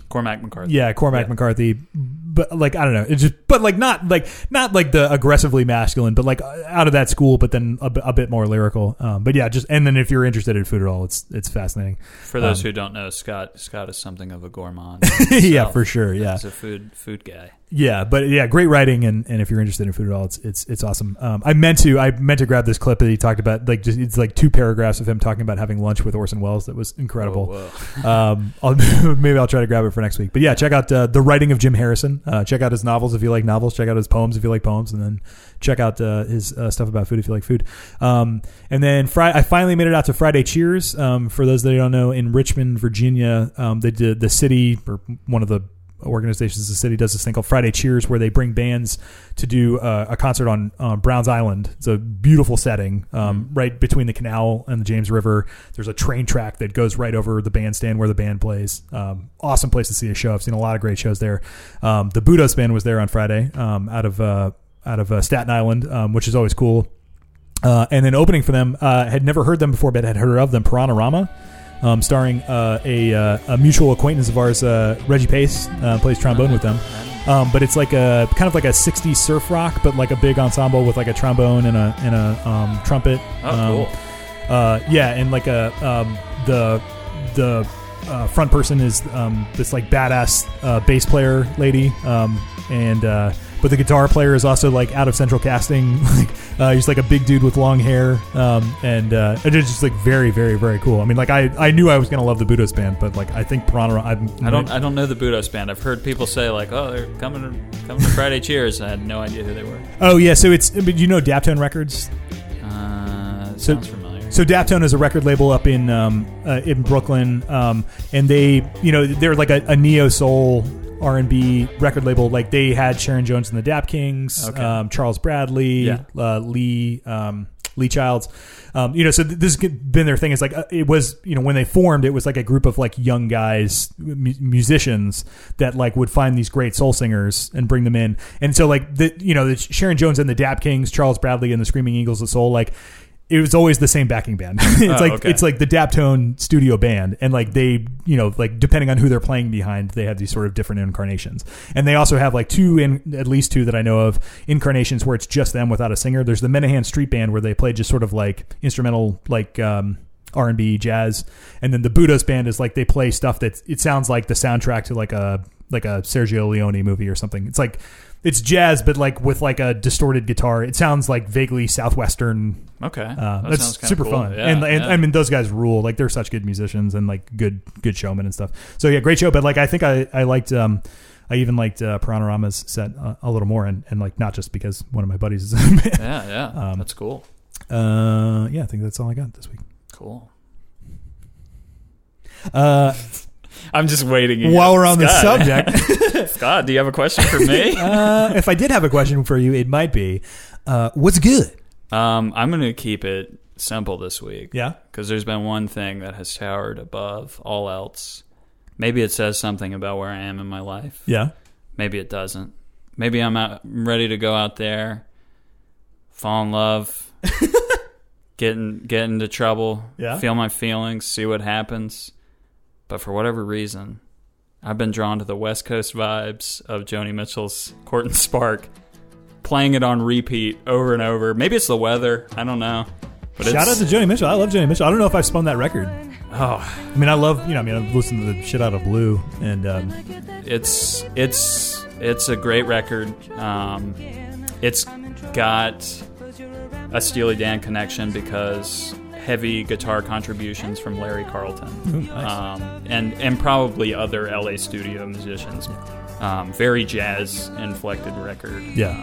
Cormac McCarthy. Yeah, McCarthy. But I don't know. It's just, but not the aggressively masculine, but out of that school, but then a bit more lyrical. But yeah, just, and then if you're interested in food at all, it's fascinating. For those who don't know, Scott is something of a gourmand. Yeah, for sure. Yeah. He's a food guy. Yeah, but yeah, great writing, and if you're interested in food at all, it's awesome. I meant to grab this clip that he talked about, it's like two paragraphs of him talking about having lunch with Orson Welles that was incredible. Whoa. I'll try to grab it for next week. But yeah, check out the writing of Jim Harrison. Check out his novels if you like novels. Check out his poems if you like poems, and then check out his stuff about food if you like food. And then I finally made it out to Friday Cheers. For those that don't know, in Richmond, Virginia, they did the city or one of the organizations, the city does this thing called Friday Cheers, where they bring bands to do a concert on Browns Island. It's a beautiful setting, right between the canal and the James River. There's a train track that goes right over the bandstand where the band plays. Awesome place to see a show. I've seen a lot of great shows there. The Budos Band was there on Friday, out of Staten Island, which is always cool. And then opening for them, had never heard them before, but had heard of them, Piranarama. Starring a mutual acquaintance of ours, Reggie Pace, plays trombone with them. But it's like a kind of like a 60s surf rock, but like a big ensemble with like a trombone and a trumpet. Oh, cool. Yeah, and like the front person is this like badass bass player lady, but the guitar player is also like out of central casting. He's like a big dude with long hair, and it's just like very, very, very cool. I mean, like I knew I was gonna love the Budos Band, but like I think Piranha. I don't know the Budos Band. I've heard people say like, oh, they're coming to Friday Cheers. I had no idea who they were. Oh yeah, so it's you know Daptone Records. Sounds familiar. So Daptone is a record label up in Brooklyn, and they, you know, they're like a neo soul R&B record label. Like they had Sharon Jones and the Dap Kings, okay. Charles Bradley, yeah. Lee Childs, you know. So this has been their thing. It's like it was, you know, when they formed, it was like a group of like young guys, musicians that like would find these great soul singers and bring them in. And so like the Sharon Jones and the Dap Kings, Charles Bradley and the Screaming Eagles of Soul, like. It was always the same backing band. It's like the Daptone studio band, and like they, you know, like depending on who they're playing behind, they have these sort of different incarnations. And they also have like at least two that I know of incarnations where it's just them without a singer. There's the Menahan Street Band where they play just sort of like instrumental, like R&B jazz, and then the Budos Band is like they play stuff that it sounds like the soundtrack to like a Sergio Leone movie or something. It's like. It's jazz, but like with like a distorted guitar. It sounds like vaguely southwestern. Okay, that's super cool. Fun. Yeah, and I mean, those guys rule. Like they're such good musicians and like good showmen and stuff. So yeah, great show. But like I think I liked I even liked Piranarama's set a little more, and like not just because one of my buddies is. Yeah, that's cool. I think that's all I got this week. Cool. I'm just waiting again. While we're on the subject. Scott, do you have a question for me? If I did have a question for you, it might be, what's good? I'm going to keep it simple this week. Yeah? Because there's been one thing that has towered above all else. Maybe it says something about where I am in my life. Yeah. Maybe it doesn't. Maybe I'm ready to go out there, fall in love, get into trouble, yeah. Feel my feelings, see what happens. But for whatever reason, I've been drawn to the West Coast vibes of Joni Mitchell's Court and Spark, playing it on repeat over and over. Maybe it's the weather. I don't know. But shout out to Joni Mitchell. I love Joni Mitchell. I don't know if I've spun that record. Oh. I mean, I love, you know, I've listened to the shit out of Blue. And it's a great record. It's got a Steely Dan connection because... heavy guitar contributions from Larry Carlton. Ooh, nice. and probably other LA studio musicians. Very jazz inflected record. Yeah.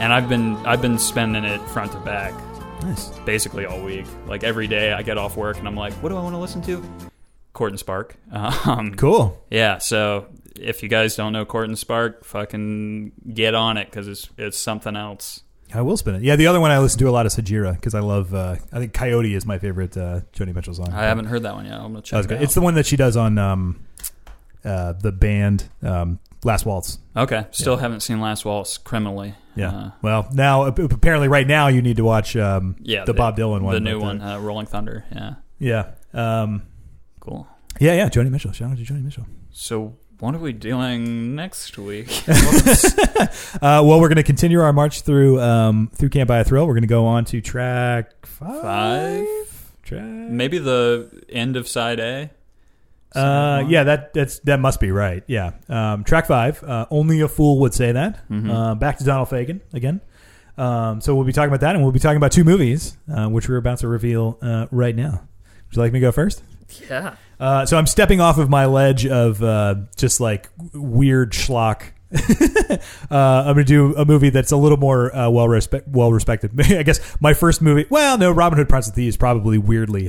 And I've been spending it front to back. Nice. Basically all week. Like every day I get off work and I'm like, what do I want to listen to? Court and Spark. Cool. Yeah, so if you guys don't know Court and Spark, fucking get on it because it's something else. I will spin it. Yeah, the other one I listen to a lot is Hajira because I love. I think Coyote is my favorite Joni Mitchell song. I haven't heard that one yet. I'm gonna check it out. It's the one that she does on the band Last Waltz. Okay, still haven't seen Last Waltz criminally. Yeah. Well, now apparently right now you need to watch the Bob Dylan one, the new one, Rolling Thunder. Yeah. Cool. Yeah, Joni Mitchell. Shout out to Joni Mitchell. So. What are we doing next week? Well, we're going to continue our march through Can't Buy a Thrill. We're going to go on to track five? Maybe the end of side A? Yeah, that must be right. Yeah. Track five, Only a Fool Would Say That. Mm-hmm. Back to Donald Fagen again. So we'll be talking about that, and we'll be talking about two movies, which we're about to reveal right now. Would you like me to go first? Yeah. So I'm stepping off of my ledge of just like weird schlock. I'm going to do a movie that's a little more well respected. I guess my first movie. Well, no, Robin Hood Prince of Thieves probably weirdly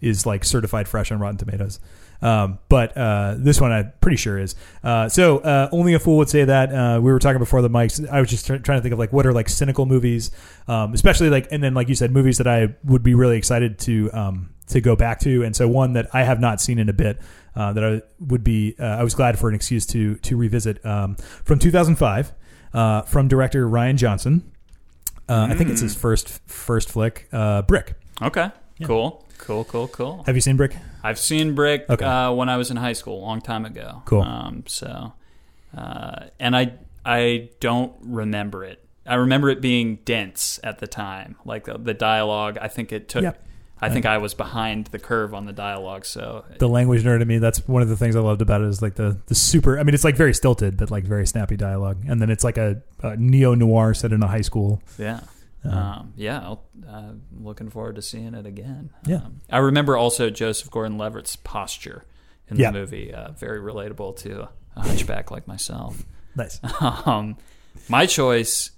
is like certified fresh on Rotten Tomatoes. But this one I'm pretty sure is. So Only a Fool Would Say That. We were talking before the mics. I was just trying to think of like what are like cynical movies, especially like, and then like you said, movies that I would be really excited to go back to. And so one that I have not seen in a bit that I would be, I was glad for an excuse to revisit from 2005 from director Rian Johnson. I think it's his first flick, Brick. Okay, yeah. Cool. Have you seen Brick? I've seen Brick when I was in high school, a long time ago. Cool. And I don't remember it. I remember it being dense at the time, like the dialogue. I think it took... Yep. I think I was behind the curve on the dialogue. So the language nerd in me, that's one of the things I loved about it, is like the super, I mean, it's like very stilted, but like very snappy dialogue. And then it's like a neo-noir set in a high school. Yeah. Looking forward to seeing it again. Yeah. I remember also Joseph Gordon-Levitt's posture in the movie. Very relatable to a hunchback like myself. Nice. My choice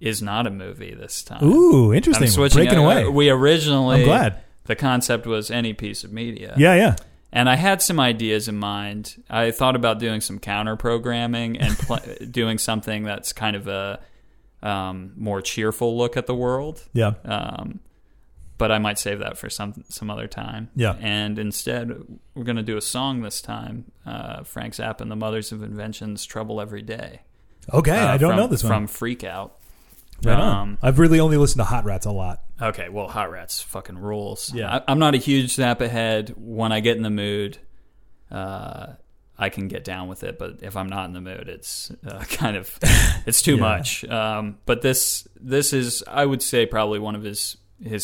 is not a movie this time. Ooh, interesting. Breaking away. We originally... I'm glad. The concept was any piece of media. Yeah, yeah. And I had some ideas in mind. I thought about doing some counter-programming and doing something that's kind of a more cheerful look at the world. Yeah. But I might save that for some other time. Yeah. And instead, we're going to do a song this time. Frank Zappa and the Mothers of Invention's Trouble Every Day. Okay, I don't know this one. From Freak Out. Right on. I've really only listened to Hot Rats a lot. Okay, well, Hot Rats fucking rules. Yeah, I'm not a huge Zappa head. When I get in the mood, I can get down with it. But if I'm not in the mood, it's kind of it's too much. But this is, I would say, probably one of his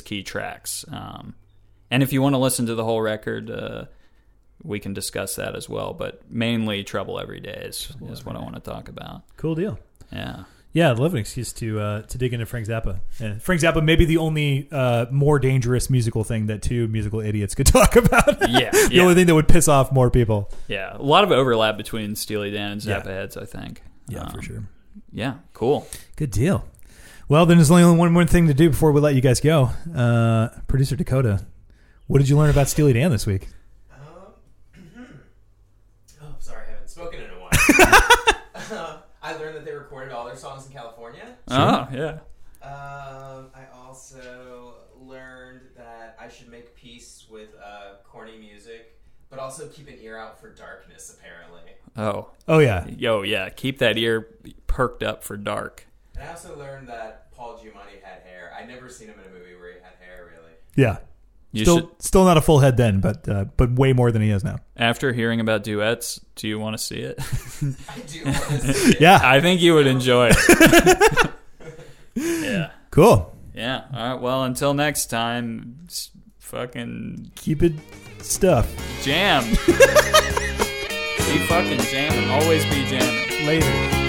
key tracks. And if you want to listen to the whole record, we can discuss that as well. But mainly, Trouble Every Day is what I want to talk about. Cool deal. Yeah. Yeah, I'd love an excuse to dig into Frank Zappa. Yeah. Frank Zappa may be the only more dangerous musical thing that two musical idiots could talk about. Yeah, the only thing that would piss off more people. Yeah, a lot of overlap between Steely Dan and Zappa heads, I think. Yeah, for sure. Yeah, cool. Good deal. Well, then there's only one more thing to do before we let you guys go. Producer Dakota, what did you learn about Steely Dan this week? Oh, sorry, I haven't spoken in a while. I learned that they recorded all their songs in California. Oh, yeah. I also learned that I should make peace with corny music, but also keep an ear out for darkness, apparently. Oh, yeah. Yo, yeah. Keep that ear perked up for dark. And I also learned that Paul Giamatti had hair. I'd never seen him in a movie where he had hair, really. Yeah. Still not a full head then, but way more than he is now. After hearing about Duets, do you want to see it? I do want to see it. Yeah. I think you would enjoy it. Yeah. Cool. Yeah. All right. Well, until next time, fucking... Keep it stuff. Jam. Be fucking jamming. Always be jamming. Later.